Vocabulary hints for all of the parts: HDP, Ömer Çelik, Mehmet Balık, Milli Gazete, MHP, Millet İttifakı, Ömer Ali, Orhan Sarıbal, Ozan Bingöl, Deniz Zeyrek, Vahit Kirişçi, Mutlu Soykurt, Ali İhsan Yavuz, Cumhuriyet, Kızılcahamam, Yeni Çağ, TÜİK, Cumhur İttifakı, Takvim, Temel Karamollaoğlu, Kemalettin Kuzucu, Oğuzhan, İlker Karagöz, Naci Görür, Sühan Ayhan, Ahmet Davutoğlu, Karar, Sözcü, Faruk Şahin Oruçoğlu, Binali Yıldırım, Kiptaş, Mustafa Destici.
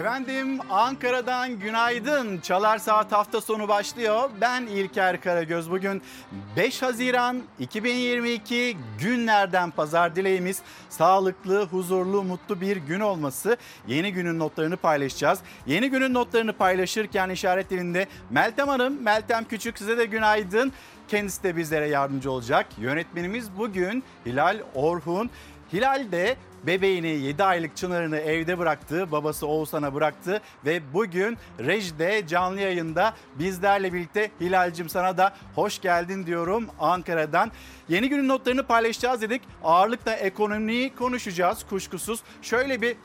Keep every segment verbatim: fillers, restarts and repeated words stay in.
Efendim Ankara'dan günaydın. Çalar Saat hafta sonu başlıyor. Ben İlker Karagöz. Bugün beş Haziran iki bin yirmi iki günlerden pazar. Dileğimiz sağlıklı, huzurlu, mutlu bir gün olması. Yeni günün notlarını paylaşacağız. Yeni günün notlarını paylaşırken işaret dilinde Meltem Hanım, Meltem Küçük, size de günaydın. Kendisi de bizlere yardımcı olacak. Yönetmenimiz bugün Hilal Orhun. Hilal de bebeğini, yedi aylık Çınar'ını evde bıraktı, babası Oğuzhan'a bıraktı ve bugün rejide canlı yayında bizlerle birlikte. Hilal'cim sana da hoş geldin diyorum Ankara'dan. Yeni günün notlarını paylaşacağız dedik. Ağırlıkla ekonomiyi konuşacağız kuşkusuz. Şöyle bir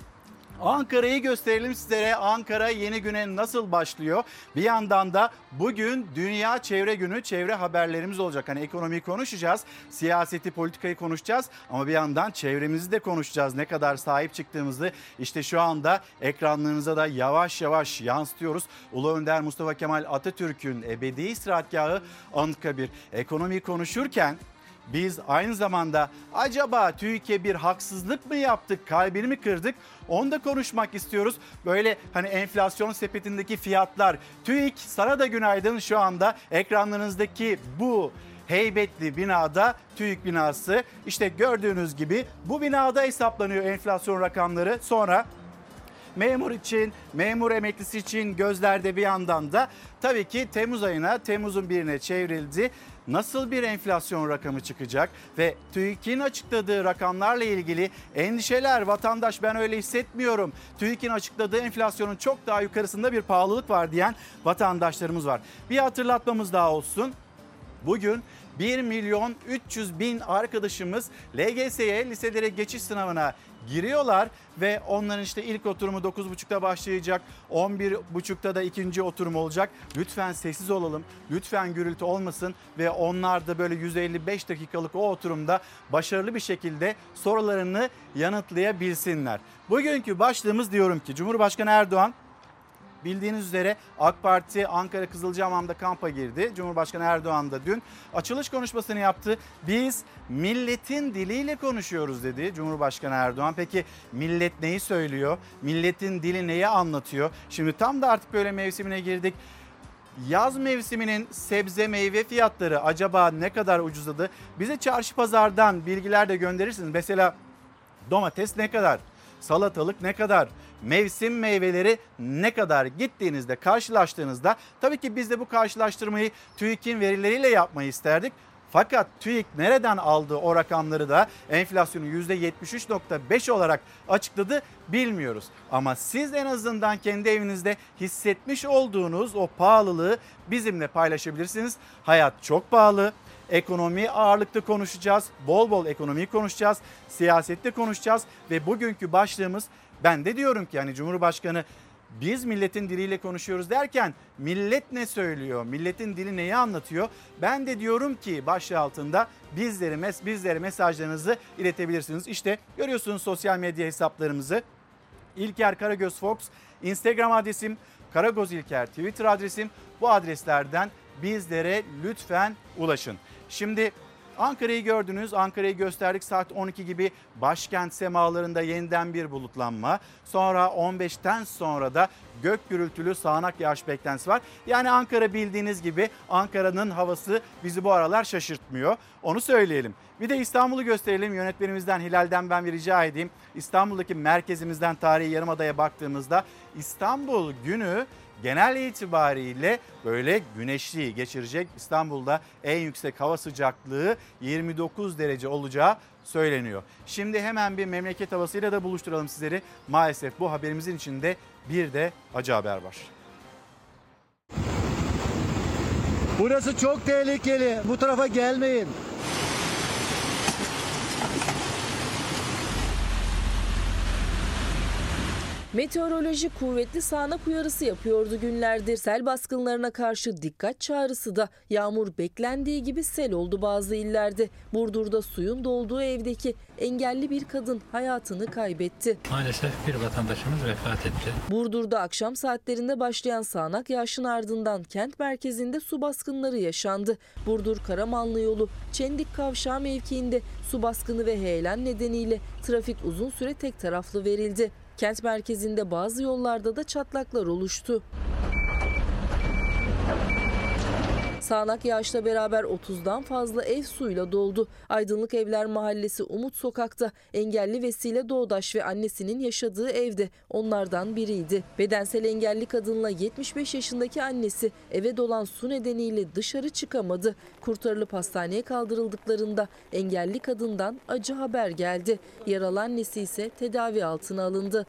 Ankara'yı gösterelim sizlere. Ankara yeni güne nasıl başlıyor? Bir yandan da bugün Dünya Çevre Günü, çevre haberlerimiz olacak. Hani ekonomiyi konuşacağız, siyaseti, politikayı konuşacağız ama bir yandan çevremizi de konuşacağız. Ne kadar sahip çıktığımızı işte şu anda ekranlarınıza da yavaş yavaş yansıtıyoruz. Ulu Önder Mustafa Kemal Atatürk'ün ebedi istirahatgahı Anıtkabir. Ekonomiyi konuşurken biz aynı zamanda acaba TÜİK'e bir haksızlık mı yaptık, kalbini mi kırdık? Onu da konuşmak istiyoruz. Böyle hani enflasyon sepetindeki fiyatlar. TÜİK, sana da günaydın. Şu anda ekranlarınızdaki bu heybetli binada, TÜİK binası. İşte gördüğünüz gibi bu binada hesaplanıyor enflasyon rakamları. Sonra memur için, memur emeklisi için gözlerde bir yandan da tabii ki Temmuz ayına, Temmuz'un birine çevrildi. Nasıl bir enflasyon rakamı çıkacak ve TÜİK'in açıkladığı rakamlarla ilgili endişeler, vatandaş ben öyle hissetmiyorum, TÜİK'in açıkladığı enflasyonun çok daha yukarısında bir pahalılık var diyen vatandaşlarımız var. Bir hatırlatmamız daha olsun. Bugün bir milyon üç yüz bin arkadaşımız L G S'ye, liselere geçiş sınavına giriyorlar ve onların işte ilk oturumu dokuz buçukta başlayacak. on bir buçukta da ikinci oturum olacak. Lütfen sessiz olalım. Lütfen gürültü olmasın ve onlar da böyle yüz elli beş dakikalık o oturumda başarılı bir şekilde sorularını yanıtlayabilsinler. Bugünkü başlığımız diyorum ki Cumhurbaşkanı Erdoğan, bildiğiniz üzere AK Parti Ankara Kızılcahamam'da kampa girdi. Cumhurbaşkanı Erdoğan da dün açılış konuşmasını yaptı. Biz milletin diliyle konuşuyoruz dedi Cumhurbaşkanı Erdoğan. Peki millet neyi söylüyor? Milletin dili neyi anlatıyor? Şimdi tam da artık böyle mevsimine girdik. Yaz mevsiminin sebze meyve fiyatları acaba ne kadar ucuzladı? Bize çarşı pazardan bilgiler de gönderirsiniz. Mesela domates ne kadar? Salatalık ne kadar? Mevsim meyveleri ne kadar? Gittiğinizde, karşılaştığınızda tabii ki biz de bu karşılaştırmayı TÜİK'in verileriyle yapmayı isterdik. Fakat TÜİK nereden aldı o rakamları da enflasyonu yüzde yetmiş üç virgül beş olarak açıkladı bilmiyoruz. Ama siz en azından kendi evinizde hissetmiş olduğunuz o pahalılığı bizimle paylaşabilirsiniz. Hayat çok pahalı. Ekonomi ağırlıklı konuşacağız, bol bol ekonomiyi konuşacağız, siyasette konuşacağız ve bugünkü başlığımız, ben de diyorum ki yani Cumhurbaşkanı biz milletin diliyle konuşuyoruz derken millet ne söylüyor, milletin dili neyi anlatıyor? Ben de diyorum ki başlığı altında bizlere, mes- bizlere mesajlarınızı iletebilirsiniz. İşte görüyorsunuz sosyal medya hesaplarımızı. İlker Karagöz Fox, Instagram adresim, Karagöz İlker Twitter adresim, bu adreslerden bizlere lütfen ulaşın. Şimdi Ankara'yı gördünüz, Ankara'yı gösterdik. Saat on iki gibi başkent semalarında yeniden bir bulutlanma. Sonra on beşten sonra da gök gürültülü sağanak yağış beklentisi var. Yani Ankara bildiğiniz gibi, Ankara'nın havası bizi bu aralar şaşırtmıyor. Onu söyleyelim. Bir de İstanbul'u gösterelim. Yönetmenimizden Hilal'den ben bir rica edeyim. İstanbul'daki merkezimizden tarihi Yarımada'ya baktığımızda İstanbul günü genel itibariyle böyle güneşli geçirecek. İstanbul'da en yüksek hava sıcaklığı yirmi dokuz derece olacağı söyleniyor. Şimdi hemen bir memleket havasıyla da buluşturalım sizleri. Maalesef bu haberimizin içinde bir de acı haber var. Burası çok tehlikeli. Bu tarafa gelmeyin. Meteoroloji kuvvetli sağanak uyarısı yapıyordu günlerdir. Sel baskınlarına karşı dikkat çağrısı da. Yağmur beklendiği gibi sel oldu bazı illerde. Burdur'da suyun dolduğu evdeki engelli bir kadın hayatını kaybetti. Maalesef bir vatandaşımız vefat etti. Burdur'da akşam saatlerinde başlayan sağanak yağışın ardından kent merkezinde su baskınları yaşandı. Burdur-Karamanlı yolu Çendik Kavşağı mevkiinde su baskını ve heyelan nedeniyle trafik uzun süre tek taraflı verildi. Kent merkezinde bazı yollarda da çatlaklar oluştu. Sağanak yağışla beraber otuzdan fazla ev suyla doldu. Aydınlık Evler Mahallesi Umut Sokak'ta, engelli Vesile Doğdaş ve annesinin yaşadığı evde onlardan biriydi. Bedensel engelli kadınla yetmiş beş yaşındaki annesi eve dolan su nedeniyle dışarı çıkamadı. Kurtarılıp hastaneye kaldırıldıklarında engelli kadından acı haber geldi. Yaralı annesi ise tedavi altına alındı.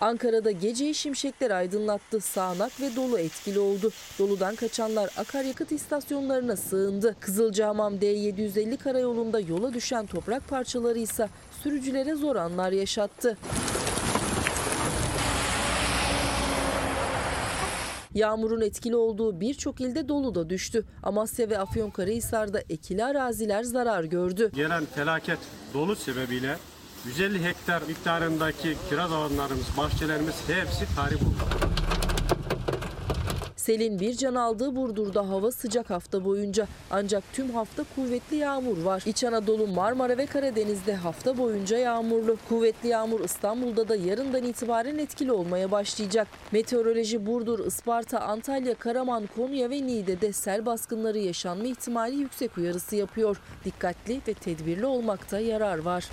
Ankara'da geceyi şimşekler aydınlattı. Sağanak ve dolu etkili oldu. Doludan kaçanlar akaryakıt istasyonlarına sığındı. Kızılcahamam D yedi yüz elli karayolunda yola düşen toprak parçaları ise sürücülere zor anlar yaşattı. Yağmurun etkili olduğu birçok ilde dolu da düştü. Amasya ve Afyonkarahisar'da ekili araziler zarar gördü. Gelen felaket dolu sebebiyle yüz elli hektar miktarındaki kiraz alanlarımız, bahçelerimiz hepsi tahrip oldu. Selin bir can aldığı Burdur'da hava sıcak hafta boyunca. Ancak tüm hafta kuvvetli yağmur var. İç Anadolu, Marmara ve Karadeniz'de hafta boyunca yağmurlu. Kuvvetli yağmur İstanbul'da da yarından itibaren etkili olmaya başlayacak. Meteoroloji Burdur, Isparta, Antalya, Karaman, Konya ve Niğde'de sel baskınları yaşanma ihtimali yüksek uyarısı yapıyor. Dikkatli ve tedbirli olmakta yarar var.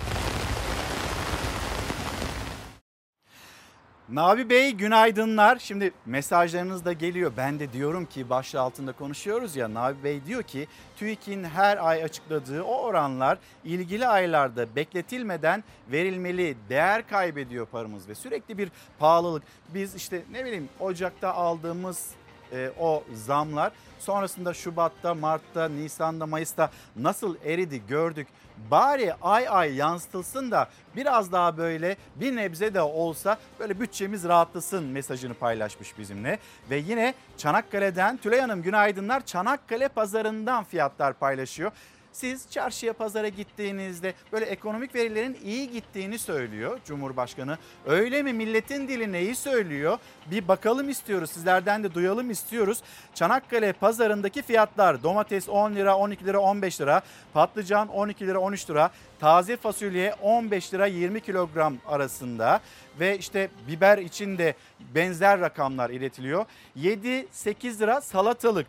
Nabi Bey günaydınlar. Şimdi mesajlarınız da geliyor. Ben de diyorum ki başlığı altında konuşuyoruz ya, Nabi Bey diyor ki TÜİK'in her ay açıkladığı o oranlar ilgili aylarda bekletilmeden verilmeli. Değer kaybediyor paramız ve sürekli bir pahalılık. Biz işte ne bileyim Ocak'ta aldığımız e, o zamlar sonrasında Şubat'ta, Mart'ta, Nisan'da, Mayıs'ta nasıl eridi gördük. Bari ay ay yansıtılsın da biraz daha böyle bir nebze de olsa böyle bütçemiz rahatlasın mesajını paylaşmış bizimle. Ve yine Çanakkale'den Tülay Hanım günaydınlar. Çanakkale pazarından fiyatlar paylaşıyor. Siz çarşıya pazara gittiğinizde böyle ekonomik verilerin iyi gittiğini söylüyor Cumhurbaşkanı. Öyle mi, milletin dili neyi söylüyor? Bir bakalım istiyoruz, sizlerden de duyalım istiyoruz. Çanakkale pazarındaki fiyatlar: domates on lira, on iki lira, on beş lira, patlıcan on iki lira, on üç lira, taze fasulye on beş lira yirmi kilogram arasında ve işte biber için de benzer rakamlar iletiliyor. yedi sekiz lira salatalık,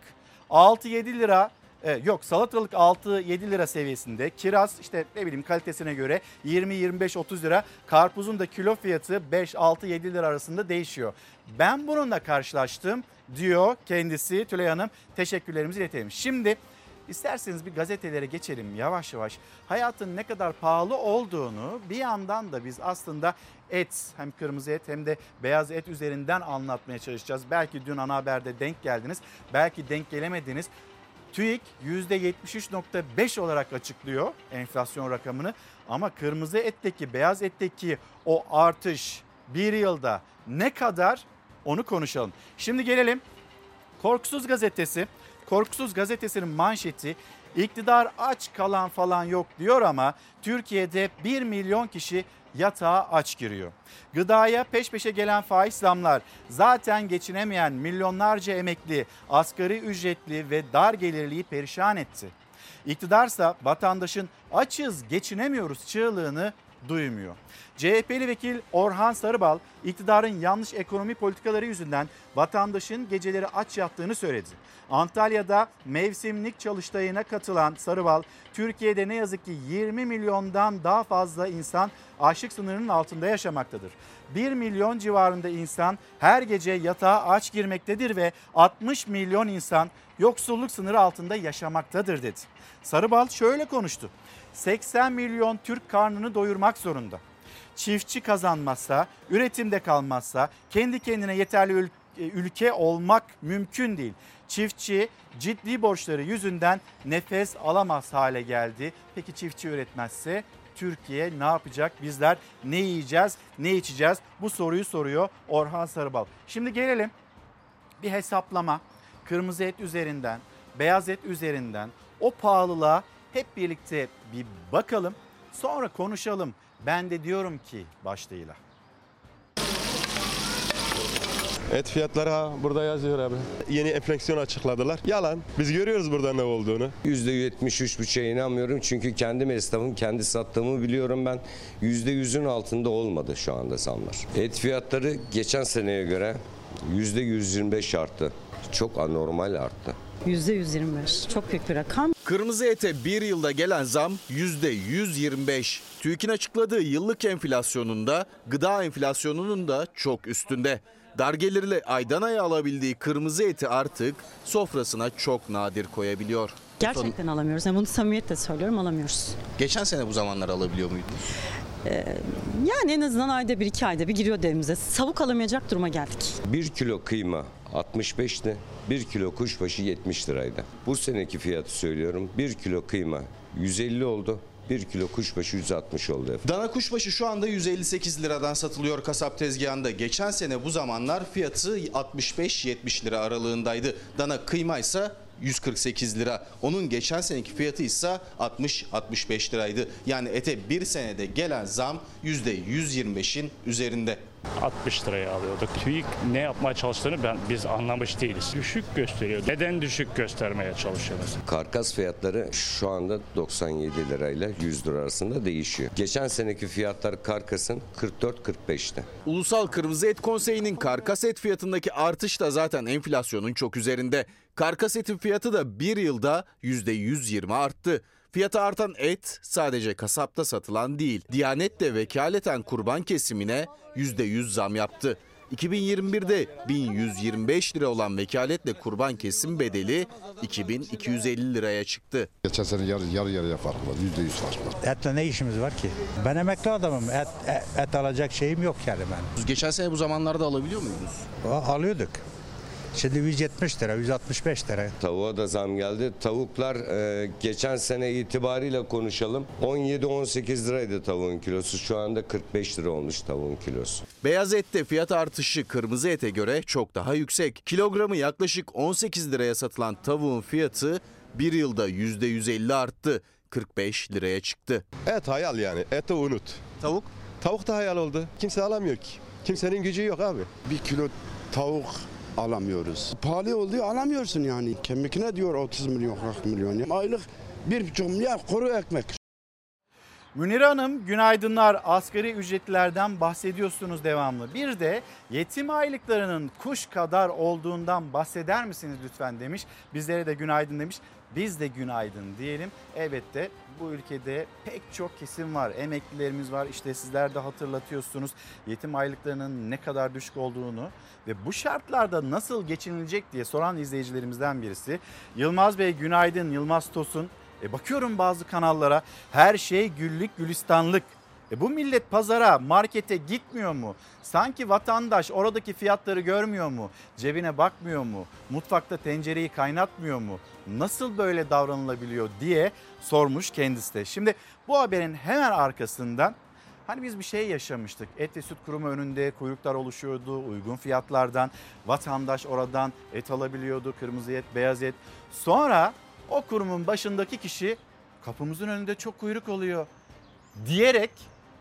altı yedi lira. Yok salatalık altı yedi lira seviyesinde, kiraz işte ne bileyim kalitesine göre yirmi yirmi beş otuz lira, karpuzun da kilo fiyatı beş altı yedi lira arasında değişiyor. Ben bununla karşılaştım diyor kendisi. Tülay Hanım, teşekkürlerimizi iletelim. Şimdi isterseniz bir gazetelere geçelim yavaş yavaş. Hayatın ne kadar pahalı olduğunu bir yandan da biz aslında et, hem kırmızı et hem de beyaz et üzerinden anlatmaya çalışacağız. Belki dün ana haberde denk geldiniz, belki denk gelemediniz. TÜİK yüzde yetmiş üç nokta beş olarak açıklıyor enflasyon rakamını ama kırmızı etteki, beyaz etteki o artış bir yılda ne kadar, onu konuşalım. Şimdi gelelim Korkusuz gazetesi. Korkusuz gazetesinin manşeti: iktidar aç kalan falan yok diyor ama Türkiye'de bir milyon kişi yatağa aç giriyor. Gıdaya peş peşe gelen faiz zamlar, zaten geçinemeyen milyonlarca emekli, asgari ücretli ve dar gelirliyi perişan etti. İktidarsa vatandaşın açız, geçinemiyoruz çığlığını duymuyor. C H P'li vekil Orhan Sarıbal iktidarın yanlış ekonomi politikaları yüzünden vatandaşın geceleri aç yattığını söyledi. Antalya'da mevsimlik çalıştayına katılan Sarıbal, Türkiye'de ne yazık ki yirmi milyondan daha fazla insan açlık sınırının altında yaşamaktadır. bir milyon civarında insan her gece yatağa aç girmektedir ve altmış milyon insan yoksulluk sınırı altında yaşamaktadır dedi. Sarıbal şöyle konuştu: seksen milyon Türk karnını doyurmak zorunda. Çiftçi kazanmazsa, üretimde kalmazsa kendi kendine yeterli ülke olmak mümkün değil. Çiftçi ciddi borçları yüzünden nefes alamaz hale geldi. Peki çiftçi üretmezse Türkiye ne yapacak? Bizler ne yiyeceğiz, ne içeceğiz? Bu soruyu soruyor Orhan Sarıbal. Şimdi gelelim bir hesaplama. Kırmızı et üzerinden, beyaz et üzerinden o pahalılığa hep birlikte bir bakalım, sonra konuşalım. Ben de diyorum ki başlığıyla. Et fiyatları ha, burada yazıyor abi. Yeni enflasyon açıkladılar. Yalan. Biz görüyoruz burada ne olduğunu. yüzde yetmiş üç buçuğa inanmıyorum çünkü kendim esnafım, kendi sattığımı biliyorum ben. yüzde yüzün altında olmadı şu anda zamlar. Et fiyatları geçen seneye göre yüzde yüz yirmi beş arttı. Çok anormal arttı. yüzde yüz yirmi beş çok büyük bir rakam. Kırmızı ete bir yılda gelen zam yüzde yüz yirmi beş. TÜİK'in açıkladığı yıllık enflasyonunda gıda enflasyonunun da çok üstünde. Dar gelirli aydan aya alabildiği kırmızı eti artık sofrasına çok nadir koyabiliyor. Gerçekten alamıyoruz. Yani bunu samimiyetle söylüyorum, alamıyoruz. Geçen sene bu zamanlar alabiliyor muydunuz? Yani en azından ayda bir iki ayda bir giriyor evimize. Savuk alamayacak duruma geldik. Bir kilo kıyma altmış beş lira, bir kilo kuşbaşı yetmiş liraydı. Bu seneki fiyatı söylüyorum. Bir kilo kıyma yüz elli oldu. bir kilo kuşbaşı yüz altmış oldu efendim. Dana kuşbaşı şu anda yüz elli sekiz liradan satılıyor kasap tezgahında. Geçen sene bu zamanlar fiyatı altmış beş yetmiş lira aralığındaydı. Dana kıyma ise yüz kırk sekiz lira. Onun geçen seneki fiyatı ise altmış altmış beş liraydı. Yani ete bir senede gelen zam yüzde yüz yirmi beşin üzerinde. altmış liraya alıyorduk. TÜİK ne yapmaya çalıştığını ben, biz anlamış değiliz. Düşük gösteriyor. Neden düşük göstermeye çalışıyoruz? Karkas fiyatları şu anda doksan yedi lirayla yüz lira arasında değişiyor. Geçen seneki fiyatlar karkasın kırk dört kırk beşti. Ulusal Kırmızı Et Konseyi'nin karkas et fiyatındaki artış da zaten enflasyonun çok üzerinde. Karkas etin fiyatı da bir yılda yüzde yüz yirmi arttı. Fiyatı artan et sadece kasapta satılan değil, Diyanet de vekaleten kurban kesimine yüzde yüz zam yaptı. iki bin yirmi birde bin yüz yirmi beş lira olan vekaletle kurban kesim bedeli iki bin iki yüz elli liraya çıktı. Geçen sene yarı yarı yarıya fark var, yüzde yüz fark var. Etle ne işimiz var ki? Ben emekli adamım, et, et, et alacak şeyim yok yani ben. Geçen sene bu zamanlarda alabiliyor muydunuz? Alıyorduk. Şimdi yüz yetmiş lira, yüz altmış beş lira. Tavuğa da zam geldi. Tavuklar e, geçen sene itibariyle konuşalım. on yedi on sekiz liraydı tavuğun kilosu. Şu anda kırk beş lira olmuş tavuğun kilosu. Beyaz ette fiyat artışı kırmızı ete göre çok daha yüksek. Kilogramı yaklaşık on sekiz liraya satılan tavuğun fiyatı bir yılda yüzde yüz elli arttı. kırk beş liraya çıktı. Et hayal yani. Eti unut. Tavuk? Tavuk da hayal oldu. Kimse alamıyor ki. Kimsenin gücü yok abi. Bir kilo tavuk alamıyoruz. Pahalı oluyor, alamıyorsun yani. Kemikine diyor otuz milyon, kırk milyon. Aylık bir buçuk milyar kuru ekmek. Münire Hanım, günaydınlar. Asgari ücretlerden bahsediyorsunuz devamlı. Bir de yetim aylıklarının kuş kadar olduğundan bahseder misiniz lütfen demiş. Bizlere de günaydın demiş. Biz de günaydın diyelim. Elbette bu ülkede pek çok kesim var. Emeklilerimiz var. İşte sizler de hatırlatıyorsunuz yetim aylıklarının ne kadar düşük olduğunu ve bu şartlarda nasıl geçinilecek diye soran izleyicilerimizden birisi. Yılmaz Bey günaydın. Yılmaz Tosun. E bakıyorum bazı kanallara, her şey güllük gülistanlık. E bu millet pazara, markete gitmiyor mu? Sanki vatandaş oradaki fiyatları görmüyor mu? Cebine bakmıyor mu? Mutfakta tencereyi kaynatmıyor mu? Nasıl böyle davranılabiliyor diye sormuş kendisi de. Şimdi bu haberin hemen arkasından hani biz bir şey yaşamıştık. Et ve süt kurumu önünde kuyruklar oluşuyordu uygun fiyatlardan. Vatandaş oradan et alabiliyordu, kırmızı et, beyaz et. Sonra o kurumun başındaki kişi kapımızın önünde çok kuyruk oluyor diyerek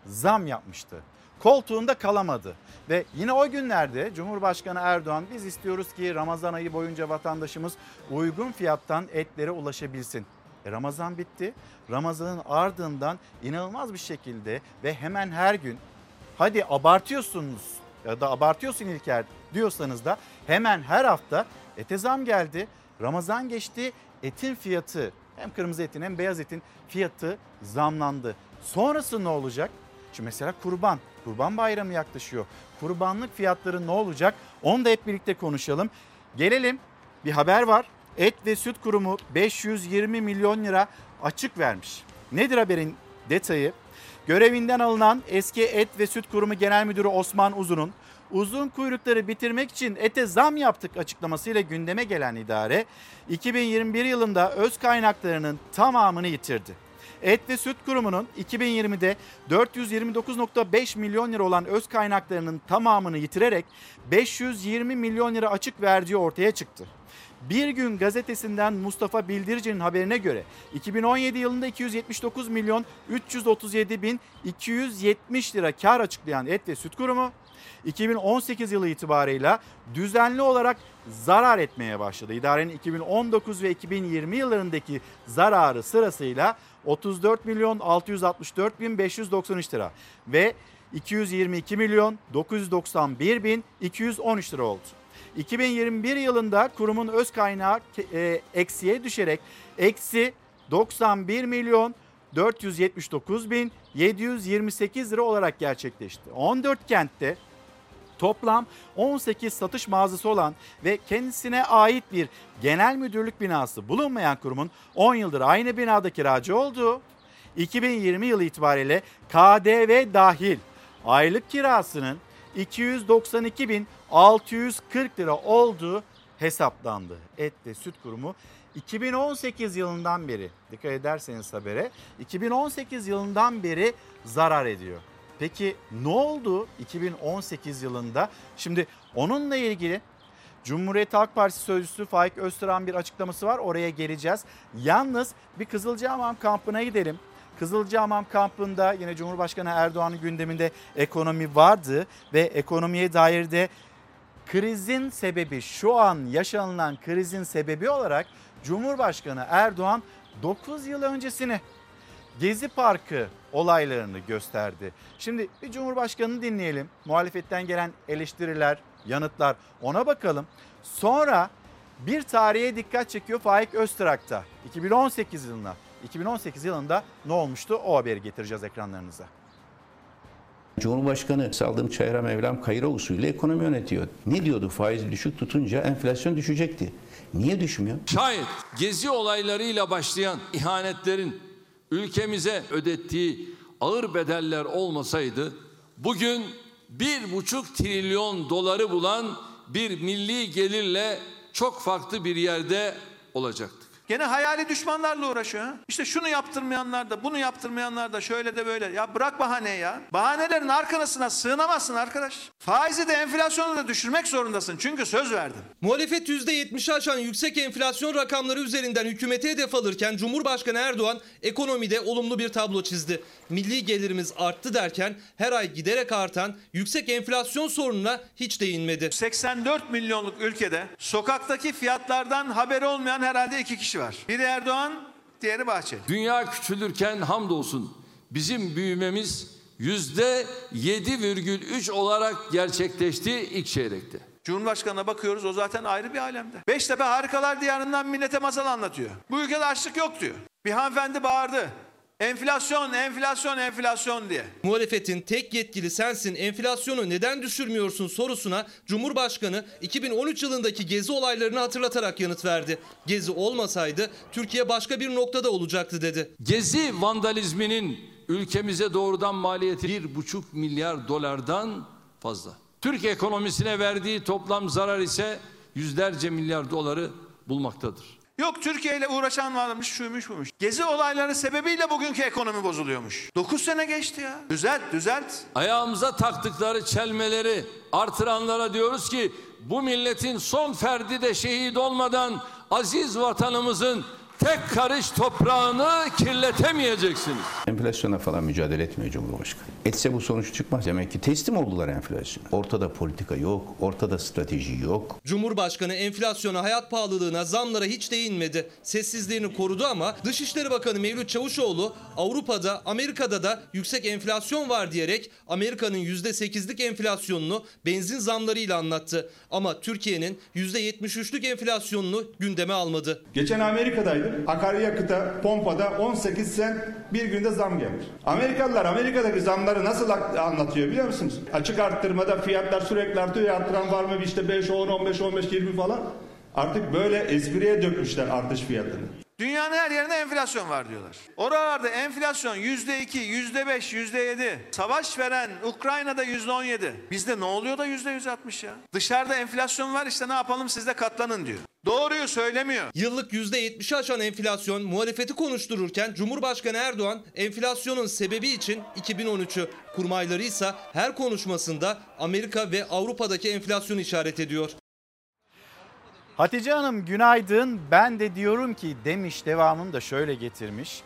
zam yapmıştı. Koltuğunda kalamadı ve yine o günlerde Cumhurbaşkanı Erdoğan biz istiyoruz ki Ramazan ayı boyunca vatandaşımız uygun fiyattan etlere ulaşabilsin. E Ramazan bitti. Ramazan'ın ardından inanılmaz bir şekilde ve hemen her gün hadi abartıyorsunuz ya da abartıyorsun İlker diyorsanız da hemen her hafta ete zam geldi. Ramazan geçti. Etin fiyatı, hem kırmızı etin hem beyaz etin fiyatı zamlandı. Sonrası ne olacak? Şimdi mesela kurban, kurban bayramı yaklaşıyor. Kurbanlık fiyatları ne olacak? Onu da hep birlikte konuşalım. Gelelim, bir haber var. Et ve Süt Kurumu beş yüz yirmi milyon lira açık vermiş. Nedir haberin detayı? Görevinden alınan eski Et ve Süt Kurumu Genel Müdürü Osman Uzun'un uzun kuyrukları bitirmek için ete zam yaptık açıklamasıyla gündeme gelen idare iki bin yirmi bir yılında öz kaynaklarının tamamını yitirdi. Et ve Süt Kurumu'nun iki bin yirmide dört yüz yirmi dokuz virgül beş milyon lira olan öz kaynaklarının tamamını yitirerek beş yüz yirmi milyon lira açık verdiği ortaya çıktı. Bir Gün gazetesinden Mustafa Bildirici'nin haberine göre iki bin on yedi yılında iki yüz yetmiş dokuz milyon üç yüz otuz yedi bin iki yüz yetmiş lira kar açıklayan Et ve Süt Kurumu iki bin on sekiz yılı itibarıyla düzenli olarak zarar etmeye başladı. İdarenin iki bin on dokuz ve iki bin yirmi yıllarındaki zararı sırasıyla otuz dört milyon altı yüz altmış dört bin beş yüz doksan üç lira ve iki yüz yirmi iki milyon dokuz yüz doksan bir bin iki yüz on üç lira oldu. iki bin yirmi bir yılında kurumun öz kaynağı e, eksiye düşerek eksi doksan bir milyon dört yüz yetmiş dokuz bin yedi yüz yirmi sekiz lira olarak gerçekleşti. on dört kentte toplam on sekiz satış mağazası olan ve kendisine ait bir genel müdürlük binası bulunmayan kurumun on yıldır aynı binada kiracı olduğu, iki bin yirmi yılı itibariyle K D V dahil aylık kirasının iki yüz doksan iki bin altı yüz kırk lira olduğu hesaplandı. Et ve Süt Kurumu iki bin on sekiz yılından beri, dikkat ederseniz habere, iki bin on sekiz yılından beri zarar ediyor. Peki ne oldu iki bin on sekiz yılında? Şimdi onunla ilgili Cumhuriyet Halk Partisi Sözcüsü Faik Öztürk'ün bir açıklaması var, oraya geleceğiz. Yalnız bir Kızılcahamam kampına gidelim. Kızılcahamam kampında yine Cumhurbaşkanı Erdoğan'ın gündeminde ekonomi vardı ve ekonomiye dair de krizin sebebi, şu an yaşanılan krizin sebebi olarak Cumhurbaşkanı Erdoğan dokuz yıl öncesini, Gezi Parkı olaylarını gösterdi. Şimdi bir Cumhurbaşkanı'nı dinleyelim. Muhalefetten gelen eleştiriler, yanıtlar, ona bakalım. Sonra bir tarihe dikkat çekiyor Faik Öztürak'ta. iki bin on sekiz yılında. iki bin on sekiz yılında ne olmuştu? O haberi getireceğiz ekranlarınıza. Cumhurbaşkanı saldım çayıra mevlam kayıra usulüyle ekonomi yönetiyor. Ne diyordu? Faiz düşük tutunca enflasyon düşecekti. Niye düşmüyor? Şayet Gezi olaylarıyla başlayan ihanetlerin ülkemize ödettiği ağır bedeller olmasaydı bugün bir buçuk trilyon doları bulan bir milli gelirle çok farklı bir yerde olacaktık. Gene hayali düşmanlarla uğraşıyor. İşte şunu yaptırmayanlar da, bunu yaptırmayanlar da, şöyle de böyle. Ya bırak bahane ya. Bahanelerin arkasına sığınamazsın arkadaş. Faizi de enflasyonu da düşürmek zorundasın. Çünkü söz verdin. Muhalefet yüzde yetmişi aşan yüksek enflasyon rakamları üzerinden hükümete hedef alırken Cumhurbaşkanı Erdoğan ekonomide olumlu bir tablo çizdi. Milli gelirimiz arttı derken her ay giderek artan yüksek enflasyon sorununa hiç değinmedi. seksen dört milyonluk ülkede sokaktaki fiyatlardan haberi olmayan herhalde iki kişi var. Biri Erdoğan, diğeri Bahçeli. Dünya küçülürken hamdolsun bizim büyümemiz yüzde yedi virgül üç olarak gerçekleşti ilk çeyrekte. Cumhurbaşkanına bakıyoruz, o zaten ayrı bir alemde. Beştepe harikalar diyarından millete masal anlatıyor. Bu ülkede açlık yok diyor. Bir hanımefendi bağırdı. Enflasyon, enflasyon, enflasyon diye. Muhalefetin tek yetkili sensin, enflasyonu neden düşürmüyorsun sorusuna Cumhurbaşkanı iki bin on üç yılındaki Gezi olaylarını hatırlatarak yanıt verdi. Gezi olmasaydı Türkiye başka bir noktada olacaktı dedi. Gezi vandalizminin ülkemize doğrudan maliyeti bir buçuk milyar dolardan fazla. Türk ekonomisine verdiği toplam zarar ise yüzlerce milyar doları bulmaktadır. Yok Türkiye ile uğraşan varmış, şuymuş buymuş. Gezi olayları sebebiyle bugünkü ekonomi bozuluyormuş. dokuz sene geçti ya. Düzelt, düzelt. Ayağımıza taktıkları çelmeleri artıranlara diyoruz ki bu milletin son ferdi de şehit olmadan aziz vatanımızın tek karış toprağını kirletemeyeceksiniz. Enflasyona falan mücadele etmiyor Cumhurbaşkanı. Etse bu sonuç çıkmaz. Demek ki teslim oldular enflasyona. Ortada politika yok, ortada strateji yok. Cumhurbaşkanı enflasyona, hayat pahalılığına, zamlara hiç değinmedi. Sessizliğini korudu ama Dışişleri Bakanı Mevlüt Çavuşoğlu Avrupa'da, Amerika'da da yüksek enflasyon var diyerek Amerika'nın yüzde sekizlik enflasyonunu benzin zamlarıyla anlattı. Ama Türkiye'nin yüzde yetmiş üçlük enflasyonunu gündeme almadı. Geçen Amerika'da akaryakıta, pompada on sekiz sent bir günde zam gelir. Amerikalılar Amerika'daki zamları nasıl anlatıyor biliyor musunuz? Açık arttırmada fiyatlar sürekli artıyor. Artıran var mı? İşte beş, on, on beş, on beş, yirmi falan. Artık böyle espriye dökmüşler artış fiyatını. Dünyanın her yerinde enflasyon var diyorlar. Oralarda enflasyon yüzde iki, yüzde beş, yüzde yedi. Savaş veren Ukrayna'da yüzde on yedi. Bizde ne oluyor da yüzde yüz altmış ya? Dışarıda enflasyon var, işte ne yapalım siz de katlanın diyor. Doğruyu söylemiyor. Yıllık yüzde yetmişi aşan enflasyon muhalefeti konuştururken Cumhurbaşkanı Erdoğan enflasyonun sebebi için iki bin on üçü, kurmayları ise her konuşmasında Amerika ve Avrupa'daki enflasyonu işaret ediyor. Hatice Hanım günaydın, ben de diyorum ki demiş, devamını da şöyle getirmiş.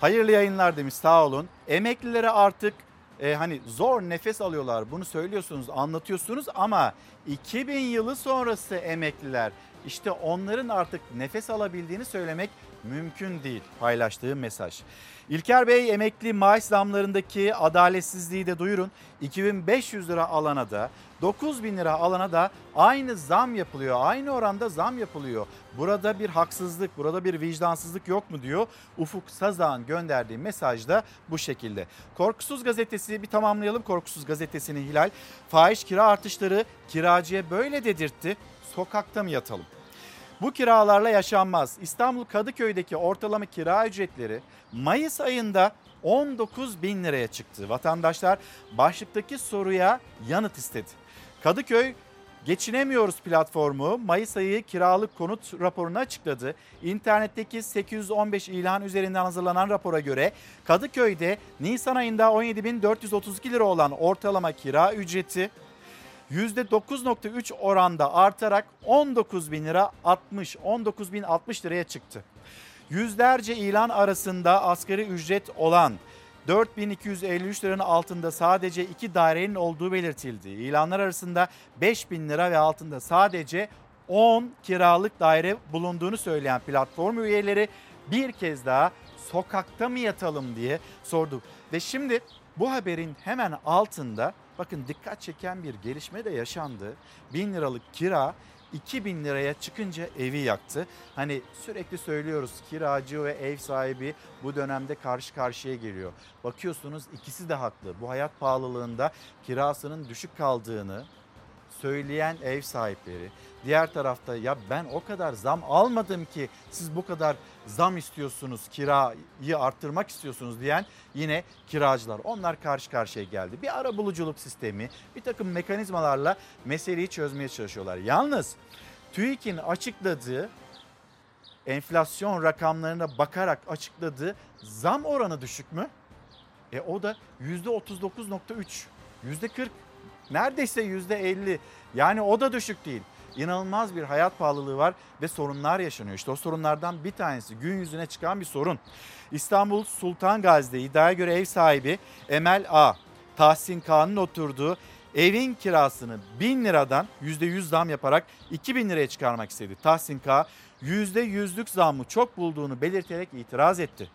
Hayırlı yayınlar demiş, sağ olun. Emeklilere artık e, hani zor nefes alıyorlar. Bunu söylüyorsunuz, anlatıyorsunuz ama iki bin yılı sonrası emekliler, işte onların artık nefes alabildiğini söylemek mümkün değil, paylaştığı mesaj. İlker Bey, emekli maaş zamlarındaki adaletsizliği de duyurun. iki bin beş yüz lira alana da dokuz bin lira alana da aynı zam yapılıyor. Aynı oranda zam yapılıyor. Burada bir haksızlık, burada bir vicdansızlık yok mu diyor. Ufuk Sazağ'ın gönderdiği mesaj da bu şekilde. Korkusuz gazetesi bir tamamlayalım. Korkusuz gazetesini Hilal. Fahiş kira artışları kiracıya böyle dedirtti. Sokakta mı yatalım? Bu kiralarla yaşanmaz. İstanbul Kadıköy'deki ortalama kira ücretleri Mayıs ayında on dokuz bin liraya çıktı. Vatandaşlar başlıktaki soruya yanıt istedi. Kadıköy Geçinemiyoruz platformu Mayıs ayı kiralık konut raporunu açıkladı. İnternetteki sekiz yüz on beş ilan üzerinden hazırlanan rapora göre Kadıköy'de Nisan ayında on yedi bin dört yüz otuz iki lira olan ortalama kira ücreti yüzde dokuz virgül üç oranda artarak on dokuz bin lira altmış, on dokuz bin altmış liraya çıktı. Yüzlerce ilan arasında asgari ücret olan dört bin iki yüz elli üç liranın altında sadece iki dairenin olduğu belirtildi. İlanlar arasında beş bin lira ve altında sadece on kiralık daire bulunduğunu söyleyen platform üyeleri bir kez daha sokakta mı yatalım diye sordu. Ve şimdi bu haberin hemen altında bakın dikkat çeken bir gelişme de yaşandı. Bin liralık kira iki bin liraya çıkınca evi yaktı. Hani sürekli söylüyoruz, kiracı ve ev sahibi bu dönemde karşı karşıya geliyor. Bakıyorsunuz ikisi de haklı. Bu hayat pahalılığında kirasının düşük kaldığını söyleyen ev sahipleri. Diğer tarafta ya ben o kadar zam almadım ki siz bu kadar zam istiyorsunuz, kirayı arttırmak istiyorsunuz diyen yine kiracılar. Onlar karşı karşıya geldi. Bir arabuluculuk sistemi, bir takım mekanizmalarla meseleyi çözmeye çalışıyorlar. Yalnız TÜİK'in açıkladığı enflasyon rakamlarına bakarak açıkladığı zam oranı düşük mü? E o da yüzde otuz dokuz virgül üç, yüzde kırk. Neredeyse yüzde elli, yani o da düşük değil. İnanılmaz bir hayat pahalılığı var ve sorunlar yaşanıyor. İşte o sorunlardan bir tanesi gün yüzüne çıkan bir sorun. İstanbul Sultan Gazi'de iddiaya göre ev sahibi Emel A, Tahsin K'nın oturduğu evin kirasını bin liradan yüzde yüz zam yaparak iki bin liraya çıkarmak istedi. Tahsin K yüzde yüzlük zammı çok bulduğunu belirterek itiraz etti.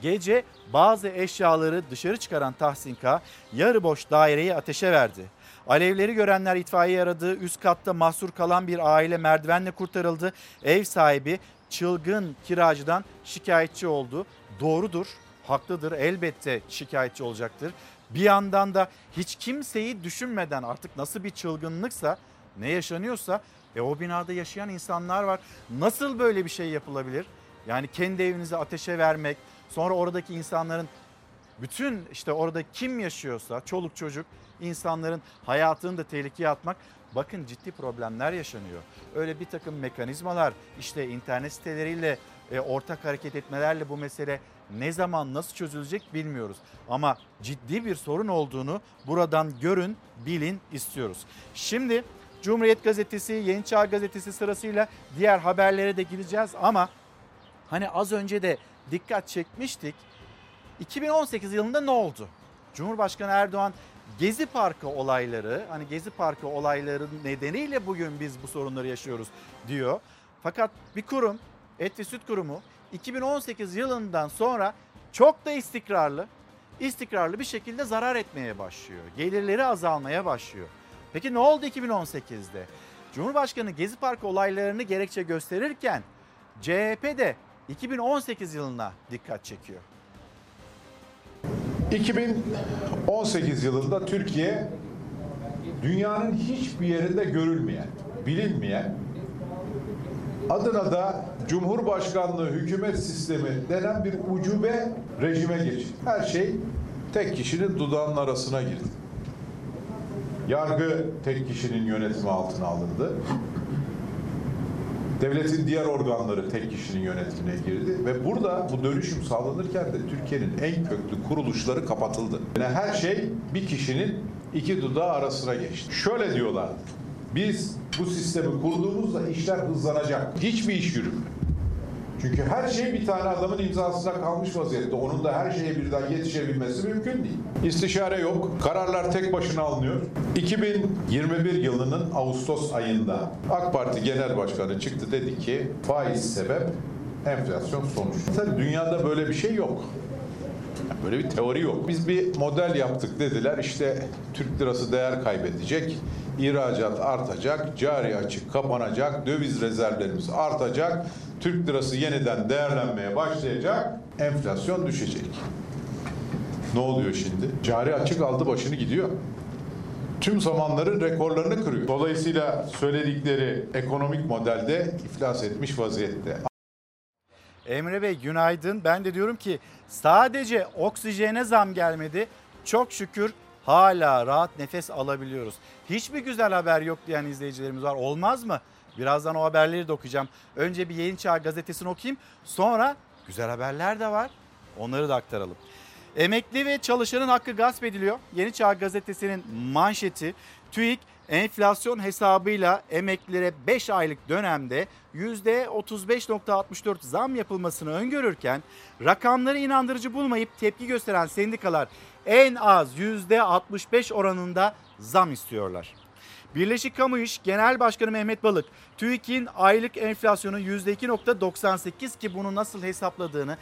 Gece bazı eşyaları dışarı çıkaran Tahsin K yarı boş daireyi ateşe verdi. Alevleri görenler itfaiye aradı. Üst katta mahsur kalan bir aile merdivenle kurtarıldı. Ev sahibi çılgın kiracıdan şikayetçi oldu. Doğrudur, haklıdır, elbette şikayetçi olacaktır. Bir yandan da hiç kimseyi düşünmeden artık nasıl bir çılgınlıksa, ne yaşanıyorsa e o binada yaşayan insanlar var. Nasıl böyle bir şey yapılabilir? Yani kendi evinizi ateşe vermek, sonra oradaki insanların bütün işte orada kim yaşıyorsa çoluk çocuk insanların hayatını da tehlikeye atmak, bakın ciddi problemler yaşanıyor. Öyle bir takım mekanizmalar işte internet siteleriyle e, ortak hareket etmelerle bu mesele ne zaman nasıl çözülecek bilmiyoruz. Ama ciddi bir sorun olduğunu buradan görün bilin istiyoruz. Şimdi Cumhuriyet Gazetesi, Yeni Çağ Gazetesi sırasıyla diğer haberlere de gideceğiz ama hani az önce de dikkat çekmiştik. iki bin on sekiz yılında ne oldu? Cumhurbaşkanı Erdoğan Gezi Parkı olayları, hani Gezi Parkı olayları nedeniyle bugün biz bu sorunları yaşıyoruz diyor. Fakat bir kurum, Et ve Süt Kurumu iki bin on sekiz yılından sonra çok da istikrarlı, istikrarlı bir şekilde zarar etmeye başlıyor. Gelirleri azalmaya başlıyor. Peki ne oldu iki bin on sekizde? Cumhurbaşkanı Gezi Parkı olaylarını gerekçe gösterirken C H P de iki bin on sekiz yılına dikkat çekiyor. iki bin on sekiz yılında Türkiye dünyanın hiçbir yerinde görülmeyen, bilinmeyen, adına da Cumhurbaşkanlığı hükümet sistemi denen bir ucube rejime geçti. Her şey tek kişinin dudağının arasına girdi. Yargı tek kişinin yönetimi altına alındı. Devletin diğer organları tek kişinin yönetimine girdi ve burada bu dönüşüm sağlanırken de Türkiye'nin en köklü kuruluşları kapatıldı. Yani her şey bir kişinin iki dudağı arasına geçti. Şöyle diyorlar, biz bu sistemi kurduğumuzda işler hızlanacak. Hiçbir iş yürümüyor. Çünkü her şey bir tane adamın imzasına kalmış vaziyette. Onun da her şeye birden yetişebilmesi mümkün değil. İstişare yok. Kararlar tek başına alınıyor. iki bin yirmi bir yılının Ağustos ayında AK Parti Genel Başkanı çıktı, dedi ki faiz sebep, enflasyon sonuç. Tabii dünyada böyle bir şey yok. Böyle bir teori yok. Biz bir model yaptık dediler. İşte Türk lirası değer kaybedecek, ihracat artacak, cari açık kapanacak, döviz rezervlerimiz artacak, Türk lirası yeniden değerlenmeye başlayacak, enflasyon düşecek. Ne oluyor şimdi? Cari açık aldı başını gidiyor. Tüm zamanların rekorlarını kırıyor. Dolayısıyla söyledikleri ekonomik modelde iflas etmiş vaziyette. Emre Bey günaydın. Ben de diyorum ki sadece oksijene zam gelmedi. Çok şükür hala rahat nefes alabiliyoruz. Hiçbir güzel haber yok diyen izleyicilerimiz var. Olmaz mı? Birazdan o haberleri de okuyacağım. Önce bir Yeni Çağ gazetesini okuyayım. Sonra güzel haberler de var. Onları da aktaralım. Emekli ve çalışanın hakkı gasp ediliyor. Yeni Çağ gazetesinin manşeti. TÜİK enflasyon hesabıyla emeklilere beş aylık dönemde yüzde otuz beş virgül altmış dört zam yapılmasını öngörürken rakamları inandırıcı bulmayıp tepki gösteren sendikalar en az yüzde altmış beş oranında zam istiyorlar. Birleşik Kamu İş Genel Başkanı Mehmet Balık, TÜİK'in aylık enflasyonu yüzde iki virgül doksan sekiz ki bunu nasıl hesapladığını,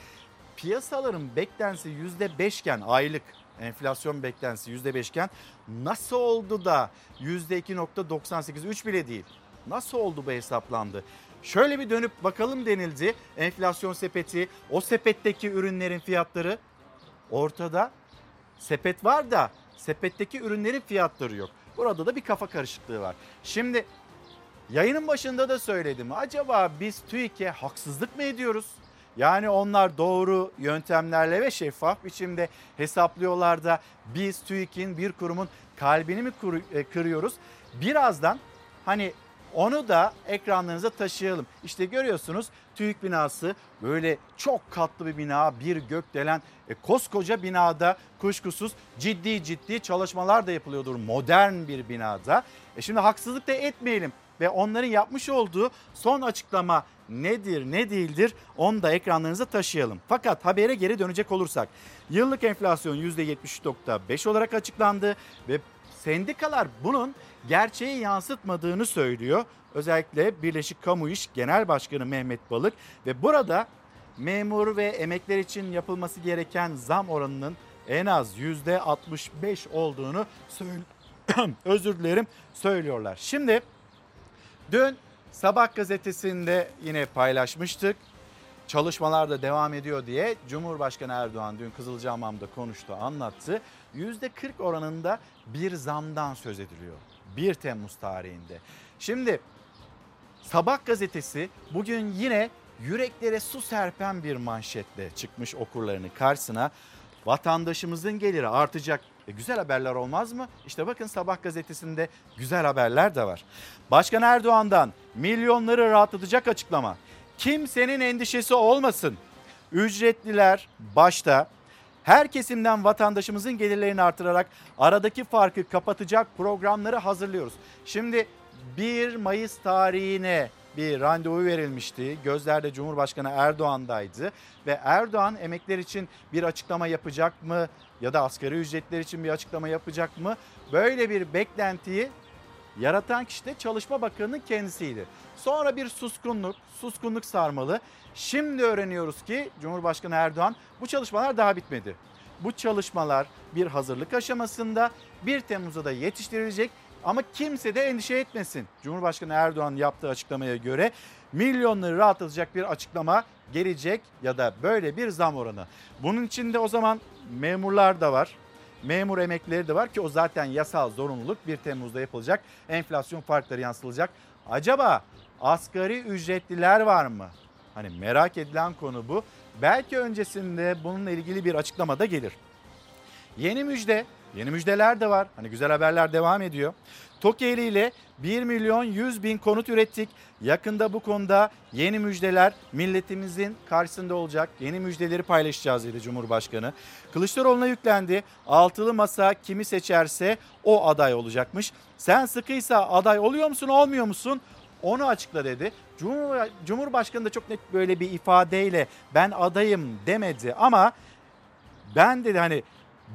piyasaların beklentisi yüzde beş iken aylık enflasyon beklentisi yüzde beş iken nasıl oldu da yüzde iki virgül doksan sekiz, üç bile değil, nasıl oldu bu hesaplandı? Şöyle bir dönüp bakalım denildi, enflasyon sepeti, o sepetteki ürünlerin fiyatları ortada, sepet var da sepetteki ürünlerin fiyatları yok. Burada da bir kafa karışıklığı var. Şimdi yayının başında da söyledim. Acaba biz TÜİK'e haksızlık mı ediyoruz? Yani onlar doğru yöntemlerle ve şeffaf biçimde hesaplıyorlar da biz TÜİK'in, bir kurumun kalbini mi kırıyoruz? Birazdan hani onu da ekranlarınıza taşıyalım. İşte görüyorsunuz TÜİK binası, böyle çok katlı bir bina, bir gökdelen, e, koskoca binada kuşkusuz ciddi ciddi çalışmalar da yapılıyordur modern bir binada. E şimdi haksızlık da etmeyelim ve onların yapmış olduğu son açıklama nedir ne değildir onu da ekranlarınıza taşıyalım. Fakat habere geri dönecek olursak yıllık enflasyon yüzde yetmiş üç virgül beş olarak açıklandı ve sendikalar bunun gerçeği yansıtmadığını söylüyor. Özellikle Birleşik Kamu İş Genel Başkanı Mehmet Balık ve burada memur ve emekliler için yapılması gereken zam oranının en az yüzde altmış beş olduğunu söyle- özür dilerim söylüyorlar. Şimdi dün Sabah gazetesinde yine paylaşmıştık. Çalışmalar da devam ediyor diye Cumhurbaşkanı Erdoğan dün Kızılcahamam'da konuştu, anlattı. yüzde kırk oranında bir zamdan söz ediliyor bir Temmuz tarihinde. Şimdi Sabah gazetesi bugün yine yüreklere su serpen bir manşetle çıkmış okurlarının karşısına. Vatandaşımızın geliri artacak. E güzel haberler olmaz mı? İşte bakın Sabah gazetesinde güzel haberler de var. Başkan Erdoğan'dan milyonları rahatlatacak açıklama. Kimsenin endişesi olmasın. Ücretliler başta, her kesimden vatandaşımızın gelirlerini artırarak aradaki farkı kapatacak programları hazırlıyoruz. Şimdi bir Mayıs tarihine bir randevu verilmişti. Gözlerde Cumhurbaşkanı Erdoğan'daydı ve Erdoğan emekliler için bir açıklama yapacak mı ya da asgari ücretler için bir açıklama yapacak mı? Böyle bir beklentiyi yaratan kişi de Çalışma Bakanı'nın kendisiydi. Sonra bir suskunluk, suskunluk sarmalı. Şimdi öğreniyoruz ki Cumhurbaşkanı Erdoğan bu çalışmalar daha bitmedi. Bu çalışmalar bir hazırlık aşamasında, bir Temmuz'a da yetiştirilecek ama kimse de endişe etmesin. Cumhurbaşkanı Erdoğan yaptığı açıklamaya göre milyonları rahatlatacak bir açıklama gelecek ya da böyle bir zam oranı. Bunun içinde o zaman memurlar da var. Memur emeklileri de var ki o zaten yasal zorunluluk, bir Temmuz'da yapılacak, enflasyon farkları yansıtılacak. Acaba asgari ücretliler var mı? Hani merak edilen konu bu. Belki öncesinde bununla ilgili bir açıklama da gelir. Yeni müjde, yeni müjdeler de var. Hani güzel haberler devam ediyor. Tokeli ile bir milyon yüz bin konut ürettik. Yakında bu konuda yeni müjdeler milletimizin karşısında olacak. Yeni müjdeleri paylaşacağız dedi Cumhurbaşkanı. Kılıçdaroğlu'na yüklendi. Altılı masa kimi seçerse o aday olacakmış. Sen sıkıysa aday oluyor musun, olmuyor musun? onu açıkla dedi. Cumhur, Cumhurbaşkanı da çok net böyle bir ifadeyle ben adayım demedi ama ben dedi hani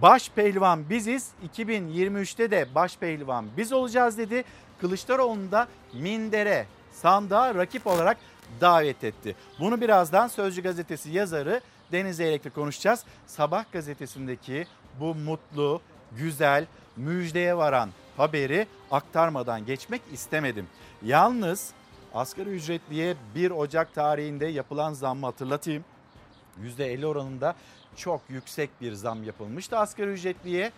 baş pehlivan biziz, iki bin yirmi üçte de baş pehlivan biz olacağız dedi. Kılıçdaroğlu'nu da mindere, sandığa rakip olarak davet etti. Bunu birazdan Sözcü gazetesi yazarı Deniz Zeyrek'le konuşacağız. Sabah gazetesindeki bu mutlu, güzel, müjdeye varan haberi aktarmadan geçmek istemedim. Yalnız asgari ücretliye bir Ocak tarihinde yapılan zammı hatırlatayım. yüzde elli oranında çok yüksek bir zam yapılmıştı asgari ücretliye.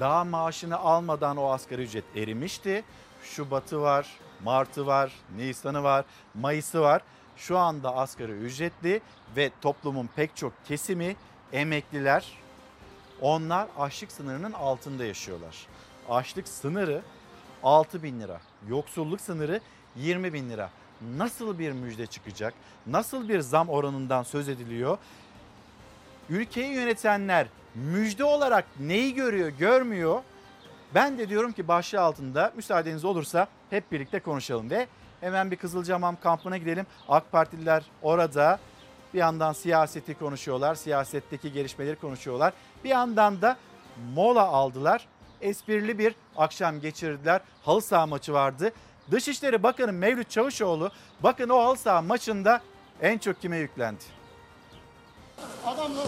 Daha maaşını almadan o asgari ücret erimişti. Şubat'ı var, Mart'ı var, Nisan'ı var, Mayıs'ı var. Şu anda asgari ücretli ve toplumun pek çok kesimi emekliler, onlar açlık sınırının altında yaşıyorlar. Açlık sınırı altı bin lira, yoksulluk sınırı yirmi bin lira. Nasıl bir müjde çıkacak, nasıl bir zam oranından söz ediliyor? Ülkeyi yönetenler müjde olarak neyi görüyor, görmüyor? Ben de diyorum ki başlığı altında müsaadeniz olursa hep birlikte konuşalım ve hemen bir Kızılcahamam kampına gidelim. AK Partililer orada bir yandan siyaseti konuşuyorlar, siyasetteki gelişmeleri konuşuyorlar. Bir yandan da mola aldılar, esprili bir akşam geçirdiler. Halı saha maçı vardı. Dışişleri Bakanı Mevlüt Çavuşoğlu, bakın o halı saha maçında en çok kime yüklendi? Adam yok.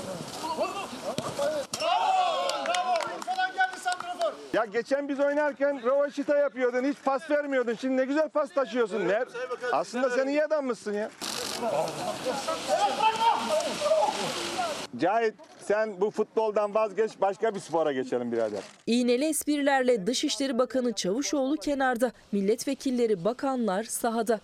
Ya geçen biz oynarken rövaşita yapıyordun, hiç pas vermiyordun. Şimdi ne güzel pas taşıyorsun. Evet, ne? Şey bakalım, aslında sen iyi adammışsın ya. Cahit, sen bu futboldan vazgeç, başka bir spora geçelim birader. İğneli esprilerle Dışişleri Bakanı Çavuşoğlu kenarda, milletvekilleri, bakanlar sahada.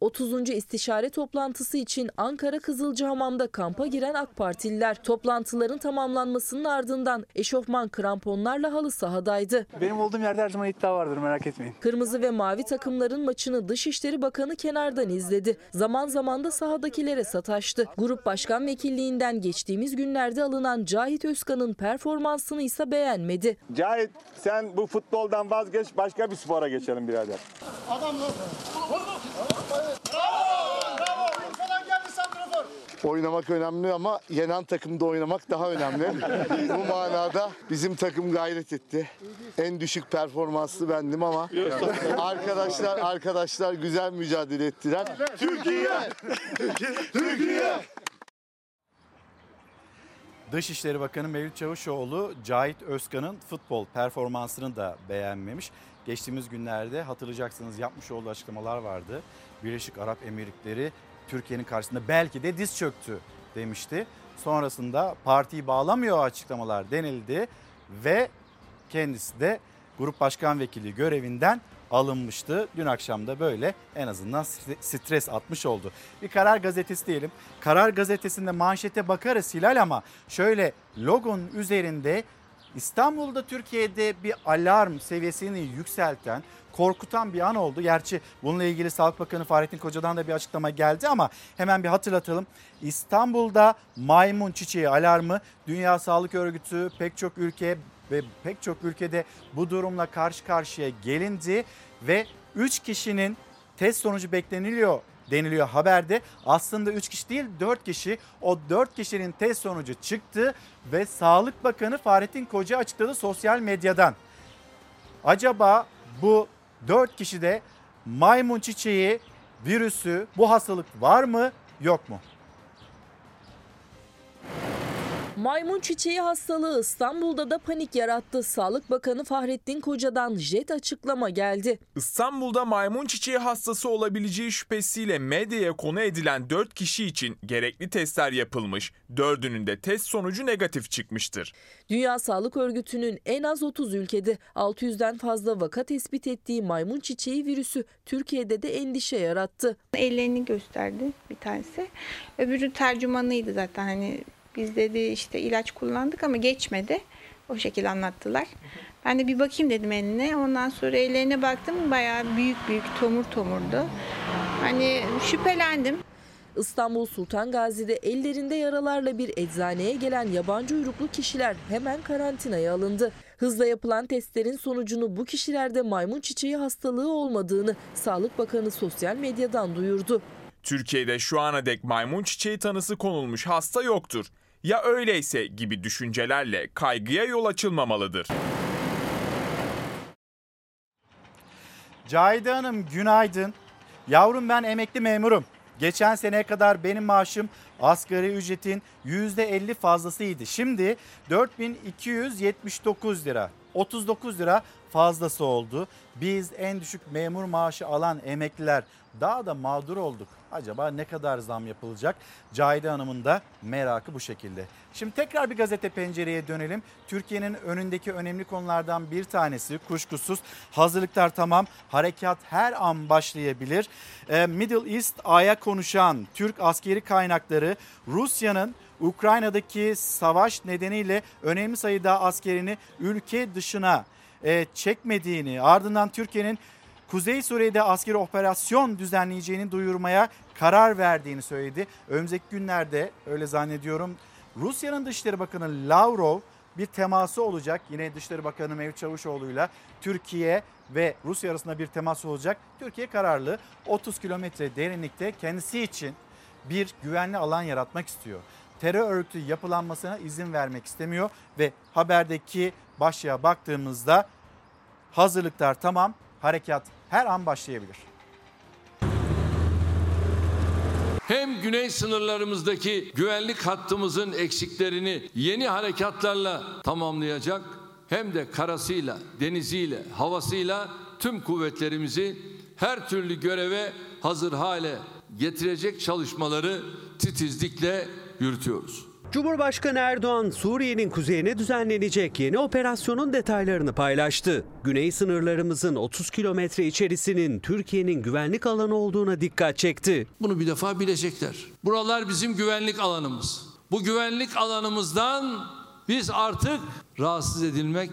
otuzuncu istişare toplantısı için Ankara Kızılcahamam'da kampa giren AK Partililer toplantıların tamamlanmasının ardından eşofman kramponlarla halı sahadaydı. Benim olduğum yerde her zaman iddia vardır, merak etmeyin. Kırmızı ve mavi takımların maçını Dışişleri Bakanı kenardan izledi. Zaman zaman da sahadakilere sataştı. Grup başkan vekilliğinden geçtiğimiz günlerde alınan Cahit Özkan'ın performansını ise beğenmedi. Cahit, sen bu futboldan vazgeç, başka bir spora geçelim birader. Adam yok. Oynamak önemli ama yenen takımda oynamak daha önemli. Bu manada bizim takım gayret etti. En düşük performanslı bendim ama arkadaşlar arkadaşlar güzel mücadele ettiler. Türkiye! Türkiye! Dışişleri Bakanı Mevlüt Çavuşoğlu, Cahit Özkan'ın futbol performansını da beğenmemiş. Geçtiğimiz günlerde hatırlayacaksınız yapmış olduğu açıklamalar vardı. Birleşik Arap Emirlikleri Türkiye'nin karşısında belki de diz çöktü demişti. Sonrasında partiyi bağlamıyor açıklamalar denildi ve kendisi de grup başkan vekili görevinden alınmıştı. Dün akşam da böyle en azından stres atmış oldu. Bir Karar gazetesi diyelim. Karar gazetesinde manşete bakarız Hilal ama şöyle logonun üzerinde İstanbul'da Türkiye'de bir alarm seviyesini yükselten, korkutan bir an oldu. Gerçi bununla ilgili Sağlık Bakanı Fahrettin Koca'dan da bir açıklama geldi ama hemen bir hatırlatalım. İstanbul'da maymun çiçeği alarmı, Dünya Sağlık Örgütü pek çok ülke ve pek çok ülkede bu durumla karşı karşıya gelindi ve üç kişinin test sonucu bekleniliyor deniliyor haberde. Aslında üç kişi değil dört kişi. O dört kişinin test sonucu çıktı ve Sağlık Bakanı Fahrettin Koca açıkladı sosyal medyadan. Acaba bu dört kişi de maymun çiçeği virüsü, bu hastalık var mı yok mu? Maymun çiçeği hastalığı İstanbul'da da panik yarattı. Sağlık Bakanı Fahrettin Koca'dan jet açıklama geldi. İstanbul'da maymun çiçeği hastası olabileceği şüphesiyle medyaya konu edilen dört kişi için gerekli testler yapılmış. dördünün de test sonucu negatif çıkmıştır. Dünya Sağlık Örgütü'nün en az otuz ülkede altı yüzden fazla vaka tespit ettiği maymun çiçeği virüsü Türkiye'de de endişe yarattı. Ellerini gösterdi bir tanesi. Öbürü tercümanıydı zaten hani. Biz dedi işte ilaç kullandık ama geçmedi. O şekilde anlattılar. Ben de bir bakayım dedim eline. Ondan sonra ellerine baktım bayağı büyük büyük tomur tomurdu. Hani şüphelendim. İstanbul Sultan Gazi'de ellerinde yaralarla bir eczaneye gelen yabancı uyruklu kişiler hemen karantinaya alındı. Hızla yapılan testlerin sonucunu bu kişilerde maymun çiçeği hastalığı olmadığını Sağlık Bakanı sosyal medyadan duyurdu. Türkiye'de şu ana dek maymun çiçeği tanısı konulmuş hasta yoktur. Ya öyleyse gibi düşüncelerle kaygıya yol açılmamalıdır. Cahide Hanım günaydın. Yavrum ben emekli memurum. Geçen seneye kadar benim maaşım asgari ücretin yüzde elli fazlasıydı. Şimdi dört bin iki yüz yetmiş dokuz lira, otuz dokuz lira fazlası oldu. Biz en düşük memur maaşı alan emekliler daha da mağdur olduk. Acaba ne kadar zam yapılacak? Cahide Hanım'ın da merakı bu şekilde. Şimdi tekrar bir gazete pencereye dönelim. Türkiye'nin önündeki önemli konulardan bir tanesi kuşkusuz. Hazırlıklar tamam, harekat her an başlayabilir. Middle East A'ya konuşan Türk askeri kaynakları Rusya'nın Ukrayna'daki savaş nedeniyle önemli sayıda askerini ülke dışına çekmediğini, ardından Türkiye'nin Kuzey Suriye'de askeri operasyon düzenleyeceğini duyurmaya karar verdiğini söyledi. Önümüzdeki günlerde öyle zannediyorum Rusya'nın Dışişleri Bakanı Lavrov bir teması olacak. Yine Dışişleri Bakanı Mevlüt Çavuşoğlu'yla Türkiye ve Rusya arasında bir temas olacak. Türkiye kararlı, otuz kilometre derinlikte kendisi için bir güvenli alan yaratmak istiyor. Terör örgütü yapılanmasına izin vermek istemiyor ve haberdeki başlığa baktığımızda hazırlıklar tamam, harekat her an başlayabilir. Hem güney sınırlarımızdaki güvenlik hattımızın eksiklerini yeni harekatlarla tamamlayacak, hem de karasıyla, deniziyle, havasıyla tüm kuvvetlerimizi her türlü göreve hazır hale getirecek çalışmaları titizlikle yürütüyoruz. Cumhurbaşkanı Erdoğan, Suriye'nin kuzeyine düzenlenecek yeni operasyonun detaylarını paylaştı. Güney sınırlarımızın otuz kilometre içerisinin Türkiye'nin güvenlik alanı olduğuna dikkat çekti. Bunu bir defa bilecekler. Buralar bizim güvenlik alanımız. Bu güvenlik alanımızdan biz artık rahatsız edilmek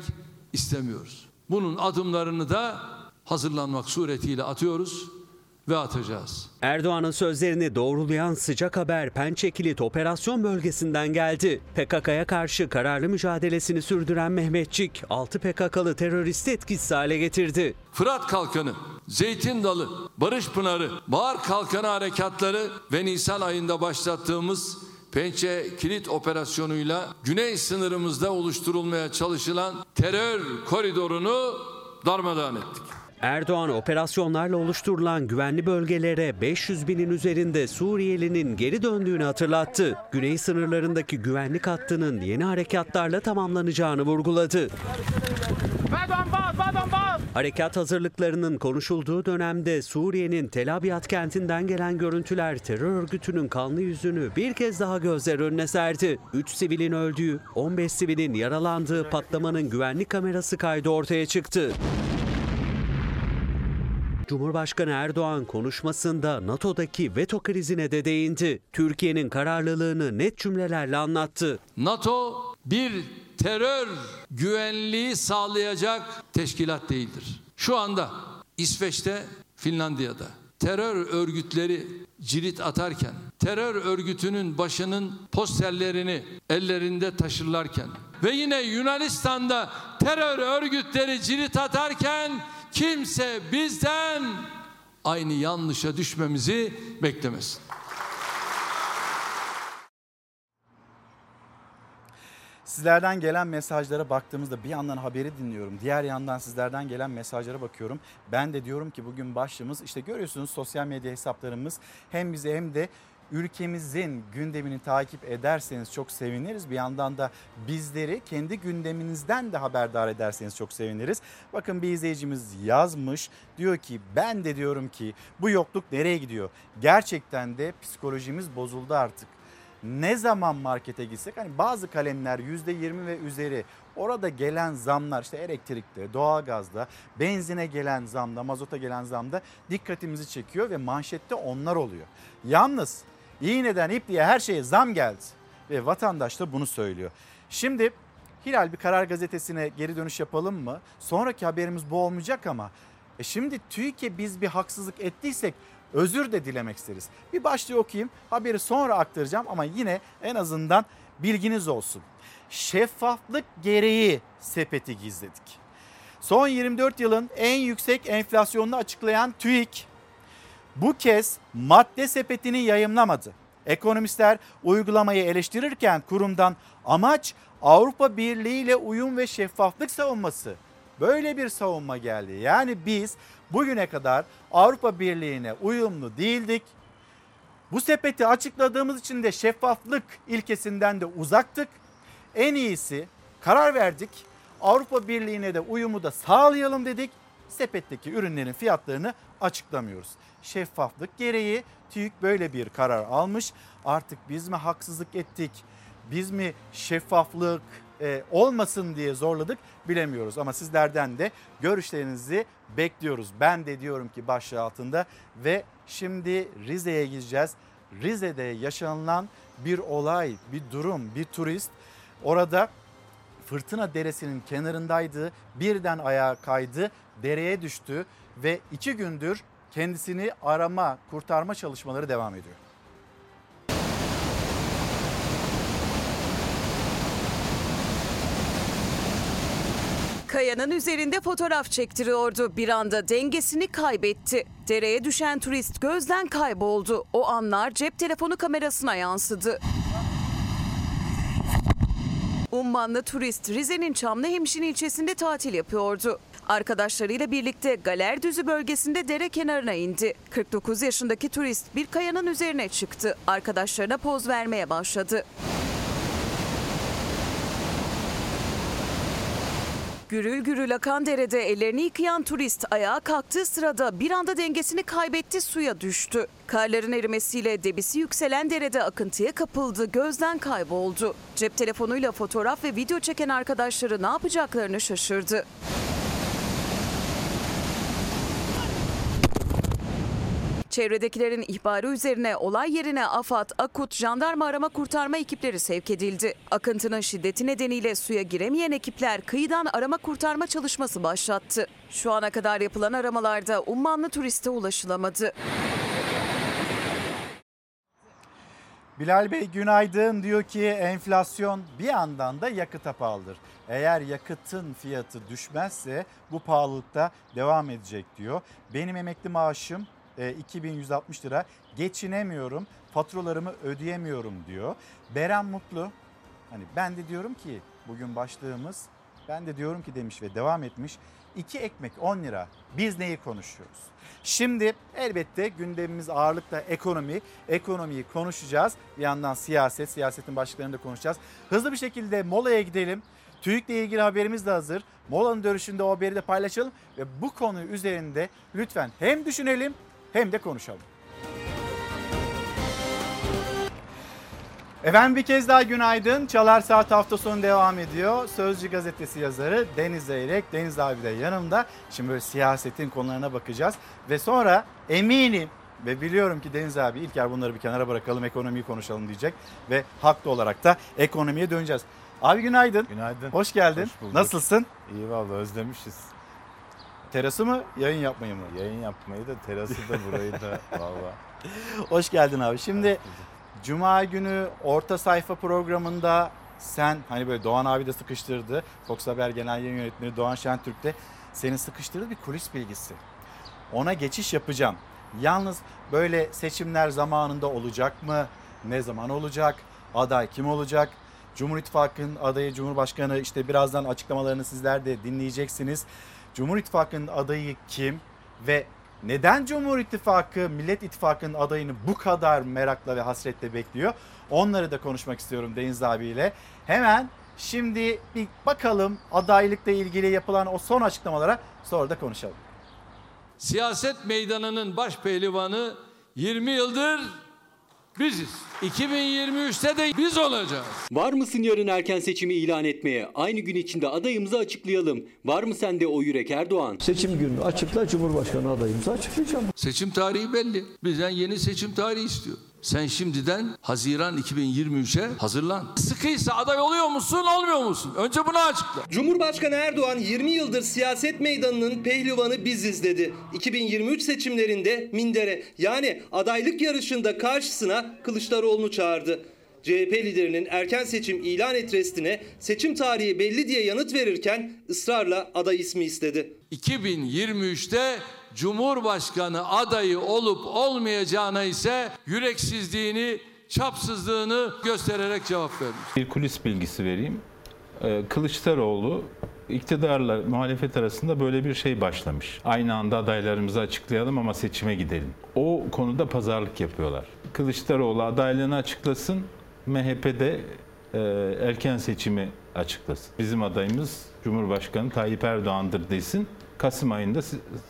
istemiyoruz. Bunun adımlarını da hazırlanmak suretiyle atıyoruz ve atacağız. Erdoğan'ın sözlerini doğrulayan sıcak haber Pençekilit operasyon bölgesinden geldi. P K K'ya karşı kararlı mücadelesini sürdüren Mehmetçik, altı P K K'lı teröristi etkisiz hale getirdi. Fırat Kalkanı, Zeytin Dalı, Barış Pınarı, Bahar Kalkanı harekatları ve Nisan ayında başlattığımız Pençekilit operasyonuyla güney sınırımızda oluşturulmaya çalışılan terör koridorunu darmadağın ettik. Erdoğan, operasyonlarla oluşturulan güvenli bölgelere beş yüz binin üzerinde Suriyelinin geri döndüğünü hatırlattı. Güney sınırlarındaki güvenlik hattının yeni harekatlarla tamamlanacağını vurguladı. Harekat hazırlıklarının konuşulduğu dönemde Suriye'nin Tel Abyad kentinden gelen görüntüler terör örgütünün kanlı yüzünü bir kez daha gözler önüne serdi. üç sivilin öldüğü, on beş sivilin yaralandığı patlamanın güvenlik kamerası kaydı ortaya çıktı. Cumhurbaşkanı Erdoğan konuşmasında NATO'daki veto krizine de değindi. Türkiye'nin kararlılığını net cümlelerle anlattı. NATO bir terör güvenliği sağlayacak teşkilat değildir. Şu anda İsveç'te, Finlandiya'da terör örgütleri cirit atarken, terör örgütünün başının posterlerini ellerinde taşırlarken ve yine Yunanistan'da terör örgütleri cirit atarken kimse bizden aynı yanlışa düşmemizi beklemesin. Sizlerden gelen mesajlara baktığımızda bir yandan haberi dinliyorum, diğer yandan sizlerden gelen mesajlara bakıyorum. Ben de diyorum ki bugün başlığımız, işte görüyorsunuz sosyal medya hesaplarımız hem bize hem de ülkemizin gündemini takip ederseniz çok seviniriz. Bir yandan da bizleri kendi gündeminizden de haberdar ederseniz çok seviniriz. Bakın bir izleyicimiz yazmış, diyor ki ben de diyorum ki bu yokluk nereye gidiyor? Gerçekten de psikolojimiz bozuldu artık. Ne zaman markete gitsek hani bazı kalemler yüzde yirmi ve üzeri, orada gelen zamlar işte elektrikte, doğalgazda, benzine gelen zamda, mazota gelen zamda dikkatimizi çekiyor ve manşette onlar oluyor. Yalnız iğneden ipliğe her şeye zam geldi ve vatandaş da bunu söylüyor. Şimdi Hilal bir Karar gazetesine geri dönüş yapalım mı? Sonraki haberimiz bu olmayacak ama e şimdi TÜİK'e biz bir haksızlık ettiysek özür de dilemek isteriz. Bir başlığı okuyayım, haberi sonra aktaracağım ama yine en azından Bilginiz olsun. Şeffaflık gereği sepeti gizledik. Son yirmi dört yılın en yüksek enflasyonunu açıklayan TÜİK bu kez madde sepetini yayımlamadı. Ekonomistler uygulamayı eleştirirken kurumdan amaç Avrupa Birliği ile uyum ve şeffaflık savunması. Böyle bir savunma geldi. Yani biz bugüne kadar Avrupa Birliği'ne uyumlu değildik. Bu sepeti açıkladığımız için de şeffaflık ilkesinden de uzaktık. En iyisi karar verdik. Avrupa Birliği'ne de uyumu da sağlayalım dedik. Sepetteki ürünlerin fiyatlarını açıklamıyoruz. Şeffaflık gereği TÜİK böyle bir karar almış. Artık biz mi haksızlık ettik? Biz mi şeffaflık e, olmasın diye zorladık bilemiyoruz. Ama sizlerden de görüşlerinizi bekliyoruz. Ben de diyorum ki başlığı altında. Ve şimdi Rize'ye gideceğiz. Rize'de yaşanılan bir olay, bir durum, bir turist. Orada Fırtına Deresi'nin kenarındaydı. Birden ayağa kaydı, dereye düştü ve iki gündür kendisini arama, kurtarma çalışmaları devam ediyor. Kayanın üzerinde fotoğraf çektiriyordu. Bir anda dengesini kaybetti. Dereye düşen turist gözden kayboldu. O anlar cep telefonu kamerasına yansıdı. Ummanlı turist Rize'nin Çamlıhemşin ilçesinde tatil yapıyordu. Arkadaşlarıyla birlikte Galerdüzü bölgesinde dere kenarına indi. kırk dokuz yaşındaki turist bir kayanın üzerine çıktı. Arkadaşlarına poz vermeye başladı. Gürül gürül akan derede ellerini yıkayan turist ayağa kalktığı sırada bir anda dengesini kaybetti, suya düştü. Karların erimesiyle debisi yükselen derede akıntıya kapıldı, gözden kayboldu. Cep telefonuyla fotoğraf ve video çeken arkadaşları ne yapacaklarını şaşırdı. Çevredekilerin ihbarı üzerine olay yerine AFAD, AKUT, jandarma arama kurtarma ekipleri sevk edildi. Akıntının şiddeti nedeniyle suya giremeyen ekipler kıyıdan arama kurtarma çalışması başlattı. Şu ana kadar yapılan aramalarda ummanlı turiste ulaşılamadı. Bilal Bey günaydın, diyor ki enflasyon bir yandan da yakıta pahalıdır. Eğer yakıtın fiyatı düşmezse bu pahalılıkta devam edecek diyor. Benim emekli maaşım iki bin yüz altmış lira, geçinemiyorum, faturalarımı ödeyemiyorum diyor. Beren Mutlu, hani ben de diyorum ki bugün başlığımız, ben de diyorum ki demiş ve devam etmiş. İki ekmek on lira, biz neyi konuşuyoruz? Şimdi elbette gündemimiz ağırlıkla ekonomi, ekonomiyi konuşacağız. Bir yandan siyaset, siyasetin başlıklarını da konuşacağız. Hızlı bir şekilde molaya gidelim. TÜİK'le ilgili haberimiz de hazır. Molanın dönüşünde o haberi de paylaşalım ve bu konu üzerinde lütfen hem düşünelim hem de konuşalım. Efendim bir kez daha günaydın. Çalar Saat hafta sonu devam ediyor. Sözcü gazetesi yazarı Deniz Zeyrek. Deniz abi de yanımda. Şimdi böyle siyasetin konularına bakacağız. Ve sonra eminim ve biliyorum ki Deniz abi İlker bunları bir kenara bırakalım, ekonomiyi konuşalım diyecek. Ve haklı olarak da ekonomiye döneceğiz. Abi günaydın. Günaydın. Hoş geldin. Hoş nasılsın? İyi vallahi, özlemişiz. Terası mı, yayın yapmayı mı? Yayın yapmayı da, terası da, burayı da valla. Hoş geldin abi. Şimdi Cuma günü Orta Sayfa programında sen hani böyle Doğan abi de sıkıştırdı. Fox Haber Genel Yayın Yönetmeni Doğan Şentürk de senin sıkıştırdığı bir kulis bilgisi. Ona geçiş yapacağım. Yalnız böyle seçimler zamanında olacak mı? Ne zaman olacak? Aday kim olacak? Cumhur İttifakı'nın adayı Cumhurbaşkanı, işte birazdan açıklamalarını sizler de dinleyeceksiniz. Cumhur İttifakı'nın adayı kim ve neden Cumhur İttifakı Millet İttifakı'nın adayını bu kadar merakla ve hasretle bekliyor? Onları da konuşmak istiyorum Deniz abiyle. Hemen şimdi bir bakalım adaylıkla ilgili yapılan o son açıklamalara, sonra da konuşalım. Siyaset meydanının baş pehlivanı yirmi yıldır biziz. iki bin yirmi üçte de biz olacağız. Var mısın yarın erken seçimi ilan etmeye? Aynı gün içinde adayımızı açıklayalım. Var mı sende o yürek Erdoğan? Seçim günü açıkla, Cumhurbaşkanı adayımızı açıklayacağım. Seçim tarihi belli. Bizden yeni seçim tarihi istiyor. Sen şimdiden Haziran iki bin yirmi üçe hazırlan. Sıkıysa aday oluyor musun, olmuyor musun? Önce bunu açıkla. Cumhurbaşkanı Erdoğan yirmi yıldır siyaset meydanının pehlivanı biziz dedi. iki bin yirmi üç seçimlerinde mindere, yani adaylık yarışında karşısına Kılıçdaroğlu'nu çağırdı. C H P liderinin erken seçim ilan etresine seçim tarihi belli diye yanıt verirken ısrarla aday ismi istedi. iki bin yirmi üçte Cumhurbaşkanı adayı olup olmayacağına ise yüreksizliğini, çapsızlığını göstererek cevap vermiş. Bir kulis bilgisi vereyim. Kılıçdaroğlu iktidarla muhalefet arasında böyle bir şey başlamış. Aynı anda adaylarımızı açıklayalım ama seçime gidelim. O konuda pazarlık yapıyorlar. Kılıçdaroğlu adaylığını açıklasın, M H P'de erken seçimi açıklasın. Bizim adayımız Cumhurbaşkanı Tayyip Erdoğan'dır desin. Kasım ayında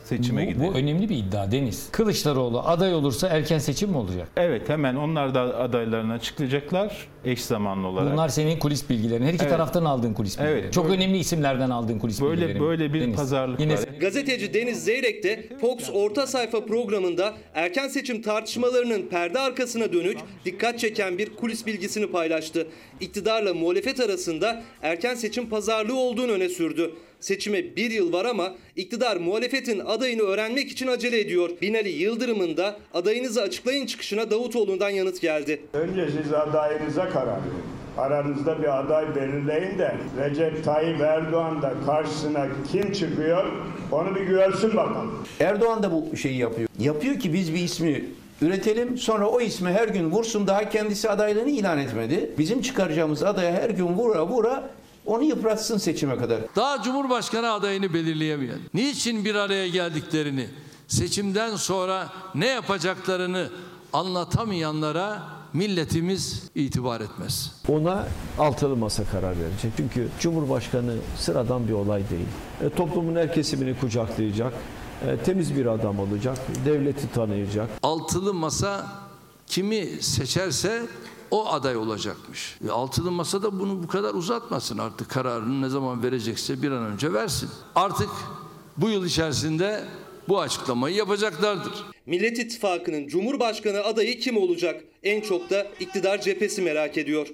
seçime gidiyor. Bu önemli bir iddia Deniz. Kılıçdaroğlu aday olursa erken seçim mi olacak? Evet, hemen onlar da adaylarını açıklayacaklar eş zamanlı olarak. Bunlar senin kulis bilgilerin. Her iki evet. taraftan aldığın kulis bilgileri. Evet, Çok böyle, önemli isimlerden aldığın kulis böyle, bilgileri. Böyle bir Deniz. pazarlık Yine var. Gazeteci Deniz Zeyrek de Fox Orta Sayfa programında erken seçim tartışmalarının perde arkasına dönük dikkat çeken bir kulis bilgisini paylaştı. İktidarla muhalefet arasında erken seçim pazarlığı olduğunu öne sürdü. Seçime bir yıl var ama iktidar muhalefetin adayını öğrenmek için acele ediyor. Binali Yıldırım'ın da adayınızı açıklayın çıkışına Davutoğlu'ndan yanıt geldi. Önce siz adayınıza karar verin. Aranızda bir aday belirleyin de Recep Tayyip Erdoğan da karşısına kim çıkıyor onu bir görsün bakalım. Erdoğan da bu şeyi yapıyor. Yapıyor ki biz bir ismi üretelim, sonra o ismi her gün vursun, daha kendisi adaylığını ilan etmedi. Bizim çıkaracağımız adaya her gün vura vura onu yıpratsın seçime kadar. Daha Cumhurbaşkanı adayını belirleyemeyen, niçin bir araya geldiklerini, seçimden sonra ne yapacaklarını anlatamayanlara milletimiz itibar etmez. Ona altılı masa karar verecek. Çünkü Cumhurbaşkanı sıradan bir olay değil. E, toplumun her kesimini kucaklayacak, e, temiz bir adam olacak, devleti tanıyacak. Altılı masa kimi seçerse o aday olacakmış. E, altılı masa da bunu bu kadar uzatmasın artık, kararını ne zaman verecekse bir an önce versin. Artık bu yıl içerisinde bu açıklamayı yapacaklardır. Millet İttifakı'nın Cumhurbaşkanı adayı kim olacak? En çok da iktidar cephesi merak ediyor.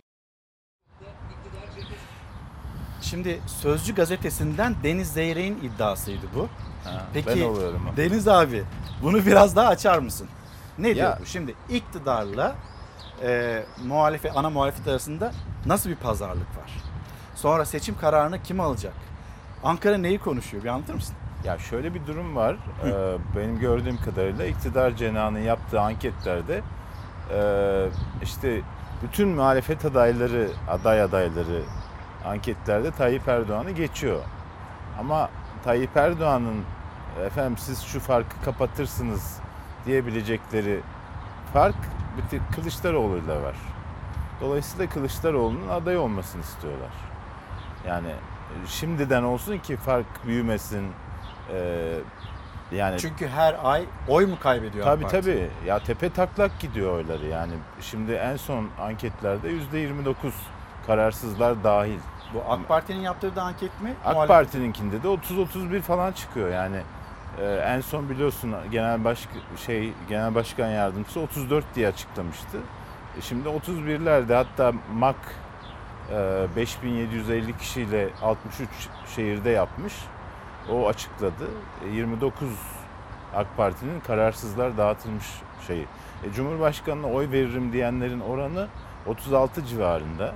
Şimdi Sözcü gazetesinden Deniz Zeyrek'in iddiasıydı bu. Ha, Peki Deniz abi bunu biraz daha açar mısın? Ne ya, diyor bu? Şimdi iktidarla E, muhalefet, ana muhalefet arasında nasıl bir pazarlık var? Sonra seçim kararını kim alacak? Ankara neyi konuşuyor? Bir anlatır mısın? Ya şöyle bir durum var. Ee, benim gördüğüm kadarıyla iktidar cenahının yaptığı anketlerde e, işte bütün muhalefet adayları, aday adayları anketlerde Tayyip Erdoğan'ı geçiyor. Ama Tayyip Erdoğan'ın efendim siz şu farkı kapatırsınız diyebilecekleri fark Kılıçdaroğlu'yla var. Dolayısıyla Kılıçdaroğlu'nun aday olmasını istiyorlar. Yani şimdiden olsun ki fark büyümesin. Ee, yani çünkü her ay oy mu kaybediyor? Tabii tabii. Ya tepe taklak gidiyor oyları. Yani şimdi en son anketlerde yüzde yirmi dokuz kararsızlar dahil. Bu AK Parti'nin yaptığı da anket mi? AK Parti'ninkinde de otuz otuz bir falan çıkıyor yani. Ee, en son biliyorsun genel baş şey genel başkan yardımcısı otuz dört diye açıklamıştı. E şimdi otuz birlerde, hatta M A K e, beş bin yedi yüz elli kişiyle altmış üç şehirde yapmış. O açıkladı. E, yirmi dokuz AK Parti'nin kararsızlar dağıtılmış şeyi. E, Cumhurbaşkanına oy veririm diyenlerin oranı otuz altı civarında.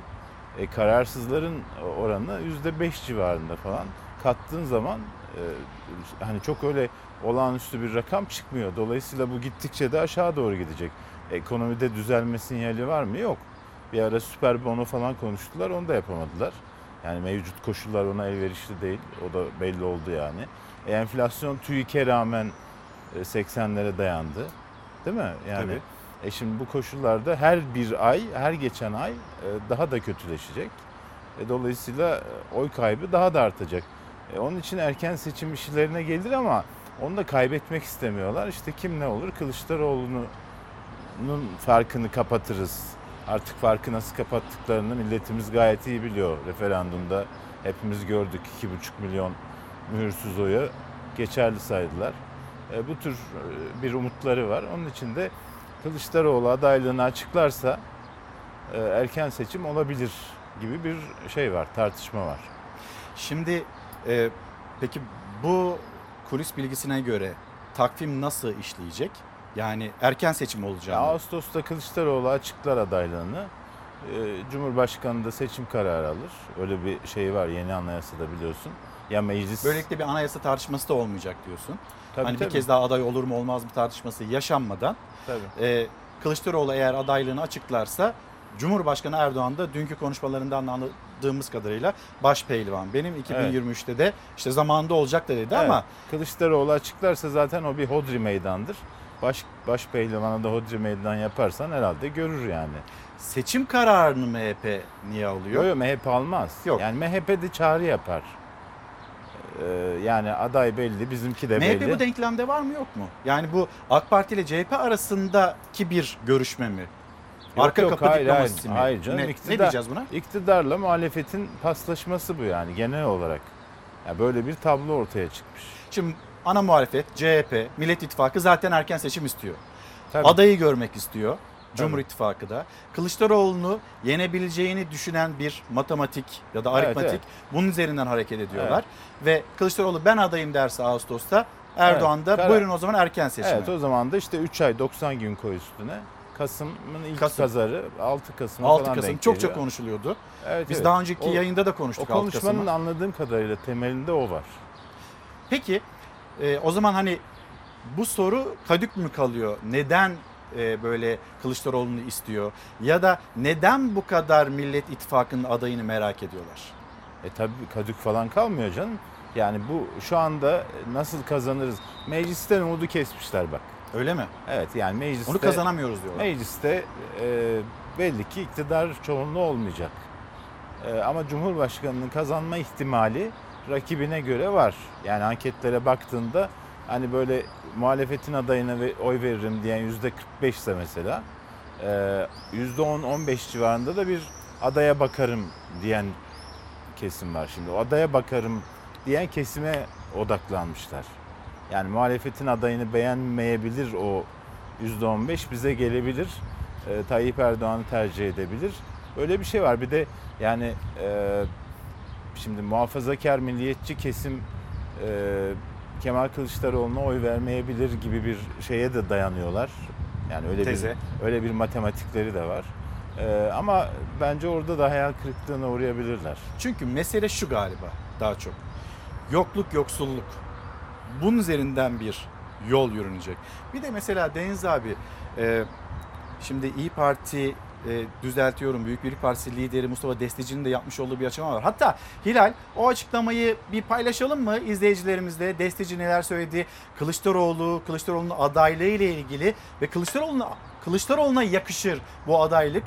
E, kararsızların oranı yüzde beş civarında falan. Kattığın zaman Ee, hani çok öyle olağanüstü bir rakam çıkmıyor. Dolayısıyla bu gittikçe de aşağı doğru gidecek. Ekonomide düzelme sinyali var mı? Yok. Bir ara süper bono falan konuştular, onu da yapamadılar. Yani mevcut koşullar ona elverişli değil. O da belli oldu yani. E, enflasyon TÜİK'e rağmen seksenlere dayandı. Değil mi? Yani Tabii. E şimdi bu koşullarda her bir ay, her geçen ay daha da kötüleşecek. E, dolayısıyla oy kaybı daha da artacak. Onun için erken seçim işlerine gelir ama onu da kaybetmek istemiyorlar. İşte kim ne olur? Kılıçdaroğlu'nun farkını kapatırız. Artık farkı nasıl kapattıklarını milletimiz gayet iyi biliyor. Referandumda hepimiz gördük, iki buçuk milyon mühürsüz oyu geçerli saydılar. E, bu tür bir umutları var. Onun için de Kılıçdaroğlu adaylığını açıklarsa e, erken seçim olabilir gibi bir şey var, tartışma var. Şimdi... Ee, peki bu kulis bilgisine göre takvim nasıl işleyecek? Yani erken seçim olacak mı? Ağustos'ta Kılıçdaroğlu açıklar adaylığını. Cumhurbaşkanı da seçim kararı alır. Öyle bir şey var yeni anayasada, biliyorsun. Ya meclis... Böylelikle bir anayasa tartışması da olmayacak diyorsun. Tabii, hani tabii. Bir kez daha aday olur mu olmaz mı tartışması yaşanmadan e, Kılıçdaroğlu eğer adaylığını açıklarsa, Cumhurbaşkanı Erdoğan da dünkü konuşmalarından anladığımız kadarıyla baş pehlivan. Benim iki bin yirmi üçte de işte zamanında olacak da dedi, evet. Ama Kılıçdaroğlu açıklarsa zaten o bir hodri meydandır. Baş, baş pehlivana da hodri meydan yaparsan herhalde görür yani. Seçim kararını M H P niye alıyor? Yok, M H P almaz. Yok. Yani M H P de çağrı yapar. Ee, yani aday belli, bizimki de M H P belli. M H P bu denklemde var mı yok mu? Yani bu AK Parti ile C H P arasındaki bir görüşme mi? Yok, arka yok, kapı hayır, diplomasisi hayır, mi? Hayır canım. Ne, iktidar, ne diyeceğiz buna? İktidarla muhalefetin paslaşması bu yani genel olarak. Yani böyle bir tablo ortaya çıkmış. Şimdi ana muhalefet C H P, Millet İttifakı zaten erken seçim istiyor. Tabii. Adayı görmek istiyor. Cumhur İttifakı da Kılıçdaroğlu'nu yenebileceğini düşünen bir matematik ya da aritmatik, evet, evet. Bunun üzerinden hareket ediyorlar. Evet. Ve Kılıçdaroğlu ben adayım derse Ağustos'ta, Erdoğan evet, da karar. Buyurun o zaman erken seçime. Evet, o zaman da işte üç ay doksan gün koy üstüne. Kasım'ın ilk Kasım. Pazarı altı Kasım falan denk geliyor. Çok çok konuşuluyordu. Evet, Biz evet. daha önceki o, yayında da konuştuk altı Kasım'ı. O konuşmanın altı Kasım'ı. Anladığım kadarıyla temelinde o var. Peki e, o zaman hani bu soru kadük mü kalıyor? Neden böyle Kılıçdaroğlu'nu istiyor ya da neden bu kadar Millet İttifakı'nın adayını merak ediyorlar? E tabii kadük falan kalmıyor canım. Yani bu şu anda nasıl kazanırız? Meclisten umudu kesmişler bak. Öyle mi? Evet, yani mecliste. Onu kazanamıyoruz diyorlar. Mecliste e, belli ki iktidar çoğunluğu olmayacak. E, ama Cumhurbaşkanı'nın kazanma ihtimali rakibine göre var. Yani anketlere baktığında hani böyle muhalefetin adayına oy veririm diyen yüzde kırk beş ise mesela yüzde on on beş civarında da bir adaya bakarım diyen kesim var şimdi. O adaya bakarım diyen kesime odaklanmışlar. Yani muhalefetin adayını beğenmeyebilir, o yüzde on beş bize gelebilir. Tayyip Erdoğan'ı tercih edebilir. Böyle bir şey var. Bir de yani şimdi muhafazakar milliyetçi kesim Kemal Kılıçdaroğlu'na oy vermeyebilir gibi bir şeye de dayanıyorlar. Yani öyle Teze. bir öyle bir matematikleri de var. Ee, ama bence orada da hayal kırıklığına uğrayabilirler. Çünkü mesele şu galiba daha çok. Yokluk, yoksulluk. Bunun üzerinden bir yol yürünecek. Bir de mesela Deniz abi e, şimdi İYİ Parti E, düzeltiyorum. Büyük Birlik Partisi lideri Mustafa Destici'nin de yapmış olduğu bir açıklama var. Hatta Hilal, o açıklamayı bir paylaşalım mı izleyicilerimizle? Destici neler söyledi? Kılıçdaroğlu, Kılıçdaroğlu'nun adaylığı ile ilgili ve Kılıçdaroğlu'na, Kılıçdaroğlu'na yakışır bu adaylık.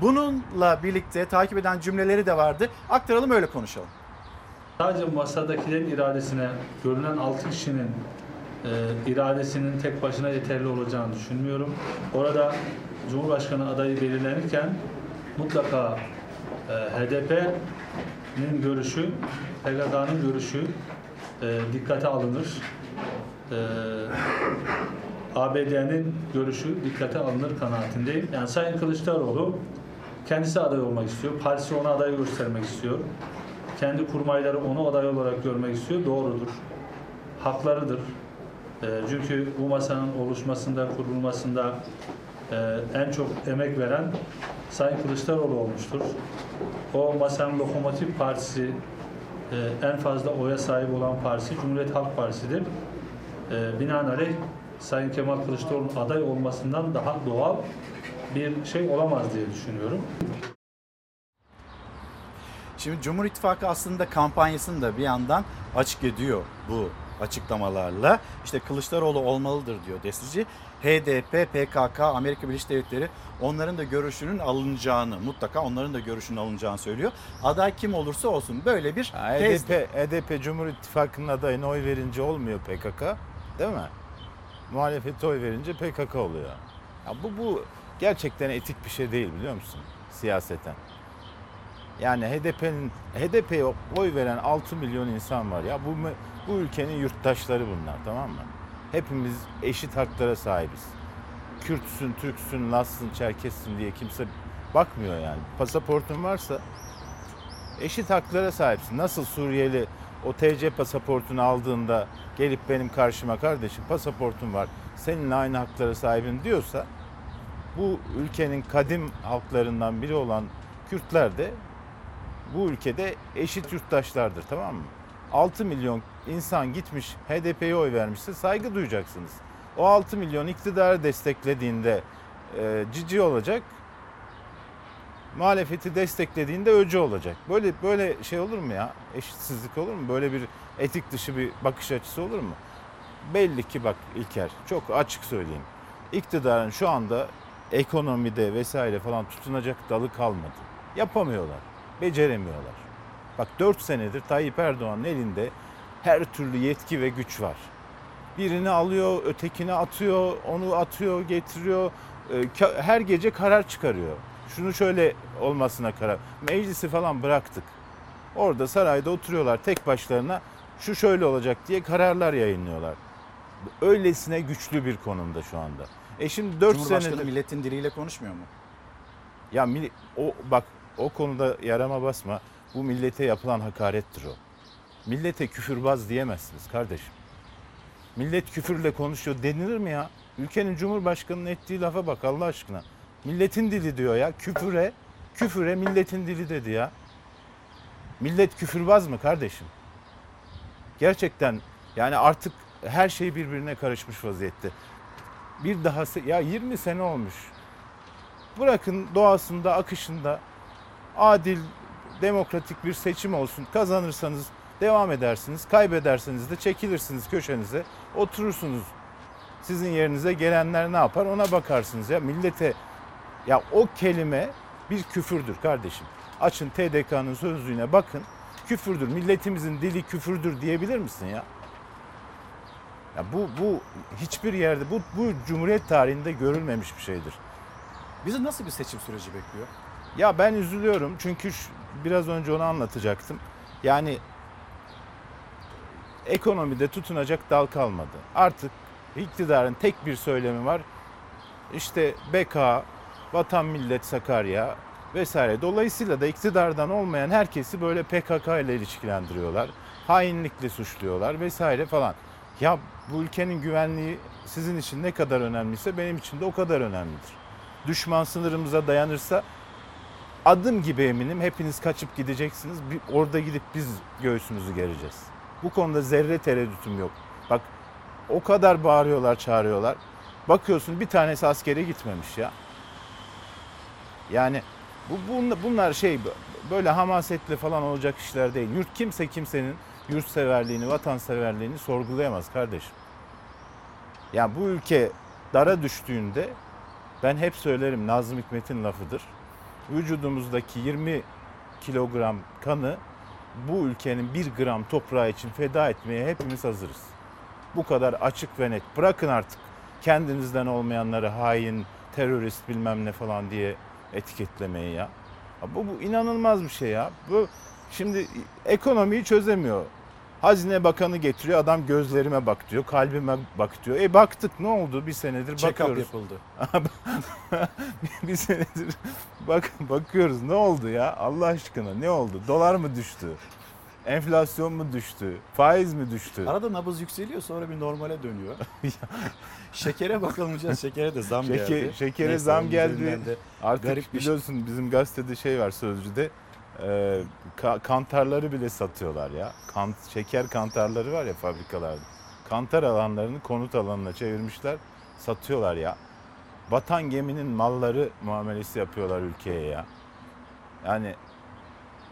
Bununla birlikte takip eden cümleleri de vardı. Aktaralım, öyle konuşalım. Sadece masadakilerin iradesine, görünen altı kişinin e, iradesinin tek başına yeterli olacağını düşünmüyorum. Orada Cumhurbaşkanı adayı belirlenirken mutlaka e, H D P'nin görüşü, P K K'nın görüşü e, dikkate alınır. E, A B D'nin görüşü dikkate alınır kanaatindeyim. Yani Sayın Kılıçdaroğlu kendisi aday olmak istiyor. Partisi ona aday göstermek istiyor. Kendi kurmayları onu aday olarak görmek istiyor. Doğrudur. Haklarıdır. E, çünkü bu masanın oluşmasında, kurulmasında Ee, en çok emek veren Sayın Kılıçdaroğlu olmuştur. O masanın lokomotif partisi, e, en fazla oya sahip olan partisi Cumhuriyet Halk Partisi'dir. E, binaenaleyh Sayın Kemal Kılıçdaroğlu'nun aday olmasından daha doğal bir şey olamaz diye düşünüyorum. Şimdi Cumhur İttifakı aslında kampanyasını da bir yandan açık ediyor bu açıklamalarla. İşte Kılıçdaroğlu olmalıdır diyor Destici. H D P, P K K, Amerika Birleşik Devletleri onların da görüşünün alınacağını, mutlaka onların da görüşünün alınacağını söylüyor. Aday kim olursa olsun böyle bir tez. H D P, H D P Cumhur İttifakı'nın adayına oy verince olmuyor P K K, değil mi? Muhalefete oy verince P K K oluyor. Ya bu, bu gerçekten etik bir şey değil, biliyor musun? Siyaseten. Yani H D P'nin H D P'ye oy veren altı milyon insan var ya. Bu bu ülkenin yurttaşları bunlar, tamam mı? Hepimiz eşit haklara sahibiz. Kürtsün, Türksün, Lazsın, Çerkessin diye kimse bakmıyor yani. Pasaportun varsa eşit haklara sahipsin. Nasıl Suriyeli o T C pasaportunu aldığında gelip benim karşıma kardeşim pasaportun var, seninle aynı haklara sahibim diyorsa, bu ülkenin kadim halklarından biri olan Kürtler de bu ülkede eşit yurttaşlardır, tamam mı? altı milyon insan gitmiş H D P'ye oy vermişse saygı duyacaksınız. O altı milyon iktidarı desteklediğinde e, cici olacak, muhalefeti desteklediğinde öcü olacak. Böyle böyle şey olur mu ya? Eşitsizlik olur mu? Böyle bir etik dışı bir bakış açısı olur mu? Belli ki bak İlker, çok açık söyleyeyim. İktidarın şu anda ekonomide vesaire falan tutunacak dalı kalmadı. Yapamıyorlar, beceremiyorlar. Bak dört senedir Tayyip Erdoğan'ın elinde her türlü yetki ve güç var. Birini alıyor, ötekini atıyor, onu atıyor, getiriyor. Her gece karar çıkarıyor. Şunu şöyle olmasına karar. Meclisi falan bıraktık. Orada sarayda oturuyorlar tek başlarına. Şu şöyle olacak diye kararlar yayınlıyorlar. Öylesine güçlü bir konumda şu anda. E şimdi dört Cumhurbaşkanı senedir... milletin diliyle konuşmuyor mu? Ya o bak o konuda yarama basma. Bu millete yapılan hakarettir o. Millete küfürbaz diyemezsiniz kardeşim. Millet küfürle konuşuyor denilir mi ya? Ülkenin Cumhurbaşkanı'nın ettiği lafa bak Allah aşkına. Milletin dili diyor ya. Küfüre, küfüre milletin dili dedi ya. Millet küfürbaz mı kardeşim? Gerçekten yani artık her şey birbirine karışmış vaziyette. Bir daha ya yirmi sene olmuş. Bırakın doğasında, akışında adil, demokratik bir seçim olsun. Kazanırsanız devam edersiniz, kaybederseniz de çekilirsiniz köşenize, oturursunuz. Sizin yerinize gelenler ne yapar ona bakarsınız ya. Millete ya o kelime bir küfürdür kardeşim. Açın T D K'nın sözlüğüne bakın. Küfürdür. Milletimizin dili küfürdür diyebilir misin ya? Ya bu bu hiçbir yerde bu bu Cumhuriyet tarihinde görülmemiş bir şeydir. Bizi nasıl bir seçim süreci bekliyor? Ya ben üzülüyorum çünkü şu, biraz önce onu anlatacaktım. Yani ekonomide tutunacak dal kalmadı. Artık iktidarın tek bir söylemi var. İşte B K, Vatan Millet Sakarya vesaire. Dolayısıyla da iktidardan olmayan herkesi böyle P K K ile ilişkilendiriyorlar. Hainlikle suçluyorlar vesaire falan. Ya bu ülkenin güvenliği sizin için ne kadar önemliyse benim için de o kadar önemlidir. Düşman sınırımıza dayanırsa adım gibi eminim hepiniz kaçıp gideceksiniz. Orada gidip biz göğsümüzü gereceğiz. Bu konuda zerre tereddütüm yok. Bak o kadar bağırıyorlar, çağırıyorlar. Bakıyorsun bir tanesi askere gitmemiş ya. Yani bu bunlar şey böyle hamasetle falan olacak işler değil. Yurt kimse kimsenin yurtseverliğini, vatanseverliğini sorgulayamaz kardeşim. Yani bu ülke dara düştüğünde ben hep söylerim Nazım Hikmet'in lafıdır. Vücudumuzdaki yirmi kilogram kanı bu ülkenin bir gram toprağı için feda etmeye hepimiz hazırız. Bu kadar açık ve net. Bırakın artık kendinizden olmayanları hain, terörist bilmem ne falan diye etiketlemeyi ya. Bu, bu inanılmaz bir şey ya. Bu şimdi ekonomiyi çözemiyor. Hazine Bakanı getiriyor adam gözlerime bak diyor, kalbime bak diyor. E baktık ne oldu bir senedir check bakıyoruz. Check-up yapıldı. bir senedir bak, bakıyoruz ne oldu ya Allah aşkına ne oldu? Dolar mı düştü? Enflasyon mu düştü? Faiz mi düştü? Arada nabız yükseliyor sonra bir normale dönüyor. Şekere bakılmayacağız. Şekere de zam Şeke, geldi. Şekere neyse, zam geldi. Artık garip biliyorsun şey. Bizim gazetede şey var Sözcü'de. E, ka, kantarları bile satıyorlar ya. Kant, şeker kantarları var ya fabrikalarda. Kantar alanlarını konut alanına çevirmişler. Satıyorlar ya. Batan geminin malları muamelesi yapıyorlar ülkeye ya. Yani...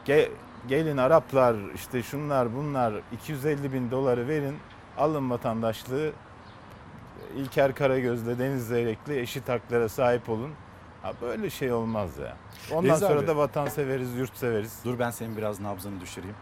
Ge, Gelin Araplar işte şunlar bunlar iki yüz elli bin doları verin alın vatandaşlığı İlker Karagöz'le Deniz Zeyrek'le eşit haklara sahip olun. Ha böyle şey olmaz ya. Ondan Deniz sonra abi, da vatan severiz yurt severiz. Dur ben senin biraz nabzını düşüreyim.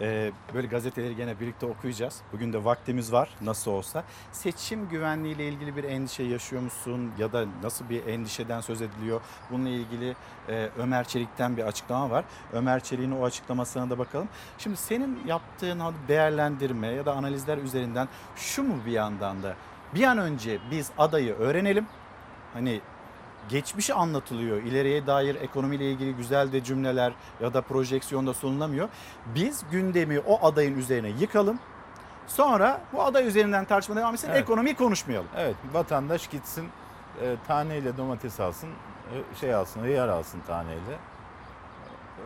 Ee, böyle gazeteleri gene birlikte okuyacağız. Bugün de vaktimiz var nasıl olsa. Seçim güvenliğiyle ilgili bir endişe yaşıyor musun? Ya da nasıl bir endişeden söz ediliyor? Bununla ilgili e, Ömer Çelik'ten bir açıklama var. Ömer Çelik'in o açıklamasına da bakalım. Şimdi senin yaptığın değerlendirme ya da analizler üzerinden şu mu bir yandan da? Bir an önce biz adayı öğrenelim. Hani... Geçmişi anlatılıyor. İleriye dair ekonomiyle ilgili güzel de cümleler ya da projeksiyonda sunulamıyor. Biz gündemi o adayın üzerine yıkalım. Sonra bu aday üzerinden tartışma devam etsin. Evet. Ekonomiyi konuşmayalım. Evet, vatandaş gitsin e, taneyle domates alsın, şey alsın, hıyar alsın taneyle.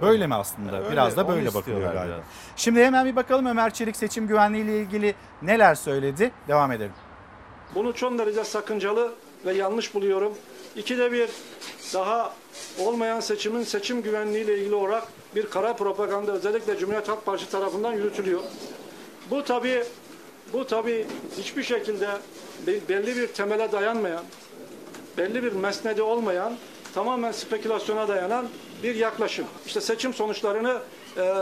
Böyle mi aslında? Öyle, biraz da böyle bakılıyor galiba. Biraz. Şimdi hemen bir bakalım Ömer Çelik seçim güvenliği ile ilgili neler söyledi? Devam edelim. Bunu son derece sakıncalı ve yanlış buluyorum. İkide bir daha olmayan seçimin seçim güvenliği ile ilgili olarak bir kara propaganda özellikle Cumhuriyet Halk Partisi tarafından yürütülüyor. Bu tabii bu tabii hiçbir şekilde belli bir temele dayanmayan, belli bir mesnedi olmayan, tamamen spekülasyona dayanan bir yaklaşım. İşte seçim sonuçlarını e,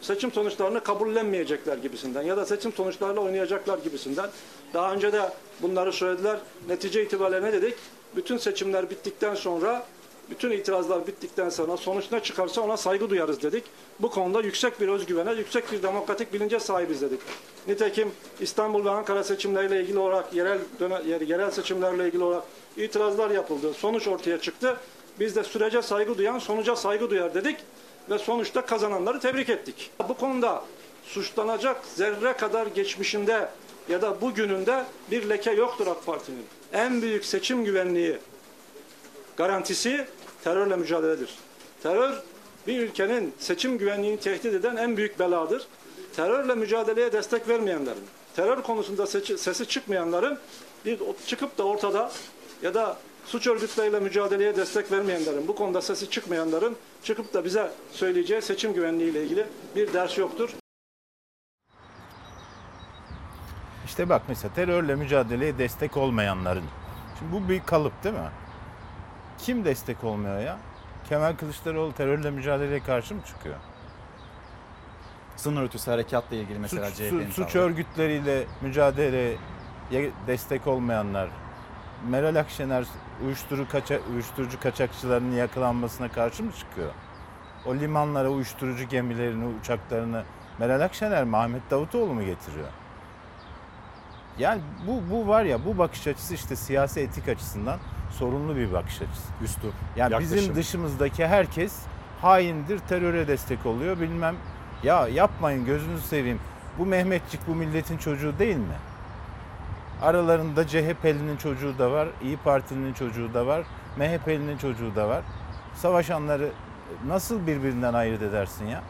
seçim sonuçlarını kabullenmeyecekler gibisinden ya da seçim sonuçlarıyla oynayacaklar gibisinden. Daha önce de bunları söylediler. Netice itibariyle ne dedik? Bütün seçimler bittikten sonra, bütün itirazlar bittikten sonra sonuç ne çıkarsa ona saygı duyarız dedik. Bu konuda yüksek bir özgüvene, yüksek bir demokratik bilince sahibiz dedik. Nitekim İstanbul ve Ankara seçimleriyle ilgili olarak, yerel yerel seçimlerle ilgili olarak itirazlar yapıldı. Sonuç ortaya çıktı. Biz de sürece saygı duyan, sonuca saygı duyar dedik ve sonuçta kazananları tebrik ettik. Bu konuda suçlanacak zerre kadar geçmişinde ya da bugününde bir leke yoktur AK Parti'nin. En büyük seçim güvenliği garantisi terörle mücadeledir. Terör bir ülkenin seçim güvenliğini tehdit eden en büyük beladır. Terörle mücadeleye destek vermeyenlerin, terör konusunda sesi çıkmayanların, bir çıkıp da ortada ya da suç örgütleriyle mücadeleye destek vermeyenlerin, bu konuda sesi çıkmayanların çıkıp da bize söyleyeceği seçim güvenliği ile ilgili bir ders yoktur. İşte bak mesela terörle mücadeleye destek olmayanların. Şimdi bu bir kalıp değil mi? Kim destek olmuyor ya? Kemal Kılıçdaroğlu terörle mücadeleye karşı mı çıkıyor? Sınır ötesi harekatla ilgili mesela C H P'nin suç, suç, suç örgütleriyle mücadeleye destek olmayanlar. Meral Akşener uyuşturucu, kaça, uyuşturucu kaçakçılarının yakalanmasına karşı mı çıkıyor? O limanlara uyuşturucu gemilerini, uçaklarını Meral Akşener mi, Ahmet Davutoğlu mu getiriyor? Yani bu bu var ya, bu bakış açısı işte siyasi etik açısından sorunlu bir bakış açısı. Üstü. Yani yaklaşım. Bizim dışımızdaki herkes haindir, teröre destek oluyor bilmem. Ya yapmayın, gözünüzü seveyim. Bu Mehmetçik bu milletin çocuğu değil mi? Aralarında C H P'linin çocuğu da var, İyi Parti'nin çocuğu da var, M H P'linin çocuğu da var. Savaşanları nasıl birbirinden ayırt edersin ya?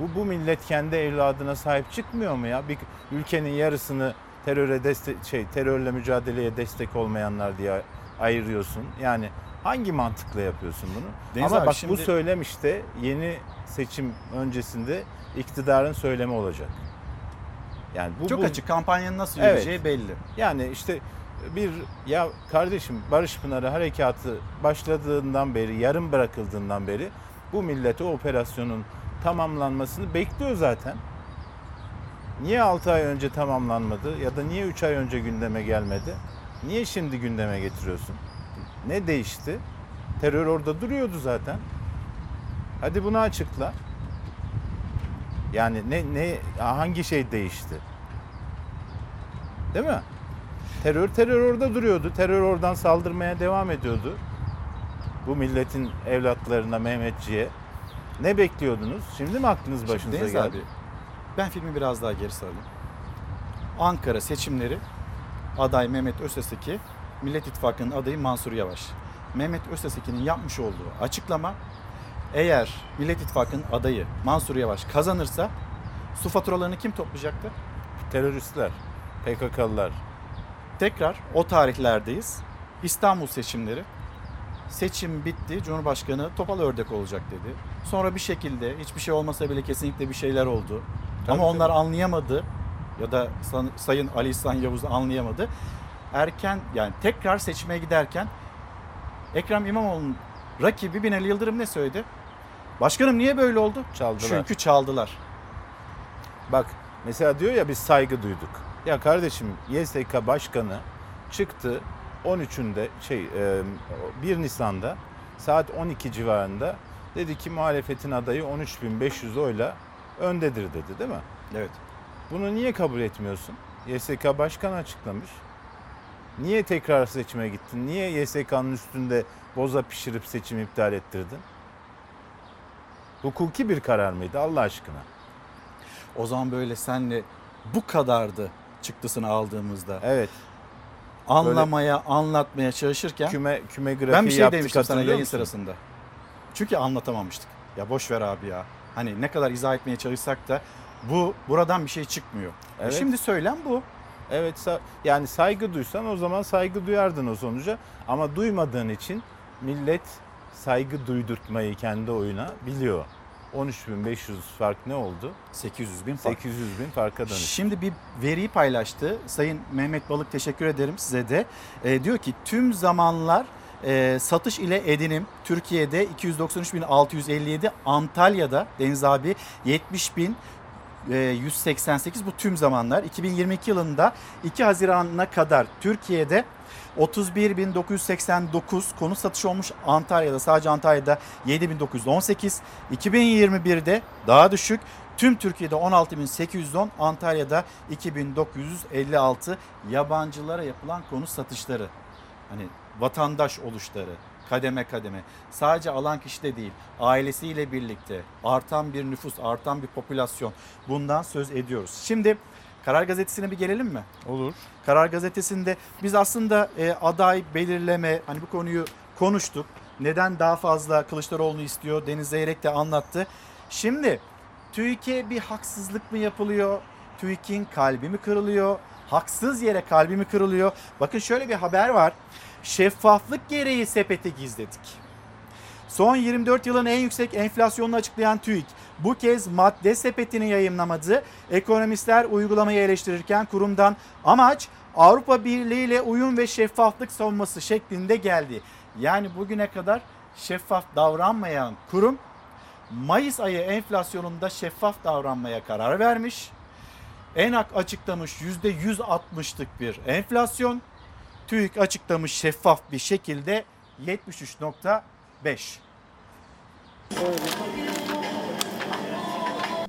Bu bu millet kendi evladına sahip çıkmıyor mu ya? Bir ülkenin yarısını teröre destek, şey terörle mücadeleye destek olmayanlar diye ayırıyorsun. Yani hangi mantıkla yapıyorsun bunu? Deniz Ama bak şimdi... bu söylem işte yeni seçim öncesinde iktidarın söylemi olacak. Yani bu, çok bu... açık kampanyanın nasıl yürüyeceği evet. belli. Yani işte bir ya kardeşim Barış Pınarı harekatı başladığından beri, yarım bırakıldığından beri bu millet o operasyonun tamamlanmasını bekliyor zaten. Niye altı ay önce tamamlanmadı ya da niye üç ay önce gündeme gelmedi? Niye şimdi gündeme getiriyorsun? Ne değişti? Terör orada duruyordu zaten. Hadi bunu açıkla. Yani ne ne hangi şey değişti? Değil mi? Terör terör orada duruyordu. Terör oradan saldırmaya devam ediyordu. Bu milletin evlatlarına, Mehmetçiğe. Ne bekliyordunuz? Şimdi mi aklınız başınıza Deniz geldi? Abi, ben filmi biraz daha geri sarayım. Ankara seçimleri, aday Mehmet Özteseki, Millet İttifakı'nın adayı Mansur Yavaş. Mehmet Özteseki'nin yapmış olduğu açıklama, eğer Millet İttifakı'nın adayı Mansur Yavaş kazanırsa su faturalarını kim toplayacaktı? Teröristler, P K K'lılar. Tekrar o tarihlerdeyiz. İstanbul seçimleri. Seçim bitti, Cumhurbaşkanı topal ördek olacak dedi. Sonra bir şekilde hiçbir şey olmasa bile kesinlikle bir şeyler oldu. Tabii Ama onlar mi? anlayamadı ya da Sayın Ali İhsan Yavuz anlayamadı. Erken yani tekrar seçime giderken Ekrem İmamoğlu'nun rakibi Binali Yıldırım ne söyledi? Başkanım niye böyle oldu? Çaldılar. Çünkü çaldılar. Bak mesela diyor ya biz saygı duyduk. Ya kardeşim Y S K Başkanı çıktı on üçünde şey bir Nisan'da saat on iki civarında dedi ki muhalefetin adayı on üç bin beş yüz oyla öndedir dedi değil mi? Evet. Bunu niye kabul etmiyorsun? Y S K Başkanı açıklamış. Niye tekrar seçime gittin? Niye Y S K'nın üstünde boza pişirip seçimi iptal ettirdin? Hukuki bir karar mıydı Allah aşkına? O zaman böyle senle bu kadardı çıktısını aldığımızda. Evet. anlamaya, böyle anlatmaya çalışırken küme küme grafiği ben bir şey demiştim sana yayın sırasında. Çünkü anlatamamıştık. Ya boş ver abi ya. Hani ne kadar izah etmeye çalışsak da bu buradan bir şey çıkmıyor. Evet. E şimdi söylem bu. Evet, yani saygı duysan o zaman saygı duyardın o sonuca, ama duymadığın için millet saygı duydurtmayı kendi oyuna biliyor. on üç bin beş yüz fark ne oldu? sekiz yüz bin fark. sekiz yüz bin farka dönüştü. Şimdi bir veriyi paylaştı Sayın Mehmet Balık, teşekkür ederim size de. E, diyor ki tüm zamanlar e, satış ile edinim Türkiye'de iki yüz doksan üç bin altı yüz elli yedi, Antalya'da Deniz abi yetmiş bin yüz seksen sekiz, bu tüm zamanlar. iki bin yirmi iki yılında iki Haziran'a kadar Türkiye'de otuz bir bin dokuz yüz seksen dokuz konut satışı olmuş. Antalya'da, sadece Antalya'da yedi bin dokuz yüz on sekiz. iki bin yirmi birde daha düşük. Tüm Türkiye'de on altı bin sekiz yüz on, Antalya'da iki bin dokuz yüz elli altı yabancılara yapılan konut satışları. Hani vatandaş oluşları kademe kademe, sadece alan kişi de değil, ailesiyle birlikte artan bir nüfus, artan bir popülasyon, bundan söz ediyoruz. Şimdi Karar Gazetesi'ne bir gelelim mi? Olur. Karar Gazetesi'nde biz aslında e, aday belirleme, hani bu konuyu konuştuk. Neden daha fazla Kılıçdaroğlu'nu istiyor? Deniz Zeyrek de anlattı. Şimdi TÜİK'e bir haksızlık mı yapılıyor? TÜİK'in kalbi mi kırılıyor? Haksız yere kalbi mi kırılıyor? Bakın şöyle bir haber var. Şeffaflık gereği sepeti gizledik. Son yirmi dört yılın en yüksek enflasyonunu açıklayan TÜİK bu kez madde sepetini yayımlamadı. Ekonomistler uygulamayı eleştirirken kurumdan amaç Avrupa Birliği ile uyum ve şeffaflık savunması şeklinde geldi. Yani bugüne kadar şeffaf davranmayan kurum Mayıs ayı enflasyonunda şeffaf davranmaya karar vermiş. ENAK açıklamış yüzde yüz altmışlık bir enflasyon. TÜİK açıklamış şeffaf bir şekilde yetmiş üç nokta beş.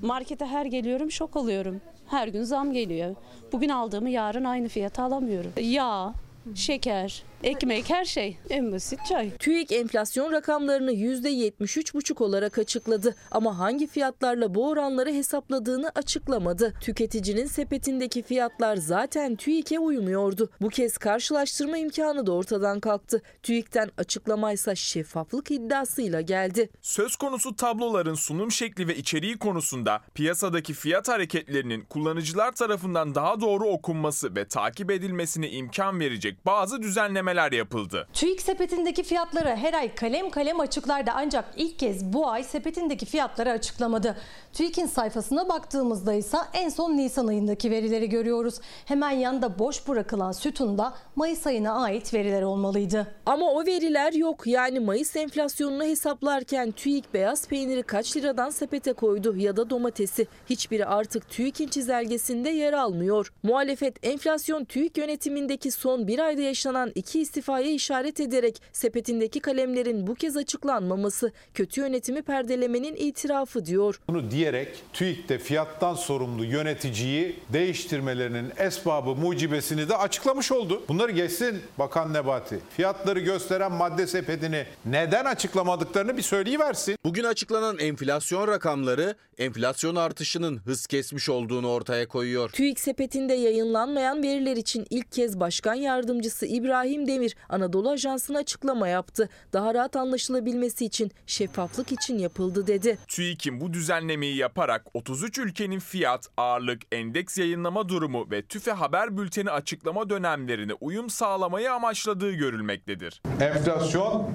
Markete her geliyorum şok oluyorum. Her gün zam geliyor. Bugün aldığımı yarın aynı fiyata alamıyorum. Yağ, şeker, ekmek, her şey. En basit çay. TÜİK enflasyon rakamlarını yüzde yetmiş üç virgül beş olarak açıkladı. Ama hangi fiyatlarla bu oranları hesapladığını açıklamadı. Tüketicinin sepetindeki fiyatlar zaten TÜİK'e uymuyordu. Bu kez karşılaştırma imkanı da ortadan kalktı. TÜİK'ten açıklamaysa şeffaflık iddiasıyla geldi. Söz konusu tabloların sunum şekli ve içeriği konusunda piyasadaki fiyat hareketlerinin kullanıcılar tarafından daha doğru okunması ve takip edilmesine imkan verecek bazı düzenlemeler yapıldı. TÜİK sepetindeki fiyatları her ay kalem kalem açıklardı, ancak ilk kez bu ay sepetindeki fiyatları açıklamadı. TÜİK'in sayfasına baktığımızda ise en son Nisan ayındaki verileri görüyoruz. Hemen yanında boş bırakılan sütunda Mayıs ayına ait veriler olmalıydı. Ama o veriler yok. Yani Mayıs enflasyonunu hesaplarken TÜİK beyaz peyniri kaç liradan sepete koydu ya da domatesi. Hiçbiri artık TÜİK'in çizelgesinde yer almıyor. Muhalefet enflasyon TÜİK yönetimindeki son bir ayda yaşanan iki istifaya işaret ederek sepetindeki kalemlerin bu kez açıklanmaması kötü yönetimi perdelemenin itirafı diyor. Bunu diyerek TÜİK'te fiyattan sorumlu yöneticiyi değiştirmelerinin esbabı mucibesini de açıklamış oldu. Bunları geçsin Bakan Nebati. Fiyatları gösteren madde sepetini neden açıklamadıklarını bir söyleyiversin. Bugün açıklanan enflasyon rakamları enflasyon artışının hız kesmiş olduğunu ortaya koyuyor. TÜİK sepetinde yayınlanmayan veriler için ilk kez Başkan Yardımcısı İbrahim Demir Anadolu Ajansı'na açıklama yaptı. Daha rahat anlaşılabilmesi için, şeffaflık için yapıldı dedi. TÜİK'in bu düzenlemeyi yaparak otuz üç ülkenin fiyat, ağırlık, endeks yayınlama durumu ve TÜFE haber bülteni açıklama dönemlerine uyum sağlamayı amaçladığı görülmektedir. Enflasyon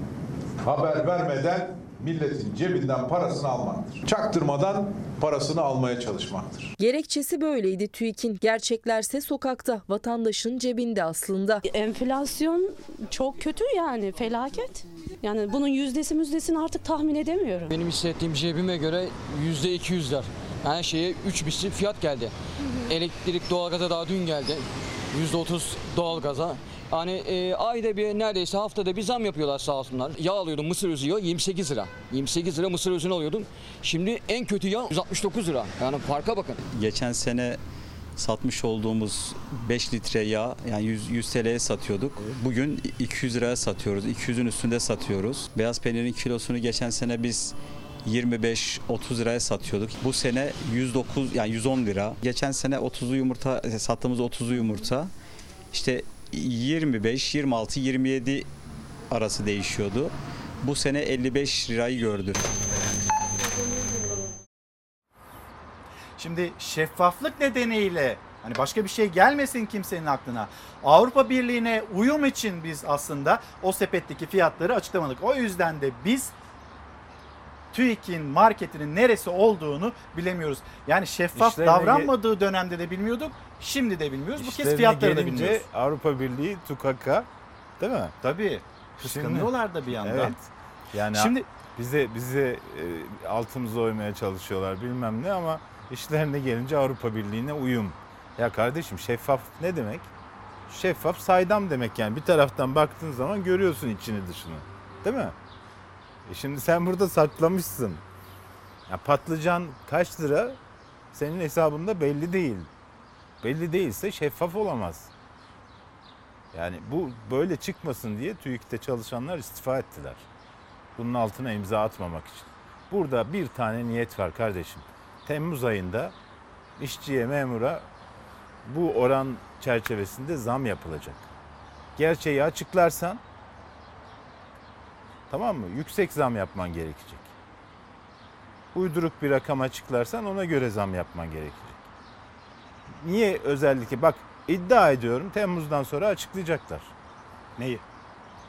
haber vermeden milletin cebinden parasını almaktır. Çaktırmadan parasını almaya çalışmaktır. Gerekçesi böyleydi TÜİK'in. Gerçeklerse sokakta, vatandaşın cebinde aslında. Enflasyon çok kötü, yani felaket. Yani bunun yüzdesi müzdesini artık tahmin edemiyorum. Benim hissettiğim cebime göre yüzde iki yüzler. Yani şeye üç biçim fiyat geldi. Hı hı. Elektrik, doğalgaza daha dün geldi. yüzde otuz doğalgaza. Hani e, ayda bir, neredeyse haftada bir zam yapıyorlar sağ olsunlar. Yağ alıyordum, mısır özü yağı yirmi sekiz lira. yirmi sekiz lira mısır özünü alıyordum. Şimdi en kötü yağ yüz altmış dokuz lira. Yani farka bakın. Geçen sene satmış olduğumuz beş litre yağ, yani yüz, yüz T L'ye satıyorduk. Bugün iki yüz liraya satıyoruz. iki yüzün üstünde satıyoruz. Beyaz peynirin kilosunu geçen sene biz yirmi beş otuz liraya satıyorduk. Bu sene yüz dokuz, yani yüz on lira. Geçen sene otuzlu yumurta sattığımız otuzlu yumurta işte yirmi beş, yirmi altı, yirmi yedi arası değişiyordu. Bu sene elli beş lirayı gördü. Şimdi şeffaflık nedeniyle, hani başka bir şey gelmesin kimsenin aklına, Avrupa Birliği'ne uyum için biz aslında o sepetteki fiyatları açıklamadık. O yüzden de biz TÜİK'in marketinin neresi olduğunu bilemiyoruz. Yani şeffaf İşlerine davranmadığı ge- dönemde de bilmiyorduk, şimdi de bilmiyoruz. Bu kez fiyatları da bilmiyoruz. Avrupa Birliği tukaka, değil mi? Tabii. Kıskanıyorlar da bir yandan. Evet. Yani şimdi bize bize altımıza oymaya çalışıyorlar bilmem ne, ama işlerine gelince Avrupa Birliği'ne uyum. Ya kardeşim, şeffaf ne demek? Şeffaf, saydam demek yani. Bir taraftan baktığın zaman görüyorsun içini dışını. Değil mi? E şimdi sen burada saklamışsın. Ya patlıcan kaç lira? Senin hesabında belli değil. Belli değilse şeffaf olamaz. Yani bu böyle çıkmasın diye TÜİK'te çalışanlar istifa ettiler. Bunun altına imza atmamak için. Burada bir tane niyet var kardeşim. Temmuz ayında işçiye, memura bu oran çerçevesinde zam yapılacak. Gerçeği açıklarsan, tamam mı? Yüksek zam yapman gerekecek. Uyduruk bir rakam açıklarsan ona göre zam yapman gerekecek. Niye özellikle? Bak, iddia ediyorum Temmuz'dan sonra açıklayacaklar. Neyi?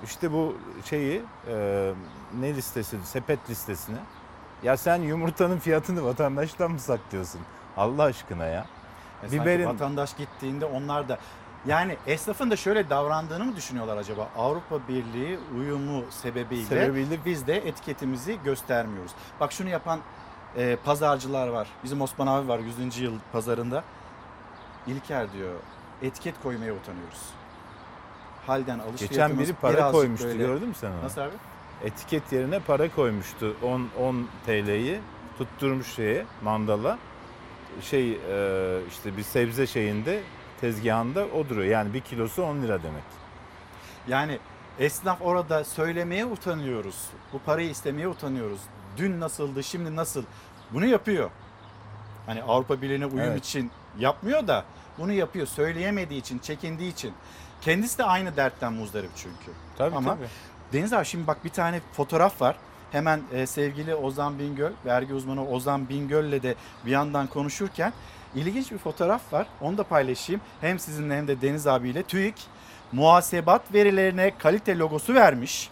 İşte bu şeyi, e, ne listesi, sepet listesini. Ya sen yumurtanın fiyatını vatandaştan mı saklıyorsun? Allah aşkına ya. E Biberin... Sanki vatandaş gittiğinde onlar da, yani esnafın da şöyle davrandığını mı düşünüyorlar acaba? Avrupa Birliği uyumu sebebiyle, sebebiyle biz de etiketimizi göstermiyoruz. Bak şunu yapan e, pazarcılar var. Bizim Osman abi var yüzüncü yıl pazarında. İlker diyor, etiket koymaya utanıyoruz. Halden alış. Geçen biri para koymuştu, böyle... gördün mü sen onu? Nasıl abi? Etiket yerine para koymuştu. on, on T L'yi tutturmuş şeye, mandala. Şey işte bir sebze şeyinde, tezgahında o duruyor. Yani bir kilosu on lira demek. Yani esnaf orada söylemeye utanıyoruz. Bu parayı istemeye utanıyoruz. Dün nasıldı, şimdi nasıl? Bunu yapıyor. Hani Avrupa Birliği'ne uyum evet. için yapmıyor da bunu yapıyor. Söyleyemediği için, çekindiği için. Kendisi de aynı dertten muzdarip çünkü. Tabii Ama tabii. Deniz abi, şimdi bak bir tane fotoğraf var. Hemen e, sevgili Ozan Bingöl, vergi uzmanı Ozan Bingöl'le de bir yandan konuşurken ilginç bir fotoğraf var. Onu da paylaşayım. Hem sizinle hem de Deniz abiyle. TÜİK muhasebat verilerine kalite logosu vermiş.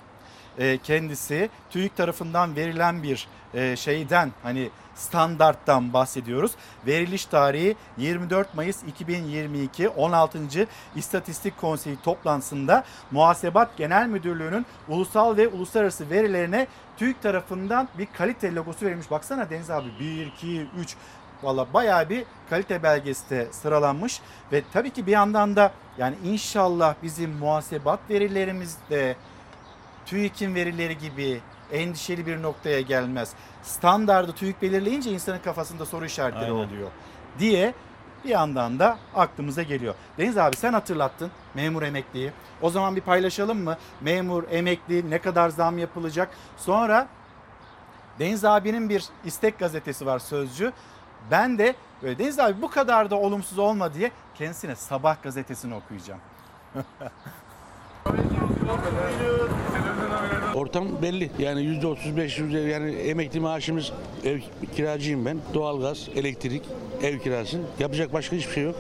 E, kendisi TÜİK tarafından verilen bir e, şeyden, hani standarttan bahsediyoruz. Veriliş tarihi yirmi dört Mayıs iki bin yirmi iki, on altıncı İstatistik Konseyi toplantısında Muhasebat Genel Müdürlüğü'nün ulusal ve uluslararası verilerine TÜİK tarafından bir kalite logosu verilmiş. Baksana Deniz abi, bir, iki, üç, valla bayağı bir kalite belgesi de sıralanmış. Ve tabii ki bir yandan da yani inşallah bizim muhasebat verilerimiz de TÜİK'in verileri gibi endişeli bir noktaya gelmez. Standardı TÜİK belirleyince insanın kafasında soru işaretleri Aynen. oluyor diye bir yandan da aklımıza geliyor. Deniz abi, sen hatırlattın memur emekliyi. O zaman bir paylaşalım mı? Memur, emekli, ne kadar zam yapılacak? Sonra Deniz abinin bir istek gazetesi var, Sözcü. Ben de böyle, Deniz abi bu kadar da olumsuz olma diye kendisine Sabah gazetesini okuyacağım. Ortam belli yani, yüzde otuz beş, yüzde elli yani emekli maaşımız, ev kiracıyım ben, doğalgaz, elektrik, ev kirası, yapacak başka hiçbir şey yok.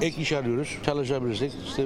Ek iş arıyoruz, çalışabilirsek işte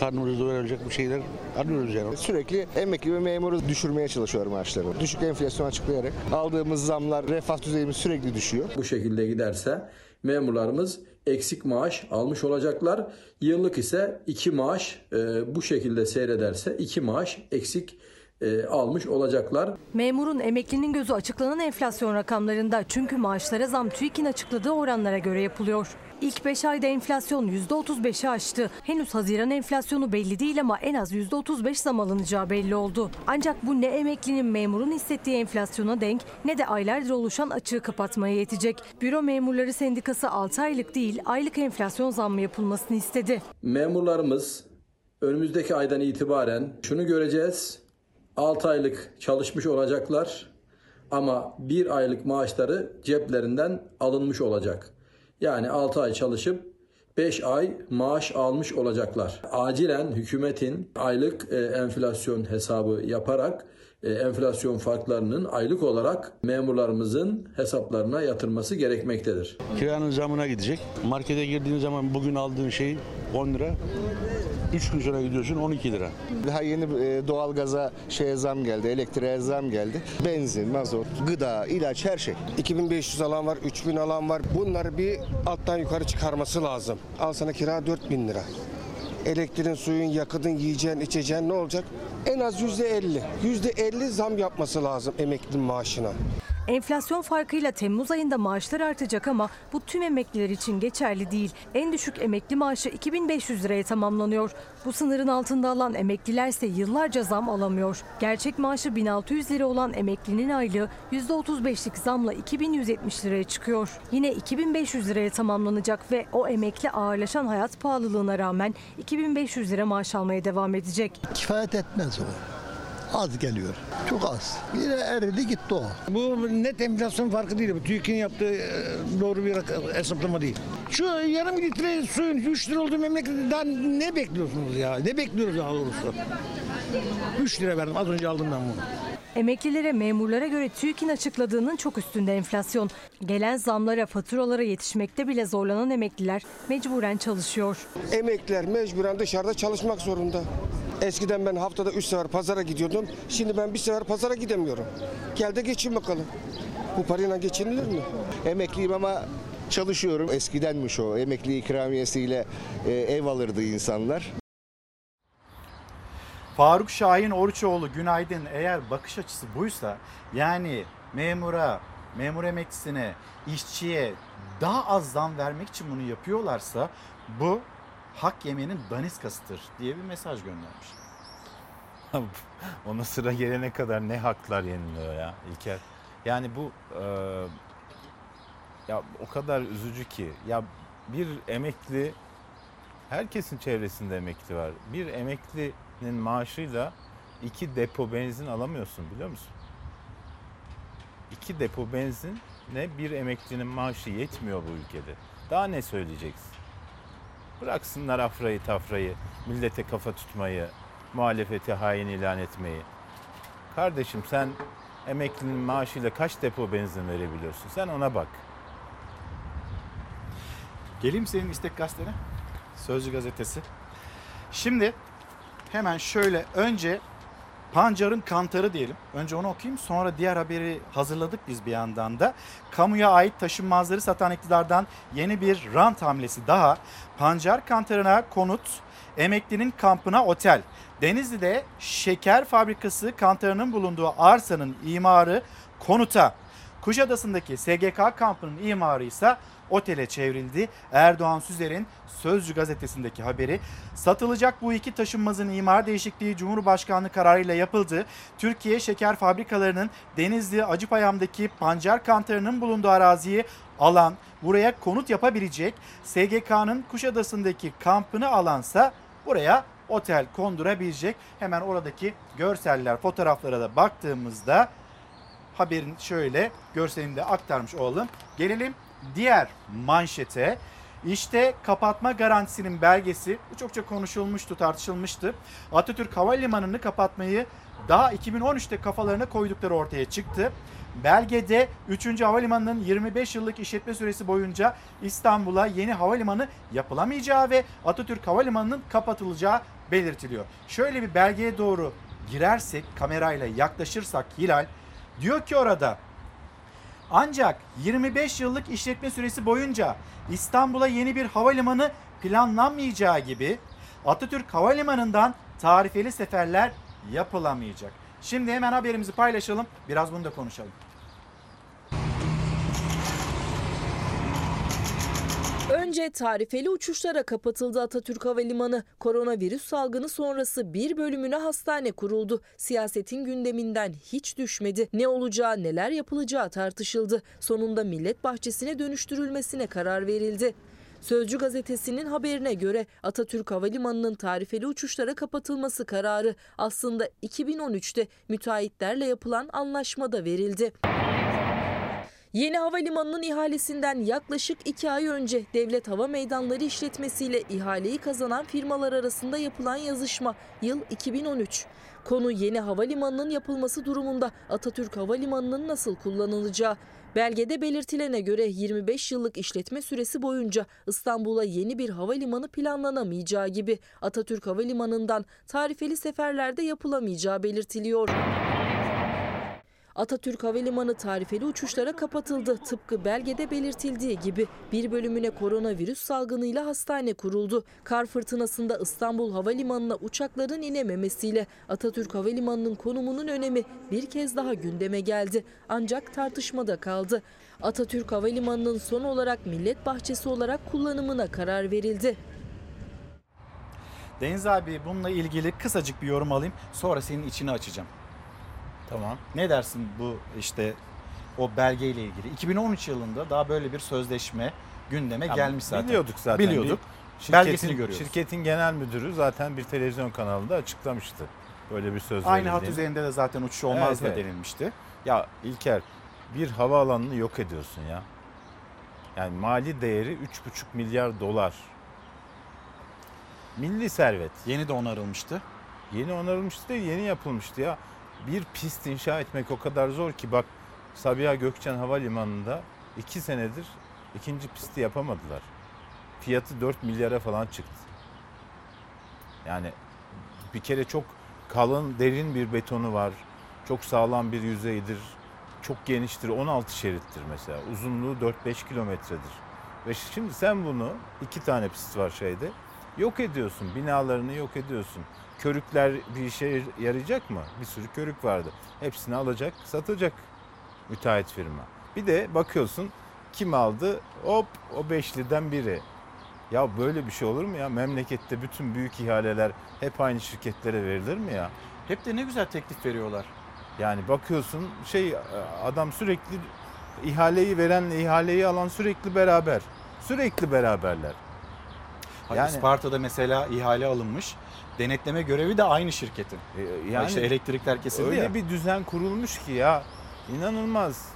karnımızı doyuracak bir şeyler arıyoruz yani. Sürekli emekli ve memuru düşürmeye çalışıyor maaşları. Düşük enflasyon açıklayarak aldığımız zamlar, refah düzeyimiz sürekli düşüyor. Bu şekilde giderse memurlarımız eksik maaş almış olacaklar. Yıllık ise iki maaş, e, bu şekilde seyrederse iki maaş eksik e, almış olacaklar. Memurun, emeklinin gözü açıklanan enflasyon rakamlarında. Çünkü maaşlara zam TÜİK'in açıkladığı oranlara göre yapılıyor. İlk beş ayda enflasyon yüzde otuz beşi aştı. Henüz Haziran enflasyonu belli değil ama en az yüzde otuz beş zam alınacağı belli oldu. Ancak bu ne emeklinin, memurun hissettiği enflasyona denk, ne de aylardır oluşan açığı kapatmaya yetecek. Büro Memurları Sendikası altı aylık değil, aylık enflasyon zammı yapılmasını istedi. Memurlarımız önümüzdeki aydan itibaren şunu göreceğiz. altı aylık çalışmış olacaklar ama bir aylık maaşları ceplerinden alınmış olacak. Yani altı ay çalışıp beş ay maaş almış olacaklar. Acilen hükümetin aylık enflasyon hesabı yaparak enflasyon farklarının aylık olarak memurlarımızın hesaplarına yatırması gerekmektedir. Kiranın zamına gidecek. Markete girdiğin zaman bugün aldığın şey on lira. üç gün sonra gidiyorsun on iki lira. Daha yeni doğalgaza şeye zam geldi, elektriğe zam geldi. Benzin, mazot, gıda, ilaç her şey. iki bin beş yüz alan var, üç bin alan var. Bunları bir alttan yukarı çıkarması lazım. Al sana kira dört bin lira. Elektriğin, suyun, yakıtın, yiyeceğin, içeceğin ne olacak? En az yüzde elli. yüzde elli zam yapması lazım emeklinin maaşına. Enflasyon farkıyla Temmuz ayında maaşlar artacak ama bu tüm emekliler için geçerli değil. En düşük emekli maaşı iki bin beş yüz liraya tamamlanıyor. Bu sınırın altında alan emekliler ise yıllarca zam alamıyor. Gerçek maaşı bin altı yüz lira olan emeklinin aylığı yüzde otuz beşlik zamla iki bin yüz yetmiş liraya çıkıyor. Yine iki bin beş yüz liraya tamamlanacak ve o emekli ağırlaşan hayat pahalılığına rağmen iki bin beş yüz lira maaş almaya devam edecek. Kifayet etmez o. Az geliyor. Çok az. Yine eridi gitti o. Bu net enflasyon farkı değil. Bu TÜİK'in yaptığı doğru bir hesaplama değil. Şu yarım litre suyun üç lira olduğu memleketten ne bekliyorsunuz ya? Ne bekliyoruz daha doğrusu? üç lira verdim. Az önce aldım ben bunu. Emeklilere, memurlara göre TÜİK'in açıkladığının çok üstünde enflasyon. Gelen zamlara, faturalara yetişmekte bile zorlanan emekliler mecburen çalışıyor. Emekliler mecburen dışarıda çalışmak zorunda. Eskiden ben haftada üç sefer pazara gidiyordum. Şimdi ben bir sefer pazara gidemiyorum. Gel de geçin bakalım. Bu parayla geçinilir mi? Emekliyim ama çalışıyorum. Eskidenmiş o. Emekli ikramiyesiyle ev alırdı insanlar. Faruk Şahin Oruçoğlu günaydın. Eğer bakış açısı buysa, yani memura, memur emeklisine, işçiye daha az zam vermek için bunu yapıyorlarsa bu hak yemenin daniskasıdır diye bir mesaj göndermiş. Ona sıra gelene kadar ne haklar yeniliyor ya İlker. Yani bu e, ya o kadar üzücü ki. Ya bir emekli, herkesin çevresinde emekli var. Bir emeklinin maaşıyla iki depo benzin alamıyorsun biliyor musun? İki depo benzinle bir emeklinin maaşı yetmiyor bu ülkede. Daha ne söyleyeceksin? Bıraksınlar afrayı tafrayı, millete kafa tutmayı, muhalefeti hain ilan etmeyi. Kardeşim sen emeklinin maaşıyla kaç depo benzin verebiliyorsun? Sen ona bak. Geleyim senin istek gazetene. Sözcü gazetesi. Şimdi hemen şöyle önce Pancar'ın kantarı diyelim. Önce onu okuyayım, sonra diğer haberi hazırladık biz bir yandan da. Kamuya ait taşınmazları satan iktidardan yeni bir rant hamlesi daha. Pancar kantarına konut, emeklinin kampına otel. Denizli'de şeker fabrikası kantarının bulunduğu arsanın imarı konuta. Kuşadası'ndaki S G K kampının imarı ise otele çevrildi. Erdoğan Süzer'in Sözcü gazetesindeki haberi. Satılacak bu iki taşınmazın imar değişikliği Cumhurbaşkanlığı kararıyla yapıldı. Türkiye şeker fabrikalarının Denizli Acıpayam'daki pancar kantarının bulunduğu araziyi alan, buraya konut yapabilecek, S G K'nın Kuşadası'ndaki kampını alansa buraya otel kondurabilecek. Hemen oradaki görseller, fotoğraflara da baktığımızda haberin şöyle görselini de aktarmış olalım. Gelelim diğer manşete. İşte kapatma garantisinin belgesi. Bu çokça konuşulmuştu, tartışılmıştı. Atatürk Havalimanı'nı kapatmayı daha iki bin on üçte kafalarına koydukları ortaya çıktı. Belgede üçüncü havalimanının yirmi beş yıllık işletme süresi boyunca İstanbul'a yeni havalimanı yapılamayacağı ve Atatürk Havalimanı'nın kapatılacağı belirtiliyor. Şöyle bir belgeye doğru girersek, kamerayla yaklaşırsak Hilal, diyor ki orada ancak yirmi beş yıllık işletme süresi boyunca İstanbul'a yeni bir havalimanı planlanmayacağı gibi Atatürk Havalimanı'ndan tarifeli seferler yapılamayacak. Şimdi hemen haberimizi paylaşalım, biraz bunu da konuşalım. Önce tarifeli uçuşlara kapatıldı Atatürk Havalimanı. Koronavirüs salgını sonrası bir bölümüne hastane kuruldu. Siyasetin gündeminden hiç düşmedi. Ne olacağı, neler yapılacağı tartışıldı. Sonunda millet bahçesine dönüştürülmesine karar verildi. Sözcü gazetesinin haberine göre Atatürk Havalimanı'nın tarifeli uçuşlara kapatılması kararı aslında iki bin on üçte müteahhitlerle yapılan anlaşmada verildi. Yeni havalimanının ihalesinden yaklaşık iki ay önce Devlet Hava Meydanları İşletmesi ile ihaleyi kazanan firmalar arasında yapılan yazışma yıl iki bin on üç. Konu yeni havalimanının yapılması durumunda Atatürk Havalimanı'nın nasıl kullanılacağı. Belgede belirtilene göre yirmi beş yıllık işletme süresi boyunca İstanbul'a yeni bir havalimanı planlanamayacağı gibi Atatürk Havalimanı'ndan tarifeli seferlerde yapılamayacağı belirtiliyor. Atatürk Havalimanı tarifeli uçuşlara kapatıldı. Tıpkı belgede belirtildiği gibi bir bölümüne koronavirüs salgınıyla hastane kuruldu. Kar fırtınasında İstanbul Havalimanı'na uçakların inememesiyle Atatürk Havalimanı'nın konumunun önemi bir kez daha gündeme geldi. Ancak tartışmada kaldı. Atatürk Havalimanı'nın son olarak millet bahçesi olarak kullanımına karar verildi. Deniz abi, bununla ilgili kısacık bir yorum alayım. Sonra senin içini açacağım. Tamam. Ne dersin bu işte o belgeyle ilgili? iki bin on üç yılında daha böyle bir sözleşme gündeme yani gelmiş zaten. Biliyorduk zaten. Biliyorduk. Şirketin, belgesini görüyoruz. Şirketin genel müdürü zaten bir televizyon kanalında açıklamıştı. Böyle bir söz verildiğini. Aynı hat üzerinde de zaten uçuş olmaz da evet, denilmişti. Ya İlker, bir havaalanını yok ediyorsun ya. Yani mali değeri üç buçuk milyar dolar. Milli servet. Yeni de onarılmıştı. Yeni onarılmıştı değil, yeni yapılmıştı ya. Bir pist inşa etmek o kadar zor ki bak Sabiha Gökçen Havalimanı'nda iki senedir ikinci pisti yapamadılar. Fiyatı dört milyara falan çıktı. Yani bir kere çok kalın, derin bir betonu var. Çok sağlam bir yüzeydir. Çok geniştir. on altı şerittir mesela. Uzunluğu dört beş kilometredir. Ve şimdi sen bunu, iki tane pist var şeyde, yok ediyorsun. Binalarını yok ediyorsun. Körükler bir işe yarayacak mı? Bir sürü körük vardı. Hepsini alacak, satacak müteahhit firma. Bir de bakıyorsun kim aldı? Hop, o beşliden biri. Ya böyle bir şey olur mu ya? Memlekette bütün büyük ihaleler hep aynı şirketlere verilir mi ya? Hep de ne güzel teklif veriyorlar. Yani bakıyorsun şey, adam sürekli ihaleyi verenle ihaleyi alan sürekli beraber. Sürekli beraberler. Hayır, yani Sparta'da mesela ihale alınmış. Denetleme görevi de aynı şirketin. Yani işte elektrikler kesildi öyle ya. Öyle bir düzen kurulmuş ki ya, inanılmaz.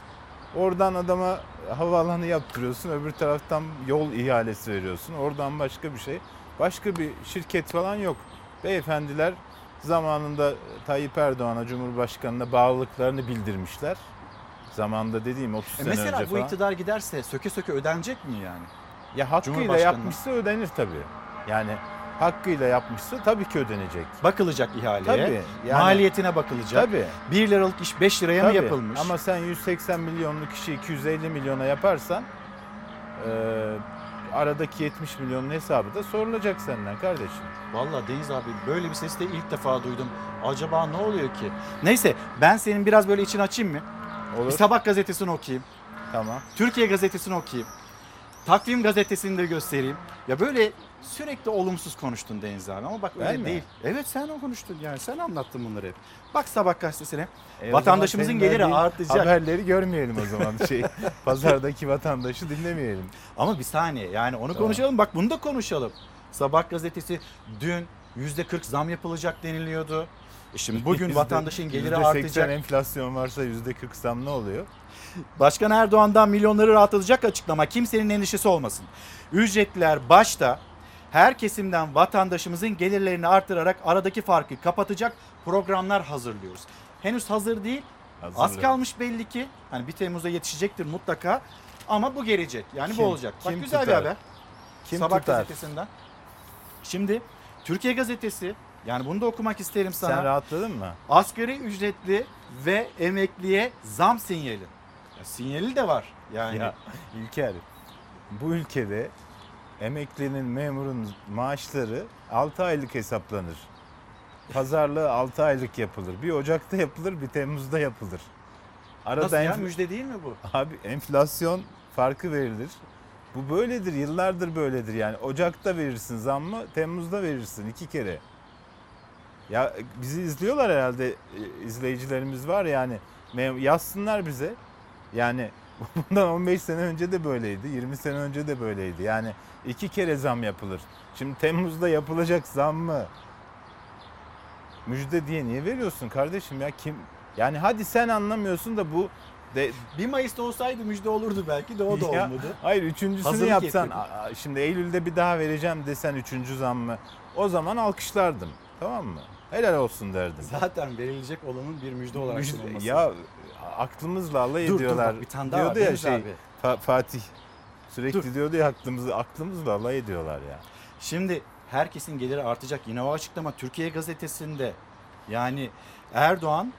Oradan adama havaalanı yaptırıyorsun, öbür taraftan yol ihalesi veriyorsun. Oradan başka bir şey. Başka bir şirket falan yok. Beyefendiler zamanında Tayyip Erdoğan'a, Cumhurbaşkanı'na bağlılıklarını bildirmişler. Zamanında dediğim otuz sene önce falan. Mesela bu iktidar giderse söke söke ödenecek mi yani? Ya hakkıyla yapmışsa ödenir tabii. Yani hakkıyla yapmışsa tabii ki ödenecek. Bakılacak ihaleye. Tabii, yani, maliyetine bakılacak. Tabii. bir liralık iş beş liraya tabii mı yapılmış? Ama sen yüz seksen milyonluk işi iki yüz elli milyona yaparsan e, aradaki yetmiş milyonun hesabı da sorulacak senden kardeşim. Vallahi Deniz abi, böyle bir sesi de ilk defa duydum. Acaba ne oluyor ki? Neyse, ben senin biraz böyle içini açayım mı? Olur. Bir Sabah gazetesini okuyayım. Tamam. Türkiye gazetesini okuyayım. Takvim gazetesini de göstereyim. Ya böyle sürekli olumsuz konuştun Deniz abi ama bak ben öyle mi? Değil. Evet, sen o konuştun yani, sen anlattın bunları hep. Bak Sabah gazetesine, e vatandaşımızın geliri artacak. Haberleri görmeyelim o zaman, şey pazardaki vatandaşı dinlemeyelim. Ama bir saniye yani onu tamam, konuşalım, bak bunu da konuşalım. Sabah gazetesi dün yüzde kırk zam yapılacak deniliyordu. E şimdi bugün vatandaşın geliri artacak. yüzde seksen enflasyon varsa yüzde kırk zam ne oluyor? Başkan Erdoğan'dan milyonları rahatlatacak açıklama, kimsenin endişesi olmasın. Ücretliler başta, her kesimden vatandaşımızın gelirlerini artırarak aradaki farkı kapatacak programlar hazırlıyoruz. Henüz hazır değil. Hazırlı. Az kalmış belli ki. Hani bir Temmuz'da yetişecektir mutlaka. Ama bu gelecek. Yani kim, bu olacak. Bak güzel tutar? Bir haber. Kim Sabah tutar? Gazetesinden. Şimdi Türkiye gazetesi. Yani bunu da okumak isterim sana. Sen rahatladın mı? Asgari ücretli ve emekliye zam sinyali. Ya, sinyali de var yani. Ya, İlker, bu ülkede emeklinin, memurun maaşları altı aylık hesaplanır. Pazarlığı altı aylık yapılır. Bir Ocak'ta yapılır, bir Temmuz'da yapılır. Arada nasıl ya? Enf- müjde değil mi bu? Abi enflasyon farkı verilir. Bu böyledir, yıllardır böyledir yani. Ocak'ta verirsin zammı, Temmuz'da verirsin iki kere. Ya bizi izliyorlar herhalde, izleyicilerimiz var yani. Yazsınlar bize. Yani bundan on beş sene önce de böyleydi, yirmi sene önce de böyleydi. Yani iki kere zam yapılır. Şimdi Temmuz'da yapılacak zam mı? Müjde diye niye veriyorsun kardeşim ya? Kim? Yani hadi sen anlamıyorsun da bu De, bir Mayıs'ta olsaydı müjde olurdu belki de, o da ya, olmadı. Hayır, üçüncüsünü hazırlık yapsan getirdim. Şimdi Eylül'de bir daha vereceğim desen üçüncü zammı, o zaman alkışlardım, tamam mı? Helal olsun derdim. Zaten verilecek olanın bir müjde olarak müjde, olması. Ya aklımızla alay dur, ediyorlar. Dur, bir tane daha diyordu var, ya şey Fa- Fatih sürekli dur. diyordu ya aklımızı, aklımızla alay ediyorlar ya. Şimdi herkesin geliri artacak. Yine o açıklama Türkiye Gazetesi'nde. Yani Erdoğan,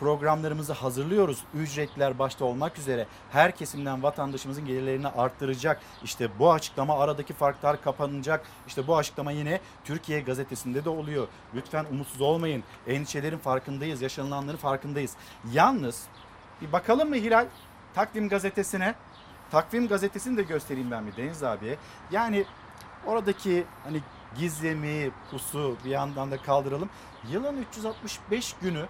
programlarımızı hazırlıyoruz. Ücretler başta olmak üzere her kesimden vatandaşımızın gelirlerini arttıracak. İşte bu açıklama, aradaki farklar kapanacak. İşte bu açıklama yine Türkiye Gazetesi'nde de oluyor. Lütfen umutsuz olmayın. Endişelerin farkındayız. Yaşanılanların farkındayız. Yalnız bir bakalım mı Hilal Takvim Gazetesi'ne? Takvim Gazetesi'ni de göstereyim ben bir Deniz abiye. Yani oradaki hani gizemi, pusu bir yandan da kaldıralım. Yılın üç yüz altmış beş günü,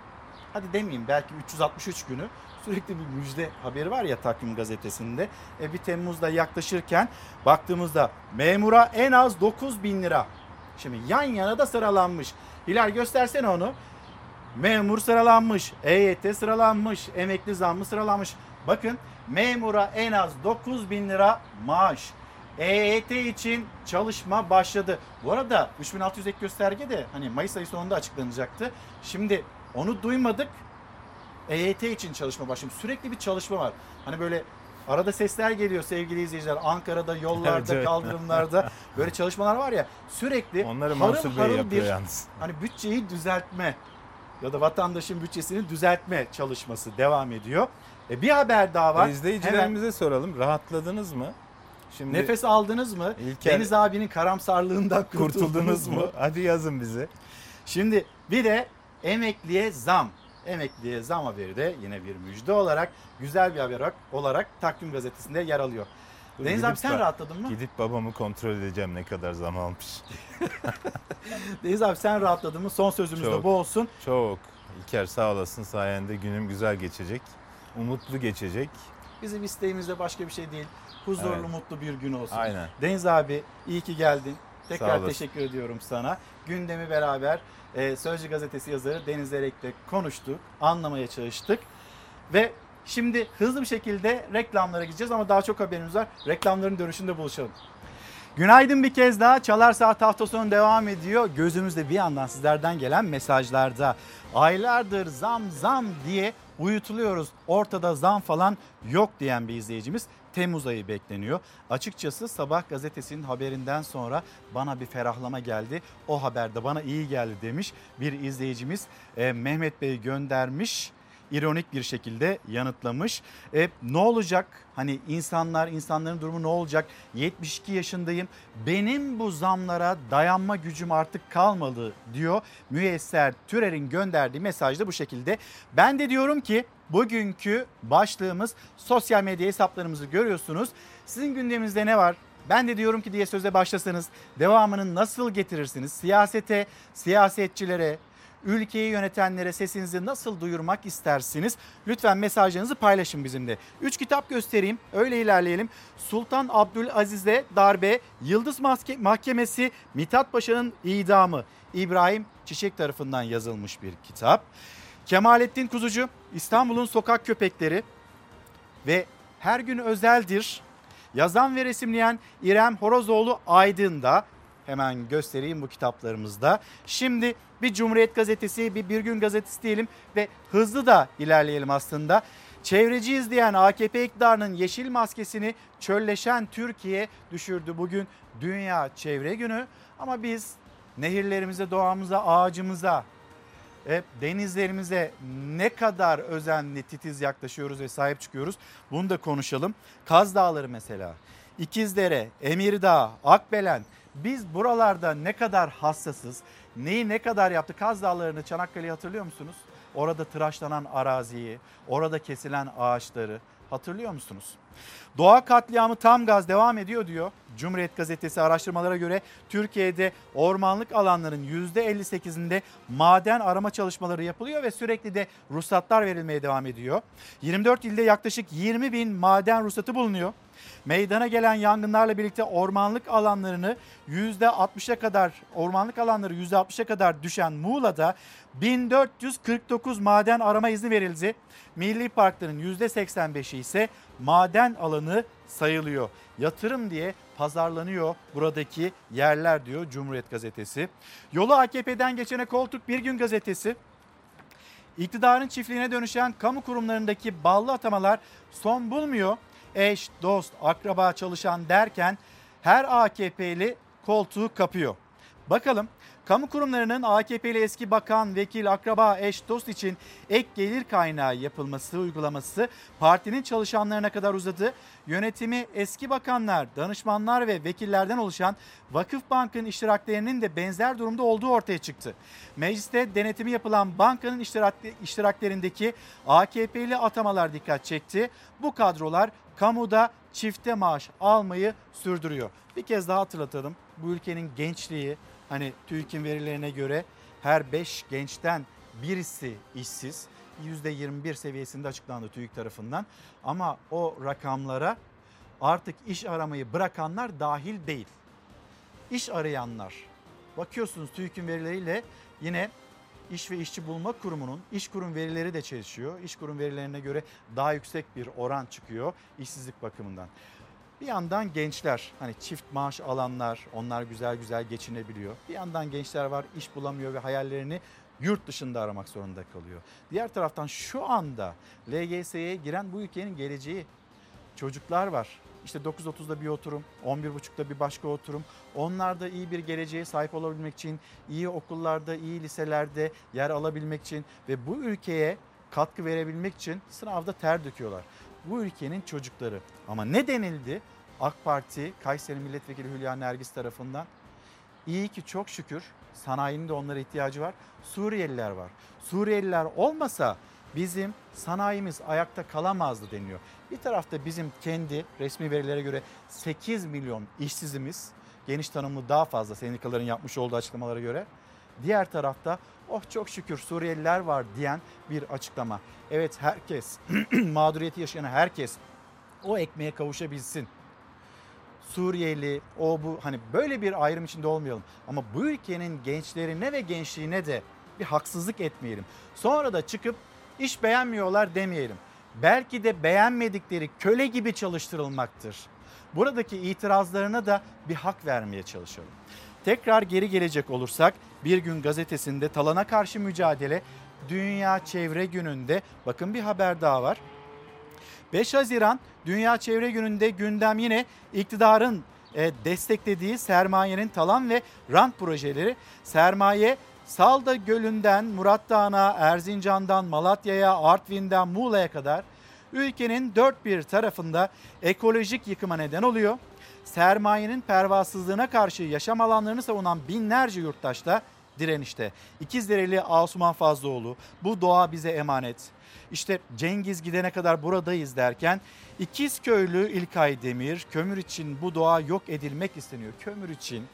hadi demeyeyim belki üç yüz altmış üç günü sürekli bir müjde haberi var ya Takvim Gazetesi'nde. E bir Temmuz'da yaklaşırken baktığımızda memura en az dokuz bin lira. Şimdi yan yana da sıralanmış. Hilal göstersene onu. Memur sıralanmış, E Y T sıralanmış, emekli zammı sıralanmış. Bakın, memura en az dokuz bin lira maaş. E Y T için çalışma başladı. Bu arada üç bin altı yüz ek gösterge de hani Mayıs ayı sonunda açıklanacaktı. Şimdi onu duymadık. E Y T için çalışma başlamış. Sürekli bir çalışma var. Hani böyle arada sesler geliyor sevgili izleyiciler. Ankara'da, yollarda, evet, kaldırımlarda böyle çalışmalar var ya. Sürekli onları harıl harıl bir yalnız. Hani bütçeyi düzeltme ya da vatandaşın bütçesini düzeltme çalışması devam ediyor. E bir haber daha var. İzleyicilerimize hemen soralım. Rahatladınız mı? Şimdi nefes aldınız mı? İlker, Deniz abinin karamsarlığından kurtuldunuz, kurtuldunuz mu? mu? Hadi yazın bize. Şimdi bir de emekliye zam. Emekliye zam haberi de yine bir müjde olarak, güzel bir haber olarak, olarak Takvim Gazetesi'nde yer alıyor. Dur, Deniz abi sen ba- rahatladın mı? Gidip babamı kontrol edeceğim ne kadar zam almış. Deniz abi sen rahatladın mı? Son sözümüz çok, de bu olsun. Çok. İlker sağ olasın, sayende günüm güzel geçecek. Umutlu geçecek. Bizim isteğimiz de başka bir şey değil. Huzurlu, evet, mutlu bir gün olsun. Aynen. Deniz abi iyi ki geldin. Tekrar teşekkür ediyorum sana. Gündemi beraber e, Sözcü gazetesi yazarı Deniz Zeyrek'le konuştuk. Anlamaya çalıştık. Ve şimdi hızlı bir şekilde reklamlara gideceğiz ama daha çok haberimiz var. Reklamların dönüşünde buluşalım. Günaydın bir kez daha. Çalar Saat hafta sonu devam ediyor. Gözümüzde bir yandan sizlerden gelen mesajlarda. Aylardır zam zam diye uyutuluyoruz. Ortada zam falan yok diyen bir izleyicimiz. Temmuz ayı bekleniyor. Açıkçası Sabah gazetesinin haberinden sonra bana bir ferahlama geldi. O haberde bana iyi geldi demiş bir izleyicimiz. E, Mehmet Bey göndermiş. İronik bir şekilde yanıtlamış. E, ne olacak? Hani insanlar, insanların durumu ne olacak? yetmiş iki yaşındayım. Benim bu zamlara dayanma gücüm artık kalmadı diyor. Müyesser Türer'in gönderdiği mesaj da bu şekilde. Ben de diyorum ki bugünkü başlığımız, sosyal medya hesaplarımızı görüyorsunuz. Sizin gündeminizde ne var? Ben de diyorum ki diye söze başlasanız devamını nasıl getirirsiniz? Siyasete, siyasetçilere, ülkeyi yönetenlere sesinizi nasıl duyurmak istersiniz? Lütfen mesajlarınızı paylaşın bizimle. Üç kitap göstereyim, öyle ilerleyelim. Sultan Abdülaziz'e darbe, Yıldız Mahkemesi, Mithat Paşa'nın idamı. İbrahim Çiçek tarafından yazılmış bir kitap. Kemalettin Kuzucu, İstanbul'un Sokak Köpekleri ve Her Gün Özeldir. Yazan ve resimleyen İrem Horozoğlu Aydın'da. Hemen göstereyim bu kitaplarımızda. Şimdi bir Cumhuriyet gazetesi, bir Bir Gün gazetesi diyelim ve hızlı da ilerleyelim aslında. Çevreciyiz diyen A K P iktidarının yeşil maskesini çölleşen Türkiye düşürdü. Bugün Dünya Çevre Günü ama biz nehirlerimize, doğamıza, ağacımıza, e, denizlerimize ne kadar özenli, titiz yaklaşıyoruz ve sahip çıkıyoruz. Bunu da konuşalım. Kaz Dağları mesela, İkizdere, Emirdağ, Akbelen... Biz buralarda ne kadar hassasız, neyi ne kadar yaptık? Kaz Dağları'nı, Çanakkale'yi hatırlıyor musunuz? Orada tıraşlanan araziyi, orada kesilen ağaçları hatırlıyor musunuz? Doğa katliamı tam gaz devam ediyor diyor. Cumhuriyet gazetesi araştırmalara göre Türkiye'de ormanlık alanların yüzde elli sekizinde maden arama çalışmaları yapılıyor ve sürekli de ruhsatlar verilmeye devam ediyor. yirmi dört ilde yaklaşık yirmi bin maden ruhsatı bulunuyor. Meydana gelen yangınlarla birlikte ormanlık alanlarını yüzde altmışa kadar ormanlık alanları yüzde altmışa kadar düşen Muğla'da bin dört yüz kırk dokuz maden arama izni verildi. Milli parkların yüzde seksen beşi ise maden alanı sayılıyor. Yatırım diye pazarlanıyor buradaki yerler diyor Cumhuriyet gazetesi. Yolu A K P'den geçene koltuk Bir Gün gazetesi. İktidarın çiftliğine dönüşen kamu kurumlarındaki ballı atamalar son bulmuyor. Eş, dost, akraba, çalışan derken her A K P'li koltuğu kapıyor. Bakalım kamu kurumlarının A K P'li eski bakan, vekil, akraba, eş, dost için ek gelir kaynağı yapılması, uygulaması partinin çalışanlarına kadar uzadı. Yönetimi eski bakanlar, danışmanlar ve vekillerden oluşan Vakıf Bank'ın iştiraklerinin de benzer durumda olduğu ortaya çıktı. Mecliste denetimi yapılan bankanın iştiraklerindeki A K P'li atamalar dikkat çekti. Bu kadrolar kamuda çifte maaş almayı sürdürüyor. Bir kez daha hatırlatalım. Bu ülkenin gençliği, hani TÜİK'in verilerine göre her beş gençten birisi işsiz. yüzde yirmi bir seviyesinde açıklandı TÜİK tarafından. Ama o rakamlara artık iş aramayı bırakanlar dahil değil. İş arayanlar. Bakıyorsunuz TÜİK'in verileriyle yine İş ve İşçi Bulma Kurumu'nun İşkurum verileri de çelişiyor. İşkurum verilerine göre daha yüksek bir oran çıkıyor işsizlik bakımından. Bir yandan gençler, hani çift maaş alanlar, onlar güzel güzel geçinebiliyor. Bir yandan gençler var, iş bulamıyor ve hayallerini yurt dışında aramak zorunda kalıyor. Diğer taraftan şu anda L G S'ye giren bu ülkenin geleceği çocuklar var. İşte dokuz otuzda bir oturum, on bir buçukta bir başka oturum. Onlar da iyi bir geleceğe sahip olabilmek için, iyi okullarda, iyi liselerde yer alabilmek için ve bu ülkeye katkı verebilmek için sınavda ter döküyorlar. Bu ülkenin çocukları. Ama ne denildi? AK Parti Kayseri Milletvekili Hülya Nergis tarafından. İyi ki çok şükür sanayinin de onlara ihtiyacı var. Suriyeliler var. Suriyeliler olmasa bizim sanayimiz ayakta kalamazdı deniyor. Bir tarafta bizim kendi resmi verilere göre sekiz milyon işsizimiz, geniş tanımlı daha fazla sendikaların yapmış olduğu açıklamalara göre. Diğer tarafta oh çok şükür Suriyeliler var diyen bir açıklama. Evet, herkes mağduriyeti yaşayan herkes o ekmeğe kavuşabilsin. Suriyeli o bu, hani böyle bir ayrım içinde olmayalım ama bu ülkenin gençlerine ve gençliğine de bir haksızlık etmeyelim. Sonra da çıkıp iş beğenmiyorlar demeyelim. Belki de beğenmedikleri köle gibi çalıştırılmaktır. Buradaki itirazlarına da bir hak vermeye çalışalım. Tekrar geri gelecek olursak Bir Gün gazetesinde talana karşı mücadele, Dünya Çevre Günü'nde bakın bir haber daha var. beş Haziran Dünya Çevre Günü'nde gündem yine iktidarın desteklediği sermayenin talan ve rant projeleri. Sermaye Salda Gölü'nden Murat Dağı'na, Erzincan'dan Malatya'ya, Artvin'den Muğla'ya kadar ülkenin dört bir tarafında ekolojik yıkıma neden oluyor. Sermayenin pervasızlığına karşı yaşam alanlarını savunan binlerce yurttaş da direnişte. İkizdereli Asuman Fazlıoğlu, bu doğa bize emanet, İşte Cengiz gidene kadar buradayız derken İkizköylü İlkay Demir, kömür için bu doğa yok edilmek isteniyor. Kömür için,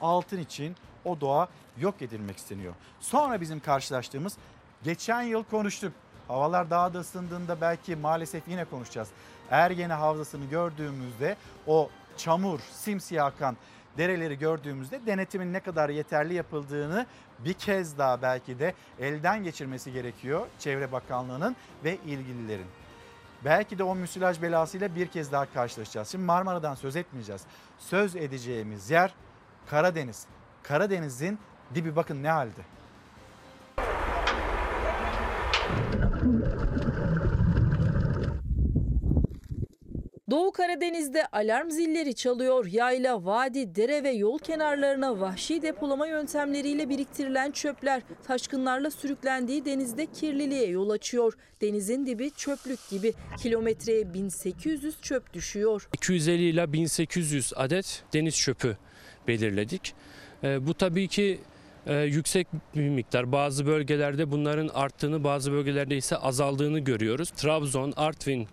altın için o doğa yok edilmek isteniyor. Sonra bizim karşılaştığımız, geçen yıl konuştuk. Havalar daha da ısındığında belki maalesef yine konuşacağız. Ergene Havzası'nı gördüğümüzde, o çamur, simsiyah akan dereleri gördüğümüzde denetimin ne kadar yeterli yapıldığını bir kez daha belki de elden geçirmesi gerekiyor Çevre Bakanlığı'nın ve ilgililerin. Belki de o müsilaj belasıyla bir kez daha karşılaşacağız. Şimdi Marmara'dan söz etmeyeceğiz. Söz edeceğimiz yer Karadeniz. Karadeniz'in dibi bakın ne halde. Doğu Karadeniz'de alarm zilleri çalıyor. Yayla, vadi, dere ve yol kenarlarına vahşi depolama yöntemleriyle biriktirilen çöpler taşkınlarla sürüklendiği denizde kirliliğe yol açıyor. Denizin dibi çöplük gibi. Kilometreye bin sekiz yüz çöp düşüyor. iki yüz elli ile bin sekiz yüz adet deniz çöpü belirledik. Bu tabii ki yüksek bir miktar. Bazı bölgelerde bunların arttığını, bazı bölgelerde ise azaldığını görüyoruz. Trabzon, Artvin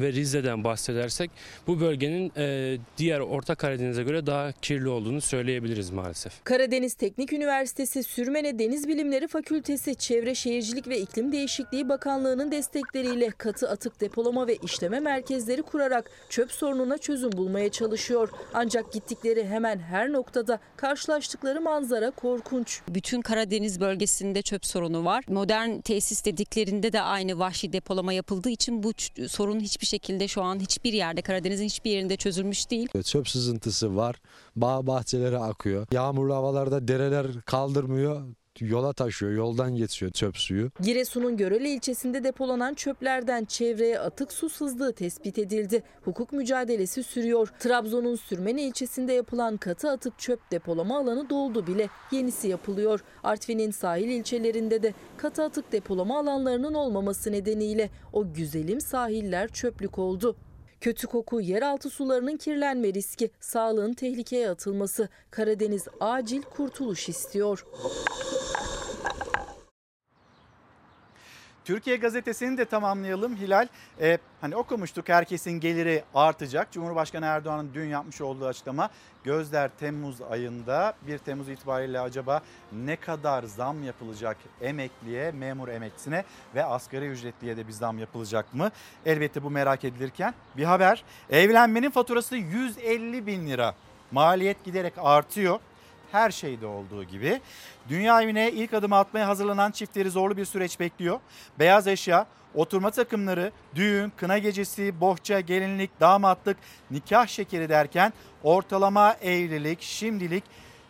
ve Rize'den bahsedersek bu bölgenin e, diğer Orta Karadeniz'e göre daha kirli olduğunu söyleyebiliriz maalesef. Karadeniz Teknik Üniversitesi Sürmene Deniz Bilimleri Fakültesi Çevre Şehircilik ve İklim Değişikliği Bakanlığı'nın destekleriyle katı atık depolama ve işleme merkezleri kurarak çöp sorununa çözüm bulmaya çalışıyor. Ancak gittikleri hemen her noktada karşılaştıkları manzara korkunç. Bütün Karadeniz bölgesinde çöp sorunu var. Modern tesis dediklerinde de aynı vahşi depolama yapıldığı için bu sorun hiçbir bir şekilde şu an hiçbir yerde, Karadeniz'in hiçbir yerinde çözülmüş değil. Çöp sızıntısı var, bağ bahçelere akıyor. Yağmurlu havalarda dereler kaldırmıyor, yola taşıyor, yoldan geçiyor çöp suyu. Giresun'un Görele ilçesinde depolanan çöplerden çevreye atık su sızdığı tespit edildi. Hukuk mücadelesi sürüyor. Trabzon'un Sürmene ilçesinde yapılan katı atık çöp depolama alanı doldu bile. Yenisi yapılıyor. Artvin'in sahil ilçelerinde de katı atık depolama alanlarının olmaması nedeniyle o güzelim sahiller çöplük oldu. Kötü koku, yeraltı sularının kirlenme riski, sağlığın tehlikeye atılması. Karadeniz acil kurtuluş istiyor. Türkiye Gazetesi'ni de tamamlayalım Hilal. Ee, hani okumuştuk, herkesin geliri artacak. Cumhurbaşkanı Erdoğan'ın dün yapmış olduğu açıklama, gözler Temmuz ayında, bir Temmuz itibariyle acaba ne kadar zam yapılacak emekliye, memur emeklisine ve asgari ücretliye de bir zam yapılacak mı? Elbette bu merak edilirken bir haber. Evlenmenin faturası yüz elli bin lira. Maliyet giderek artıyor. Her şeyde olduğu gibi. Dünya evine ilk adımı atmaya hazırlanan çiftleri zorlu bir süreç bekliyor. Beyaz eşya, oturma takımları, düğün, kına gecesi, bohça, gelinlik, damatlık, nikah şekeri derken ortalama evlilik şimdilik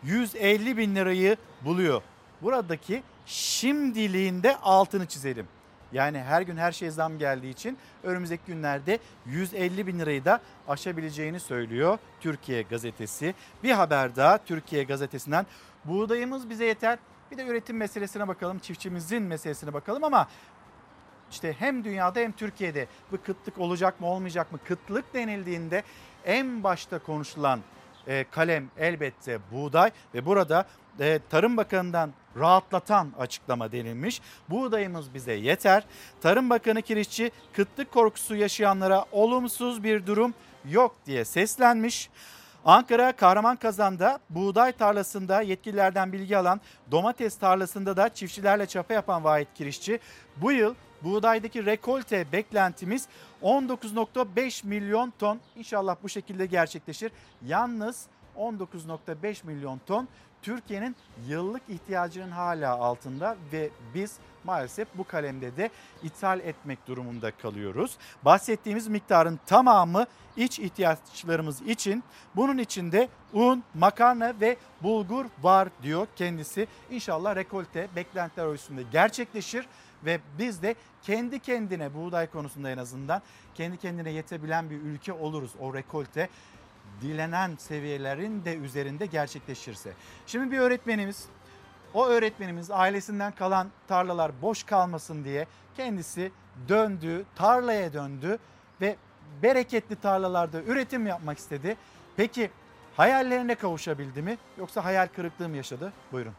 yüz elli bin lirayı buluyor. Buradaki şimdiliğinde altını çizelim. Yani her gün her şeye zam geldiği için önümüzdeki günlerde yüz elli bin lirayı da aşabileceğini söylüyor Türkiye Gazetesi. Bir haber daha Türkiye Gazetesi'nden. Buğdayımız bize yeter. Bir de üretim meselesine bakalım, çiftçimizin meselesine bakalım ama işte hem dünyada hem Türkiye'de bu kıtlık olacak mı olmayacak mı? Kıtlık denildiğinde en başta konuşulan kalem elbette buğday ve burada Tarım Bakanı'ndan rahatlatan açıklama denilmiş. Buğdayımız bize yeter. Tarım Bakanı Kirişçi kıtlık korkusu yaşayanlara olumsuz bir durum yok diye seslenmiş. Ankara Kahramankazan'da buğday tarlasında yetkililerden bilgi alan, domates tarlasında da çiftçilerle çapa yapan Vahit Kirişçi bu yıl buğdaydaki rekolte beklentimiz on dokuz virgül beş milyon ton, inşallah bu şekilde gerçekleşir. Yalnız on dokuz virgül beş milyon ton Türkiye'nin yıllık ihtiyacının hala altında ve biz maalesef bu kalemde de ithal etmek durumunda kalıyoruz. Bahsettiğimiz miktarın tamamı iç ihtiyaçlarımız için, bunun içinde un, makarna ve bulgur var diyor kendisi. İnşallah rekolte beklentiler ölçüsünde gerçekleşir ve biz de kendi kendine buğday konusunda en azından kendi kendine yetebilen bir ülke oluruz o rekolte. Dilenen seviyelerin de üzerinde gerçekleşirse. Şimdi bir öğretmenimiz, o öğretmenimiz ailesinden kalan tarlalar boş kalmasın diye kendisi döndü, tarlaya döndü ve bereketli tarlalarda üretim yapmak istedi. Peki hayallerine kavuşabildi mi yoksa hayal kırıklığı mı yaşadı? Buyurun.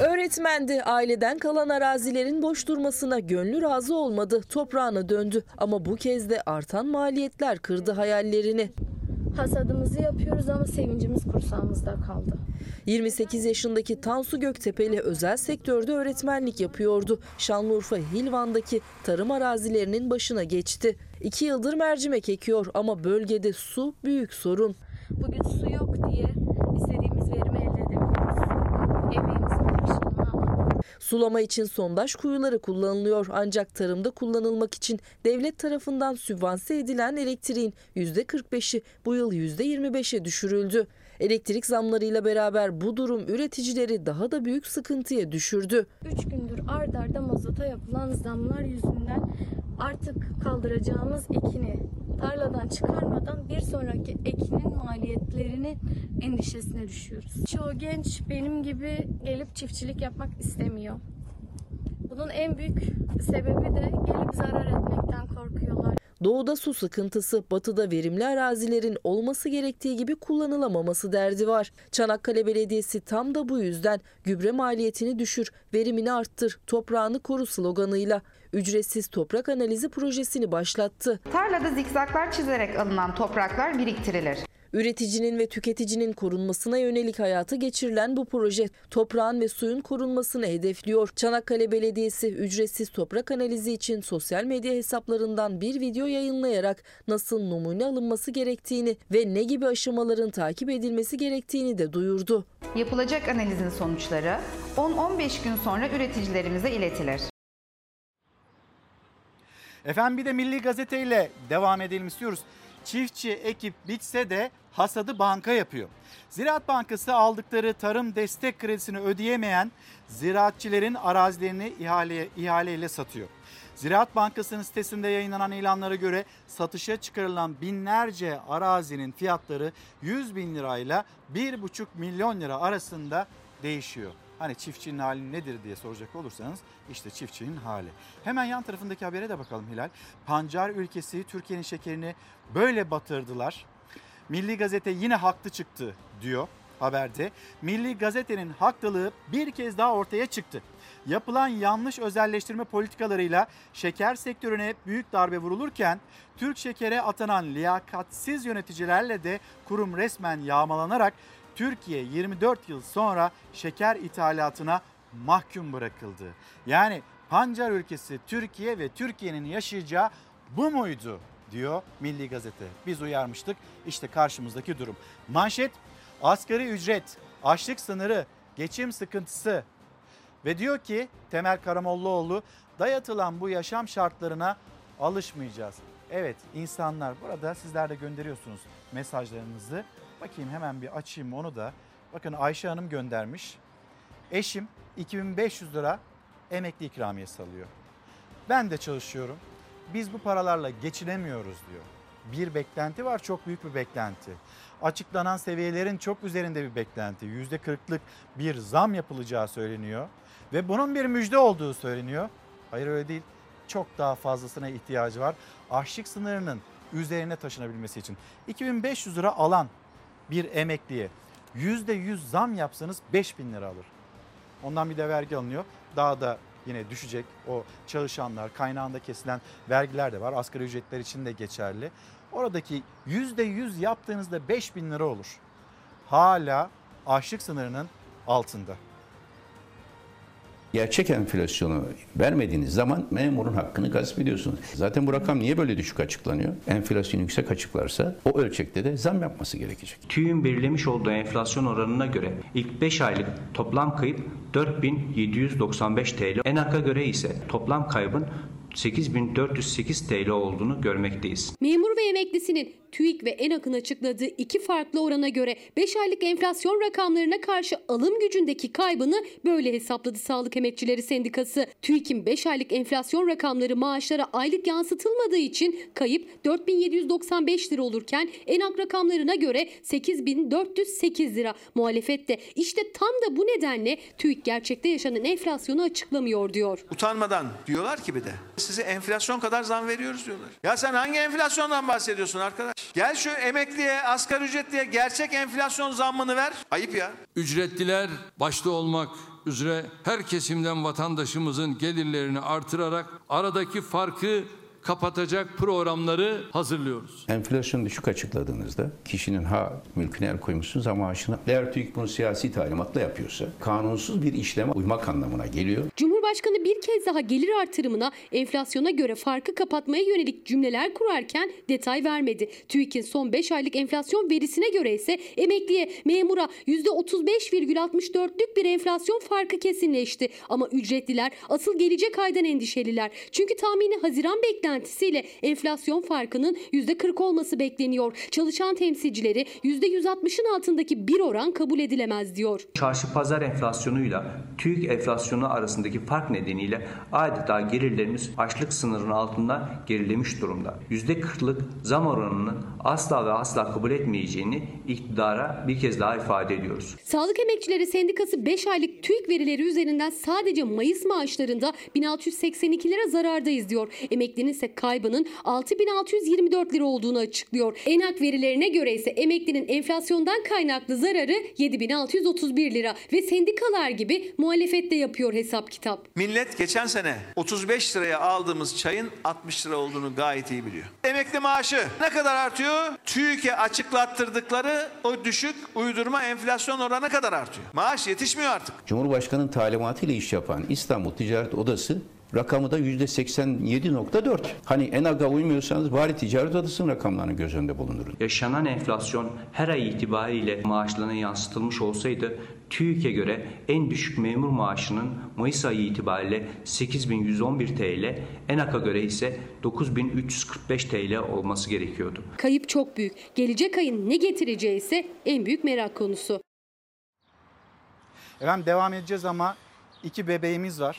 Öğretmendi. Aileden kalan arazilerin boş durmasına gönlü razı olmadı. Toprağına döndü ama bu kez de artan maliyetler kırdı hayallerini. Hasadımızı yapıyoruz ama sevincimiz kursağımızda kaldı. yirmi sekiz yaşındaki Tansu Göktepe'li özel sektörde öğretmenlik yapıyordu. Şanlıurfa Hilvan'daki tarım arazilerinin başına geçti. İki yıldır mercimek ekiyor ama bölgede su büyük sorun. Bugün su yok diye istediğimiz verimi elde edemiyoruz. Emeğimizin karşılığını alalım. Sulama için sondaj kuyuları kullanılıyor ancak tarımda kullanılmak için devlet tarafından sübvanse edilen elektriğin yüzde kırk beşi bu yıl yüzde yirmi beşe düşürüldü. Elektrik zamlarıyla beraber bu durum üreticileri daha da büyük sıkıntıya düşürdü. üç gündür ard arda mazota yapılan zamlar yüzünden artık kaldıracağımız ekini tarladan çıkarmadan bir sonraki ekinin maliyetlerini endişesine düşüyoruz. Çoğu genç benim gibi gelip çiftçilik yapmak istemiyor. Bunun en büyük sebebi de gelip zarar etmekten korkuyorlar. Doğuda su sıkıntısı, batıda verimli arazilerin olması gerektiği gibi kullanılamaması derdi var. Çanakkale Belediyesi tam da bu yüzden gübre maliyetini düşür, verimini arttır, toprağını koru sloganıyla ücretsiz toprak analizi projesini başlattı. Tarlada zikzaklar çizerek alınan topraklar biriktirilir. Üreticinin ve tüketicinin korunmasına yönelik hayata geçirilen bu proje toprağın ve suyun korunmasını hedefliyor. Çanakkale Belediyesi ücretsiz toprak analizi için sosyal medya hesaplarından bir video yayınlayarak nasıl numune alınması gerektiğini ve ne gibi aşamaların takip edilmesi gerektiğini de duyurdu. Yapılacak analizin sonuçları on on beş gün sonra üreticilerimize iletilir. Efendim bir de Milli Gazete ile devam edelim istiyoruz. Çiftçi ekip bitse de hasadı banka yapıyor. Ziraat Bankası aldıkları tarım destek kredisini ödeyemeyen ziraatçilerin arazilerini ihale, ihaleyle satıyor. Ziraat Bankası'nın sitesinde yayınlanan ilanlara göre satışa çıkarılan binlerce arazinin fiyatları yüz bin lirayla bir buçuk milyon lira arasında değişiyor. Hani çiftçinin hali nedir diye soracak olursanız işte çiftçinin hali. Hemen yan tarafındaki habere de bakalım Hilal. Pancar ülkesi Türkiye'nin şekerini böyle batırdılar. Milli Gazete yine haklı çıktı diyor haberde. Milli Gazete'nin haklılığı bir kez daha ortaya çıktı. Yapılan yanlış özelleştirme politikalarıyla şeker sektörüne büyük darbe vurulurken Türk şekere atanan liyakatsiz yöneticilerle de kurum resmen yağmalanarak Türkiye yirmi dört yıl sonra şeker ithalatına mahkum bırakıldı. Yani pancar ülkesi Türkiye ve Türkiye'nin yaşayacağı bu muydu diyor Milli Gazete. Biz uyarmıştık, işte karşımızdaki durum. Manşet asgari ücret, açlık sınırı, geçim sıkıntısı ve diyor ki Temel Karamollaoğlu dayatılan bu yaşam şartlarına alışmayacağız. Evet insanlar burada sizler de gönderiyorsunuz mesajlarınızı. Bakayım hemen bir açayım onu da. Bakın Ayşe Hanım göndermiş. Eşim iki bin beş yüz lira emekli ikramiyesi alıyor. Ben de çalışıyorum. Biz bu paralarla geçinemiyoruz diyor. Bir beklenti var, çok büyük bir beklenti. Açıklanan seviyelerin çok üzerinde bir beklenti. yüzde kırklık bir zam yapılacağı söyleniyor. Ve bunun bir müjde olduğu söyleniyor. Hayır öyle değil. Çok daha fazlasına ihtiyacı var. Açlık sınırının üzerine taşınabilmesi için. iki bin beş yüz lira alan bir emekliye yüzde yüz zam yapsanız beş bin lira alır. Ondan bir de vergi alınıyor. Daha da yine düşecek o çalışanlar, kaynağında kesilen vergiler de var. Asgari ücretler için de geçerli. Oradaki yüzde yüz yaptığınızda beş bin lira olur. Hala açlık sınırının altında. Gerçek enflasyonu vermediğiniz zaman memurun hakkını gasp ediyorsunuz. Zaten bu rakam niye böyle düşük açıklanıyor? Enflasyon yüksek açıklarsa o ölçekte de zam yapması gerekecek. TÜİK'in belirlemiş olduğu enflasyon oranına göre ilk beş aylık toplam kayıp dört bin yedi yüz doksan beş TL. ENAK'a göre ise toplam kaybın sekiz bin dört yüz sekiz TL olduğunu görmekteyiz. Memur ve emeklisinin TÜİK ve ENAK'ın açıkladığı iki farklı orana göre beş aylık enflasyon rakamlarına karşı alım gücündeki kaybını böyle hesapladı Sağlık Emekçileri Sendikası. TÜİK'in beş aylık enflasyon rakamları maaşlara aylık yansıtılmadığı için kayıp dört bin yedi yüz doksan beş lira olurken ENAK rakamlarına göre sekiz bin dört yüz sekiz lira. Muhalefet de işte tam da bu nedenle TÜİK gerçekte yaşanan enflasyonu açıklamıyor diyor. Utanmadan diyorlar ki bir de size enflasyon kadar zam veriyoruz diyorlar. Ya sen hangi enflasyondan bahsediyorsun arkadaş? Gel şu emekliye, asgari ücretliye gerçek enflasyon zammını ver. Ayıp ya. Ücretliler başta olmak üzere her kesimden vatandaşımızın gelirlerini artırarak aradaki farkı kapatacak programları hazırlıyoruz. Enflasyonu düşük açıkladığınızda kişinin ha mülküne el koymuşsunuz ama maaşına. Eğer TÜİK bunu siyasi talimatla yapıyorsa kanunsuz bir işleme uymak anlamına geliyor. Cumhurbaşkanı bir kez daha gelir artırımına enflasyona göre farkı kapatmaya yönelik cümleler kurarken detay vermedi. TÜİK'in son beş aylık enflasyon verisine göre ise emekliye, memura yüzde otuz beş virgül altmış dörtlük bir enflasyon farkı kesinleşti. Ama ücretliler asıl gelecek aydan endişeliler. Çünkü tahmini Haziran beklenti ile enflasyon farkının yüzde kırk olması bekleniyor. Çalışan temsilcileri yüzde yüz altmışın altındaki bir oran kabul edilemez diyor. Çarşı pazar enflasyonuyla TÜİK enflasyonu arasındaki fark nedeniyle adeta gelirlerimiz açlık sınırının altında gerilemiş durumda. yüzde kırklık zam oranının asla ve asla kabul etmeyeceğini iktidara bir kez daha ifade ediyoruz. Sağlık Emekçileri Sendikası beş aylık TÜİK verileri üzerinden sadece Mayıs maaşlarında bin altı yüz seksen iki lira zarardayız diyor. Emeklinin ise kaybının altı bin altı yüz yirmi dört lira olduğunu açıklıyor. ENAK verilerine göre ise emeklinin enflasyondan kaynaklı zararı yedi bin altı yüz otuz bir lira ve sendikalar gibi muhalefet de yapıyor hesap kitap. Millet geçen sene otuz beş liraya aldığımız çayın altmış lira olduğunu gayet iyi biliyor. Emekli maaşı ne kadar artıyor? TÜİK'e açıklattırdıkları o düşük uydurma enflasyon oranı kadar artıyor. Maaş yetişmiyor artık. Cumhurbaşkanı'nın talimatıyla iş yapan İstanbul Ticaret Odası rakamı da yüzde seksen yedi nokta dört. Hani ENAK'a uymuyorsanız bari ticaret odasının rakamlarını göz önünde bulundurun. Yaşanan enflasyon her ay itibariyle maaşlarına yansıtılmış olsaydı TÜİK'e göre en düşük memur maaşının Mayıs ayı itibariyle sekiz bin yüz on bir TL, ENAK'a göre ise dokuz bin üç yüz kırk beş TL olması gerekiyordu. Kayıp çok büyük. Gelecek ayın ne getireceği ise en büyük merak konusu. Efendim devam edeceğiz ama iki bebeğimiz var.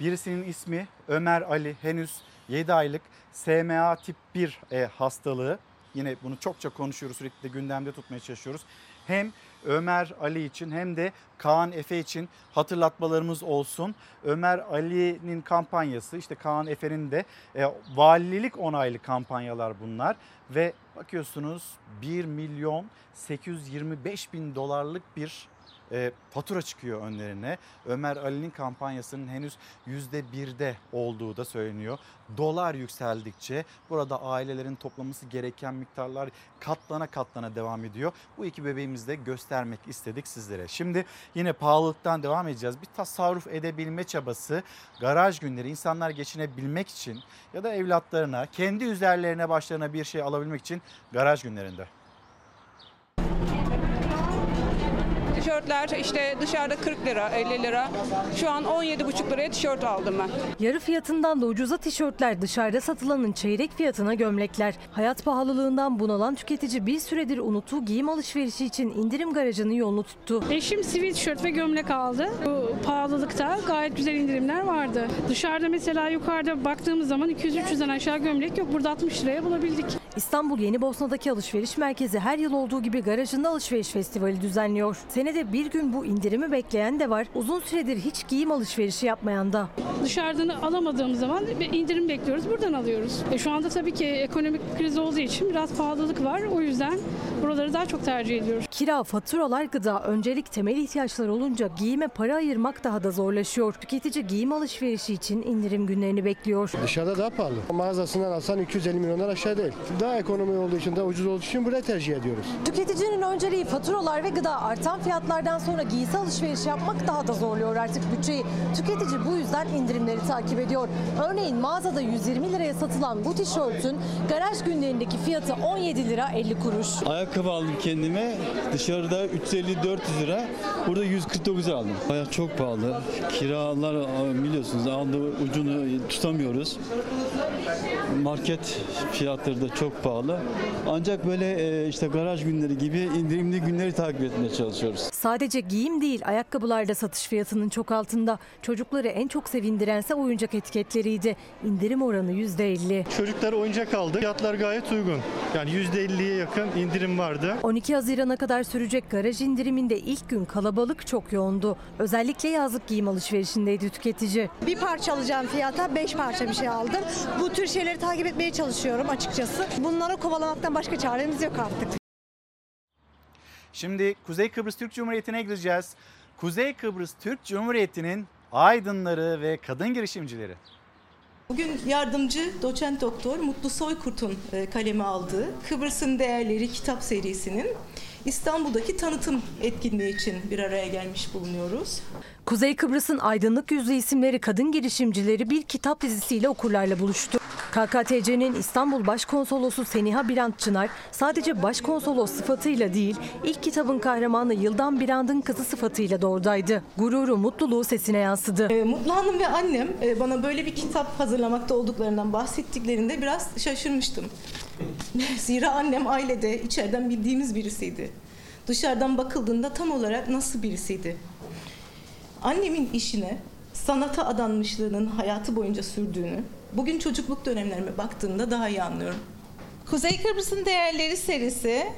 Birisinin ismi Ömer Ali, henüz yedi aylık, S M A tip bir hastalığı. Yine bunu çokça konuşuyoruz, sürekli de gündemde tutmaya çalışıyoruz. Hem Ömer Ali için hem de Kaan Efe için hatırlatmalarımız olsun. Ömer Ali'nin kampanyası, işte Kaan Efe'nin de valilik onaylı kampanyalar bunlar. Ve bakıyorsunuz bir milyon sekiz yüz yirmi beş bin dolarlık bir E, fatura çıkıyor önlerine. Ömer Ali'nin kampanyasının henüz yüzde birde olduğu da söyleniyor. Dolar yükseldikçe burada ailelerin toplaması gereken miktarlar katlana katlana devam ediyor. Bu iki bebeğimizi de göstermek istedik sizlere. Şimdi yine pahalılıktan devam edeceğiz. Bir tasarruf edebilme çabası, garaj günleri, insanlar geçinebilmek için ya da evlatlarına, kendi üzerlerine başlarına bir şey alabilmek için garaj günlerinde. Tişörtler işte dışarıda kırk lira, elli lira. Şu an on yedi buçuk liraya tişört aldım ben. Yarı fiyatından da ucuza tişörtler, dışarıda satılanın çeyrek fiyatına gömlekler. Hayat pahalılığından bunalan tüketici bir süredir unuttuğu giyim alışverişi için indirim garajını yolunu tuttu. Eşim sivil tişört ve gömlek aldı. Bu pahalılıkta gayet güzel indirimler vardı. Dışarıda mesela yukarıda baktığımız zaman iki yüz üç yüzden aşağı gömlek yok. Burada altmış liraya bulabildik. İstanbul Yenibosna'daki alışveriş merkezi her yıl olduğu gibi garajında alışveriş festivali düzenliyor. Senede bir gün bu indirimi bekleyen de var. Uzun süredir hiç giyim alışverişi yapmayan da. Dışarıdan alamadığım zaman indirim bekliyoruz, buradan alıyoruz. E şu anda tabii ki ekonomik kriz olduğu için biraz pahalılık var. O yüzden buraları daha çok tercih ediyoruz. Kira, faturalar, gıda, öncelik temel ihtiyaçlar olunca giyime para ayırmak daha da zorlaşıyor. Tüketici giyim alışverişi için indirim günlerini bekliyor. Dışarıda daha pahalı. Mağazasından alsan iki yüz elli milyonlar aşağı değil. Daha ekonomi olduğu için, daha ucuz olduğu için buraya tercih ediyoruz. Tüketicinin önceliği faturalar ve gıda. Artan fiyatlardan sonra giysi alışveriş yapmak daha da zorluyor artık bütçeyi. Tüketici bu yüzden indirimleri takip ediyor. Örneğin mağazada yüz yirmi liraya satılan bu tişörtün garaj günlerindeki fiyatı on yedi lira elli kuruş. Ayakkabı aldım kendime. Dışarıda üç yüz elli dört yüz lira. Burada yüz kırk dokuza aldım. Hayat çok pahalı. Kiralar biliyorsunuz, aldığı ucunu tutamıyoruz. Market fiyatları da çok çok pahalı. Ancak böyle işte garaj günleri gibi indirimli günleri takip etmeye çalışıyoruz. Sadece giyim değil, ayakkabılarda satış fiyatının çok altında. Çocukları en çok sevindirense oyuncak etiketleriydi. İndirim oranı yüzde elli. Çocuklar oyuncak aldı. Fiyatlar gayet uygun. Yani yüzde elliye yakın indirim vardı. on iki Haziran'a kadar sürecek garaj indiriminde ilk gün kalabalık çok yoğundu. Özellikle yazlık giyim alışverişindeydi tüketici. Bir parça alacağım fiyata beş parça bir şey aldım. Bu tür şeyleri takip etmeye çalışıyorum açıkçası. Bunları kovalamaktan başka çaremiz yok artık. Şimdi Kuzey Kıbrıs Türk Cumhuriyeti'ne gideceğiz. Kuzey Kıbrıs Türk Cumhuriyeti'nin aydınları ve kadın girişimcileri. Bugün yardımcı doçent doktor Mutlu Soykurt'un kaleme aldığı Kıbrıs'ın Değerleri kitap serisinin İstanbul'daki tanıtım etkinliği için bir araya gelmiş bulunuyoruz. Kuzey Kıbrıs'ın aydınlık yüzlü isimleri, kadın girişimcileri bir kitap dizisiyle okurlarla buluştu. K K T C'nin İstanbul Başkonsolosu Seniha Birant Çınar sadece başkonsolos sıfatıyla değil, ilk kitabın kahramanı Yıldan Birant'ın kızı sıfatıyla da oradaydı. Gururu, mutluluğu sesine yansıdı. Mutlu Hanım ve annem bana böyle bir kitap hazırlamakta olduklarından bahsettiklerinde biraz şaşırmıştım. Zira annem ailede içeriden bildiğimiz birisiydi. Dışarıdan bakıldığında tam olarak nasıl birisiydi? Annemin işine, sanata adanmışlığının hayatı boyunca sürdüğünü bugün çocukluk dönemlerime baktığımda daha iyi anlıyorum. Kuzey Kıbrıs'ın Değerleri serisi,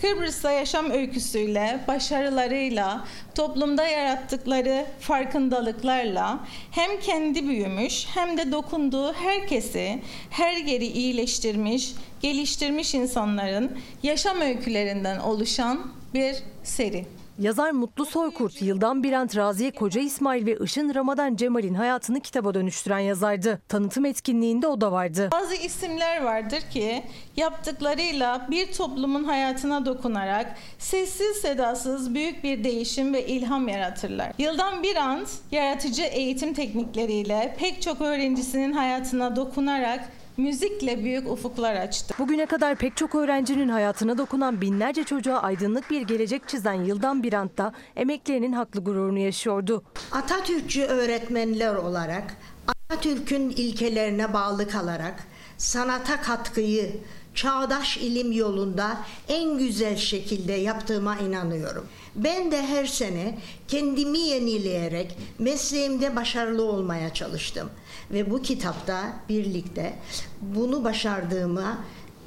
Kıbrıs'ta yaşam öyküsüyle, başarılarıyla, toplumda yarattıkları farkındalıklarla hem kendi büyümüş hem de dokunduğu herkesi her yeri iyileştirmiş, geliştirmiş insanların yaşam öykülerinden oluşan bir seri. Yazar Mutlu Soykurt, Yıldan Birent, Raziye Koca İsmail ve Işın Ramadan Cemal'in hayatını kitaba dönüştüren yazardı. Tanıtım etkinliğinde o da vardı. Bazı isimler vardır ki yaptıklarıyla bir toplumun hayatına dokunarak sessiz sedasız büyük bir değişim ve ilham yaratırlar. Yıldan Birent yaratıcı eğitim teknikleriyle pek çok öğrencisinin hayatına dokunarak müzikle büyük ufuklar açtı. Bugüne kadar pek çok öğrencinin hayatına dokunan, binlerce çocuğa aydınlık bir gelecek çizen Yıldan Birent da emeklerinin haklı gururunu yaşıyordu. Atatürkçü öğretmenler olarak Atatürk'ün ilkelerine bağlı kalarak sanata katkıyı çağdaş ilim yolunda en güzel şekilde yaptığıma inanıyorum. Ben de her sene kendimi yenileyerek mesleğimde başarılı olmaya çalıştım. Ve bu kitapta birlikte bunu başardığımı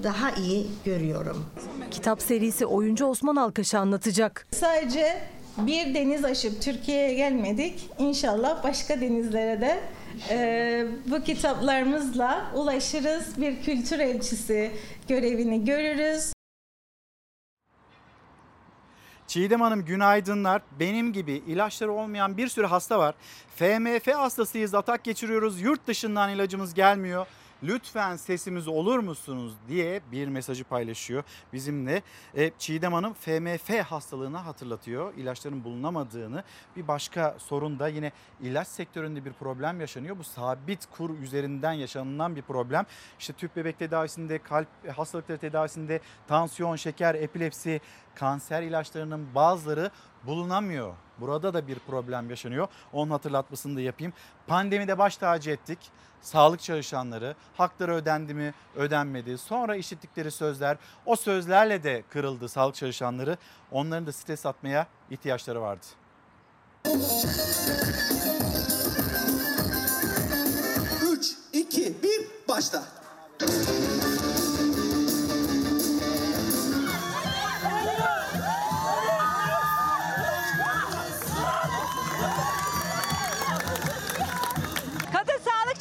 daha iyi görüyorum. Kitap serisi oyuncu Osman Alkaş'ı anlatacak. Sadece bir deniz aşıp Türkiye'ye gelmedik. İnşallah başka denizlere de e, bu kitaplarımızla ulaşırız. Bir kültür elçisi görevini görürüz. Çiğdem Hanım günaydınlar. Benim gibi ilaçları olmayan bir sürü hasta var. F M F hastasıyız, atak geçiriyoruz, yurt dışından ilacımız gelmiyor. Lütfen sesimiz olur musunuz diye bir mesajı paylaşıyor bizimle. E, Çiğdem Hanım F M F hastalığını hatırlatıyor. İlaçların bulunamadığını. Bir başka sorun da yine ilaç sektöründe bir problem yaşanıyor. Bu sabit kur üzerinden yaşanılan bir problem. İşte tüp bebek tedavisinde, kalp hastalıkları tedavisinde tansiyon, şeker, epilepsi, kanser ilaçlarının bazıları bulunamıyor. Burada da bir problem yaşanıyor. Onun hatırlatmasını da yapayım. Pandemide baş tacı ettik. Sağlık çalışanları, hakları ödendi mi, ödenmedi. Sonra işittikleri sözler, o sözlerle de kırıldı sağlık çalışanları. Onların da stres atmaya ihtiyaçları vardı. üç, iki, bir, başla.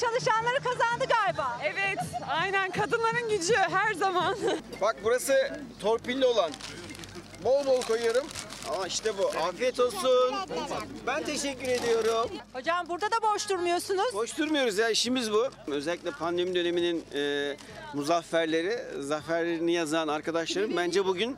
Çalışanları kazandı galiba. Evet, aynen, kadınların gücü her zaman. Bak, burası torpilli olan. Bol bol koyuyorum. Ama işte bu. Afiyet olsun. Ben teşekkür ediyorum. Hocam, burada da boş durmuyorsunuz. Boş durmuyoruz ya, işimiz bu. Özellikle pandemi döneminin e, muzafferleri, zaferlerini yazan arkadaşlarım bence bugün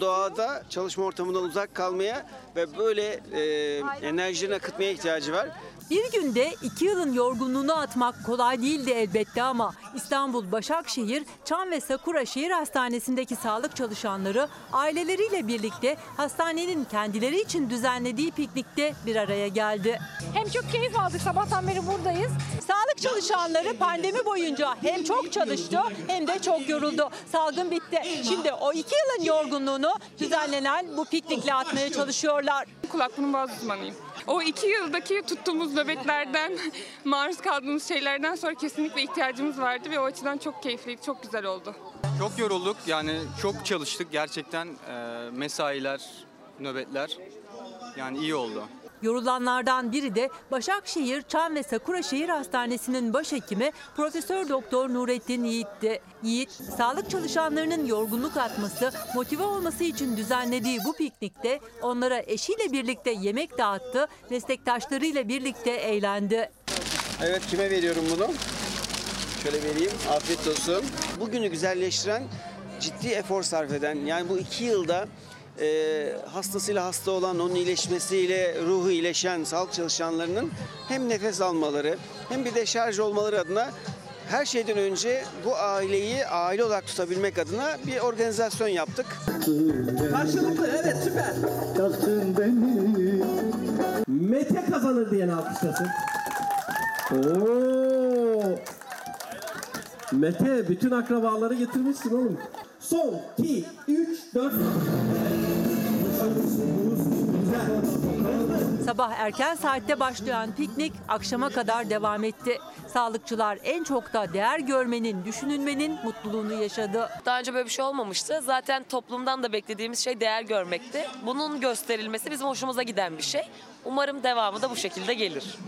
doğada çalışma ortamından uzak kalmaya ve böyle e, enerjilerini akıtmaya ihtiyacı var. Bir günde iki yılın yorgunluğunu atmak kolay değildi elbette ama İstanbul Başakşehir, Çam ve Sakura Şehir Hastanesi'ndeki sağlık çalışanları aileleriyle birlikte hastanenin kendileri için düzenlediği piknikte bir araya geldi. Hem çok keyif aldık, sabahtan beri buradayız. Sağlık çalışanları pandemi boyunca hem çok çalıştı hem de çok yoruldu. Salgın bitti. Şimdi o iki yılın yorgunluğunu düzenlenen bu piknikle atmaya çalışıyorlar. Kulak burun boğaz uzmanıyım. O iki yıldaki tuttuğumuz nöbetlerden, maruz kaldığımız şeylerden sonra kesinlikle ihtiyacımız vardı ve o açıdan çok keyifliydi, çok güzel oldu. Çok yorulduk, yani çok çalıştık gerçekten, e, mesailer, nöbetler, yani iyi oldu. Yorulanlardan biri de Başakşehir, Çam ve Sakura Şehir Hastanesi'nin başhekimi Profesör Doktor Nurettin Yiğit'ti. Yiğit, sağlık çalışanlarının yorgunluk atması, motive olması için düzenlediği bu piknikte onlara eşiyle birlikte yemek dağıttı, meslektaşlarıyla birlikte eğlendi. Evet, kime veriyorum bunu? Şöyle vereyim, afiyet olsun. Bugünü güzelleştiren, ciddi efor sarf eden, yani bu iki yılda E, hastasıyla hasta olan, onun iyileşmesiyle ruhu iyileşen sağlık çalışanlarının hem nefes almaları hem bir de şarj olmaları adına, her şeyden önce bu aileyi aile olarak tutabilmek adına bir organizasyon yaptık. Karşılıklı, evet, süper. Taktın beni. Mete kazanır diyen alkışlasın. Oo. Mete, bütün akrabaları getirmişsin oğlum. Son iki, üç, dört. Sabah erken saatte başlayan piknik akşama kadar devam etti. Sağlıkçılar en çok da değer görmenin, düşünülmenin mutluluğunu yaşadı. Daha önce böyle bir şey olmamıştı. Zaten toplumdan da beklediğimiz şey değer görmekti. Bunun gösterilmesi bizim hoşumuza giden bir şey. Umarım devamı da bu şekilde gelir.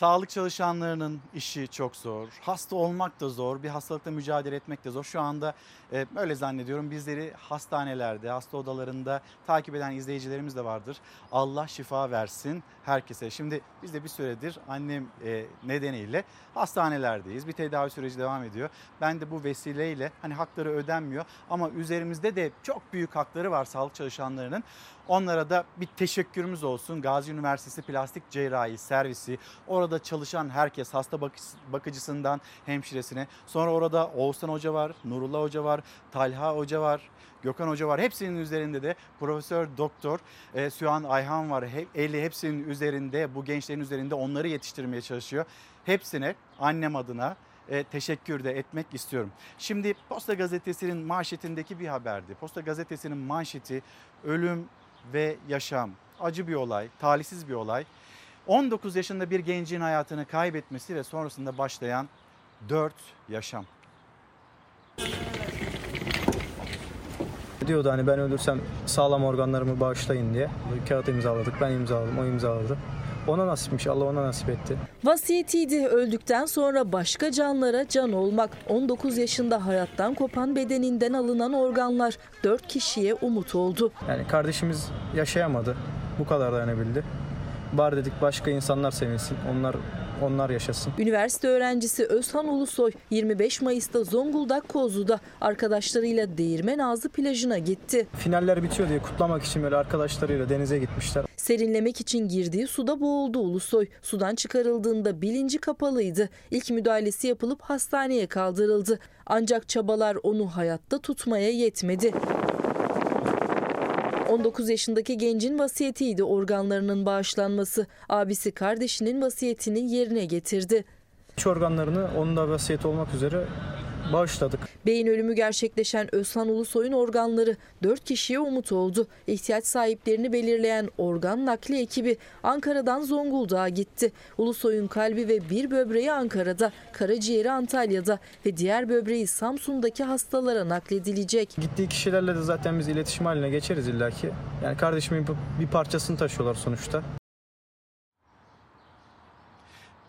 Sağlık çalışanlarının işi çok zor. Hasta olmak da zor. Bir hastalıkla mücadele etmek de zor. Şu anda e, öyle zannediyorum bizleri hastanelerde, hasta odalarında takip eden izleyicilerimiz de vardır. Allah şifa versin herkese. Şimdi biz de bir süredir annem e, nedeniyle hastanelerdeyiz. Bir tedavi süreci devam ediyor. Ben de bu vesileyle hani hakları ödenmiyor ama üzerimizde de çok büyük hakları var sağlık çalışanlarının. Onlara da bir teşekkürümüz olsun. Gazi Üniversitesi Plastik Cerrahi Servisi, orada çalışan herkes, hasta bakıcısından hemşiresine, sonra orada Oğuzhan Hoca var, Nurullah Hoca var, Talha Hoca var, Gökhan Hoca var. Hepsinin üzerinde de Profesör Doktor e, Sühan Ayhan var. Hep, eli hepsinin üzerinde, bu gençlerin üzerinde, onları yetiştirmeye çalışıyor. Hepsine annem adına E, teşekkür de etmek istiyorum. Şimdi Posta Gazetesi'nin manşetindeki bir haberdi. Posta Gazetesi'nin manşeti ölüm ve yaşam. Acı bir olay, talihsiz bir olay. on dokuz yaşında bir gencin hayatını kaybetmesi ve sonrasında başlayan dört yaşam. Diyordu hani ben ölürsem sağlam organlarımı bağışlayın diye. Kağıt imzaladık, ben imzaladım, o imzaladı. Ona nasipmiş, Allah ona nasip etti. Vasiyetiydi öldükten sonra başka canlara can olmak. on dokuz yaşında hayattan kopan bedeninden alınan organlar dört kişiye umut oldu. Yani kardeşimiz yaşayamadı, bu kadar dayanabildi. Bari dedik başka insanlar sevinsin, onlar onlar yaşasın. Üniversite öğrencisi Özhan Ulusoy yirmi beş Mayıs'ta Zonguldak Kozlu'da arkadaşlarıyla Değirmen Ağzı plajına gitti. Finaller bitiyor diye kutlamak için böyle arkadaşlarıyla denize gitmişler. Serinlemek için girdiği suda boğuldu Ulusoy. Sudan çıkarıldığında bilinci kapalıydı. İlk müdahalesi yapılıp hastaneye kaldırıldı. Ancak çabalar onu hayatta tutmaya yetmedi. on dokuz yaşındaki gencin vasiyetiydi organlarının bağışlanması. Abisi kardeşinin vasiyetini yerine getirdi. İç organlarını onun da vasiyeti olmak üzere bağışladık. Beyin ölümü gerçekleşen Özhan Ulusoy'un organları dört kişiye umut oldu. İhtiyaç sahiplerini belirleyen organ nakli ekibi Ankara'dan Zonguldak'a gitti. Ulusoy'un kalbi ve bir böbreği Ankara'da, karaciğeri Antalya'da ve diğer böbreği Samsun'daki hastalara nakledilecek. Gittiği kişilerle de zaten biz iletişim haline geçeriz illaki. Yani kardeşimin bir parçasını taşıyorlar sonuçta.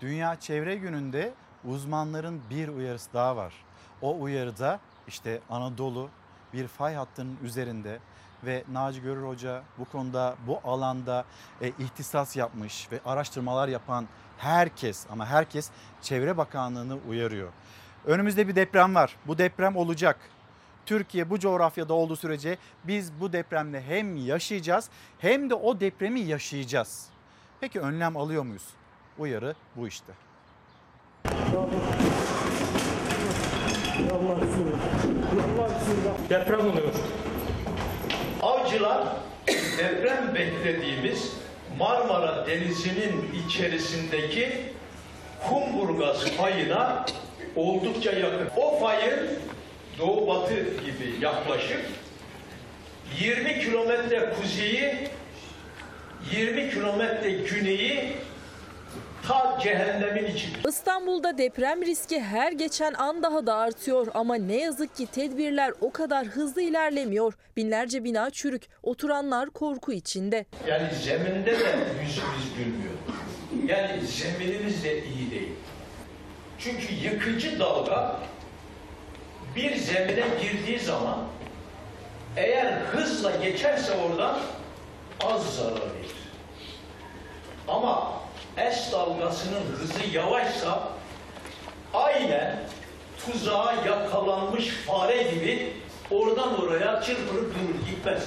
Dünya Çevre Günü'nde uzmanların bir uyarısı daha var. O uyarıda işte Anadolu bir fay hattının üzerinde ve Naci Görür Hoca bu konuda, bu alanda e, ihtisas yapmış ve araştırmalar yapan herkes, ama herkes Çevre Bakanlığı'nı uyarıyor. Önümüzde bir deprem var. Bu deprem olacak. Türkiye bu coğrafyada olduğu sürece biz bu depremle hem yaşayacağız hem de o depremi yaşayacağız. Peki önlem alıyor muyuz? Uyarı bu işte. Deprem oluyor. Avcılar deprem beklediğimiz Marmara Denizi'nin içerisindeki Kumburgaz fayına oldukça yakın. O fayın doğu batı gibi yaklaşık yirmi kilometre kuzeyi, yirmi kilometre güneyi ta cehennemin içinde. İstanbul'da deprem riski her geçen an daha da artıyor ama ne yazık ki tedbirler o kadar hızlı ilerlemiyor. Binlerce bina çürük, oturanlar korku içinde. Yani zeminde de yüzümüz gülmüyor. Yani zeminimiz de iyi değil. Çünkü yıkıcı dalga bir zemine girdiği zaman eğer hızla geçerse oradan az zarar verir. Ama es dalgasının hızı yavaşsa aynen tuzağa yakalanmış fare gibi oradan oraya çırpınıp durur gitmez.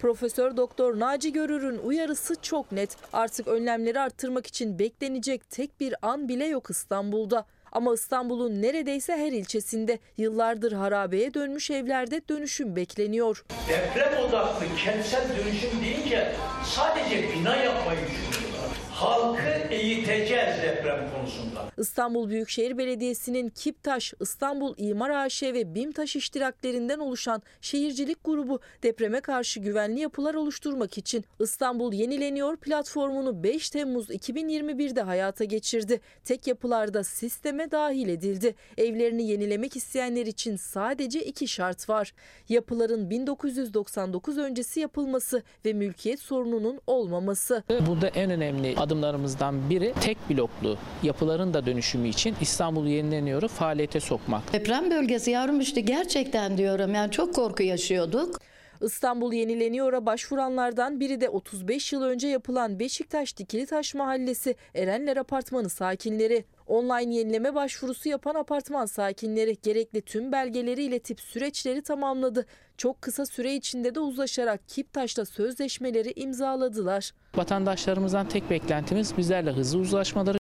Profesör Doktor Naci Görür'ün uyarısı çok net. Artık önlemleri arttırmak için beklenecek tek bir an bile yok İstanbul'da. Ama İstanbul'un neredeyse her ilçesinde yıllardır harabeye dönmüş evlerde dönüşüm bekleniyor. Deprem odaklı kentsel dönüşüm deyince sadece bina yapmayı düşünüyorlar. Halkı eğiteceğiz deprem konusunda. İstanbul Büyükşehir Belediyesi'nin Kiptaş, İstanbul İmar A Ş ve BİMTAŞ iştiraklerinden oluşan şehircilik grubu depreme karşı güvenli yapılar oluşturmak için İstanbul Yenileniyor platformunu beş Temmuz iki bin yirmi bir'de hayata geçirdi. Tek yapılarda sisteme dahil edildi. Evlerini yenilemek isteyenler için sadece iki şart var. Yapıların bin dokuz yüz doksan dokuz öncesi yapılması ve mülkiyet sorununun olmaması. Burada en önemli adımlarımızdan biri tek bloklu yapıların da dönüşümü için İstanbul'u yenileniyoru faaliyete sokmak. Deprem bölgesi yavrum işte gerçekten diyorum yani çok korku yaşıyorduk. İstanbul Yenileniyor'a başvuranlardan biri de otuz beş yıl önce yapılan Beşiktaş Dikilitaş Mahallesi Erenler Apartmanı sakinleri. Online yenileme başvurusu yapan apartman sakinleri gerekli tüm belgeleri iletip süreçleri tamamladı. Çok kısa süre içinde de uzlaşarak Kiptaş'la sözleşmeleri imzaladılar. Vatandaşlarımızdan tek beklentimiz bizlerle hızlı uzlaşmaları.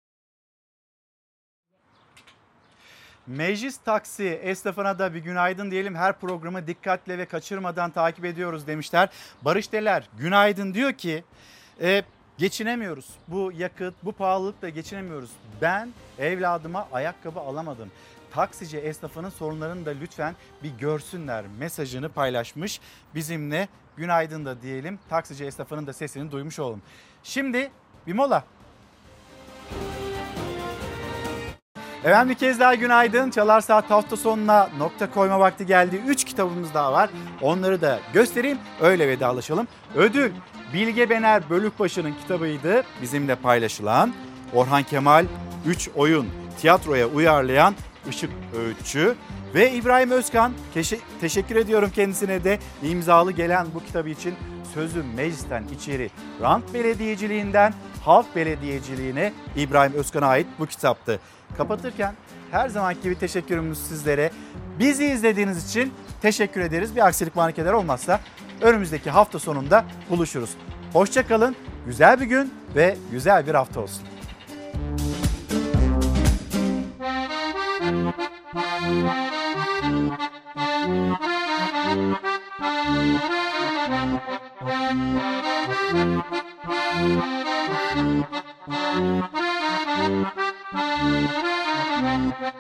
Meclis taksi esnafına da bir günaydın diyelim. Her programı dikkatle ve kaçırmadan takip ediyoruz demişler. Barış Deler günaydın diyor ki e, geçinemiyoruz. Bu yakıt, bu pahalılıkla geçinemiyoruz. Ben evladıma ayakkabı alamadım. Taksici esnafının sorunlarını da lütfen bir görsünler mesajını paylaşmış. Bizimle günaydın da diyelim. Taksici esnafının da sesini duymuş olalım. Şimdi bir mola. Efendim bir kez daha günaydın. Çalar Saat hafta sonuna nokta koyma vakti geldi. üç kitabımız daha var. Onları da göstereyim. Öyle vedalaşalım. Ödül Bilge Bener Bölükbaşı'nın kitabıydı. Bizimle paylaşılan Orhan Kemal üç oyun tiyatroya uyarlayan Işık Öğütçü ve İbrahim Özkan. Teşekkür ediyorum kendisine de imzalı gelen bu kitabı için. Sözü meclisten içeri rant belediyeciliğinden halk belediyeciliğine İbrahim Özkan'a ait bu kitaptı. Kapatırken her zamanki gibi teşekkürümüz sizlere. Bizi izlediğiniz için teşekkür ederiz. Bir aksilik manikeler olmazsa önümüzdeki hafta sonunda buluşuruz. Hoşça kalın, güzel bir gün ve güzel bir hafta olsun.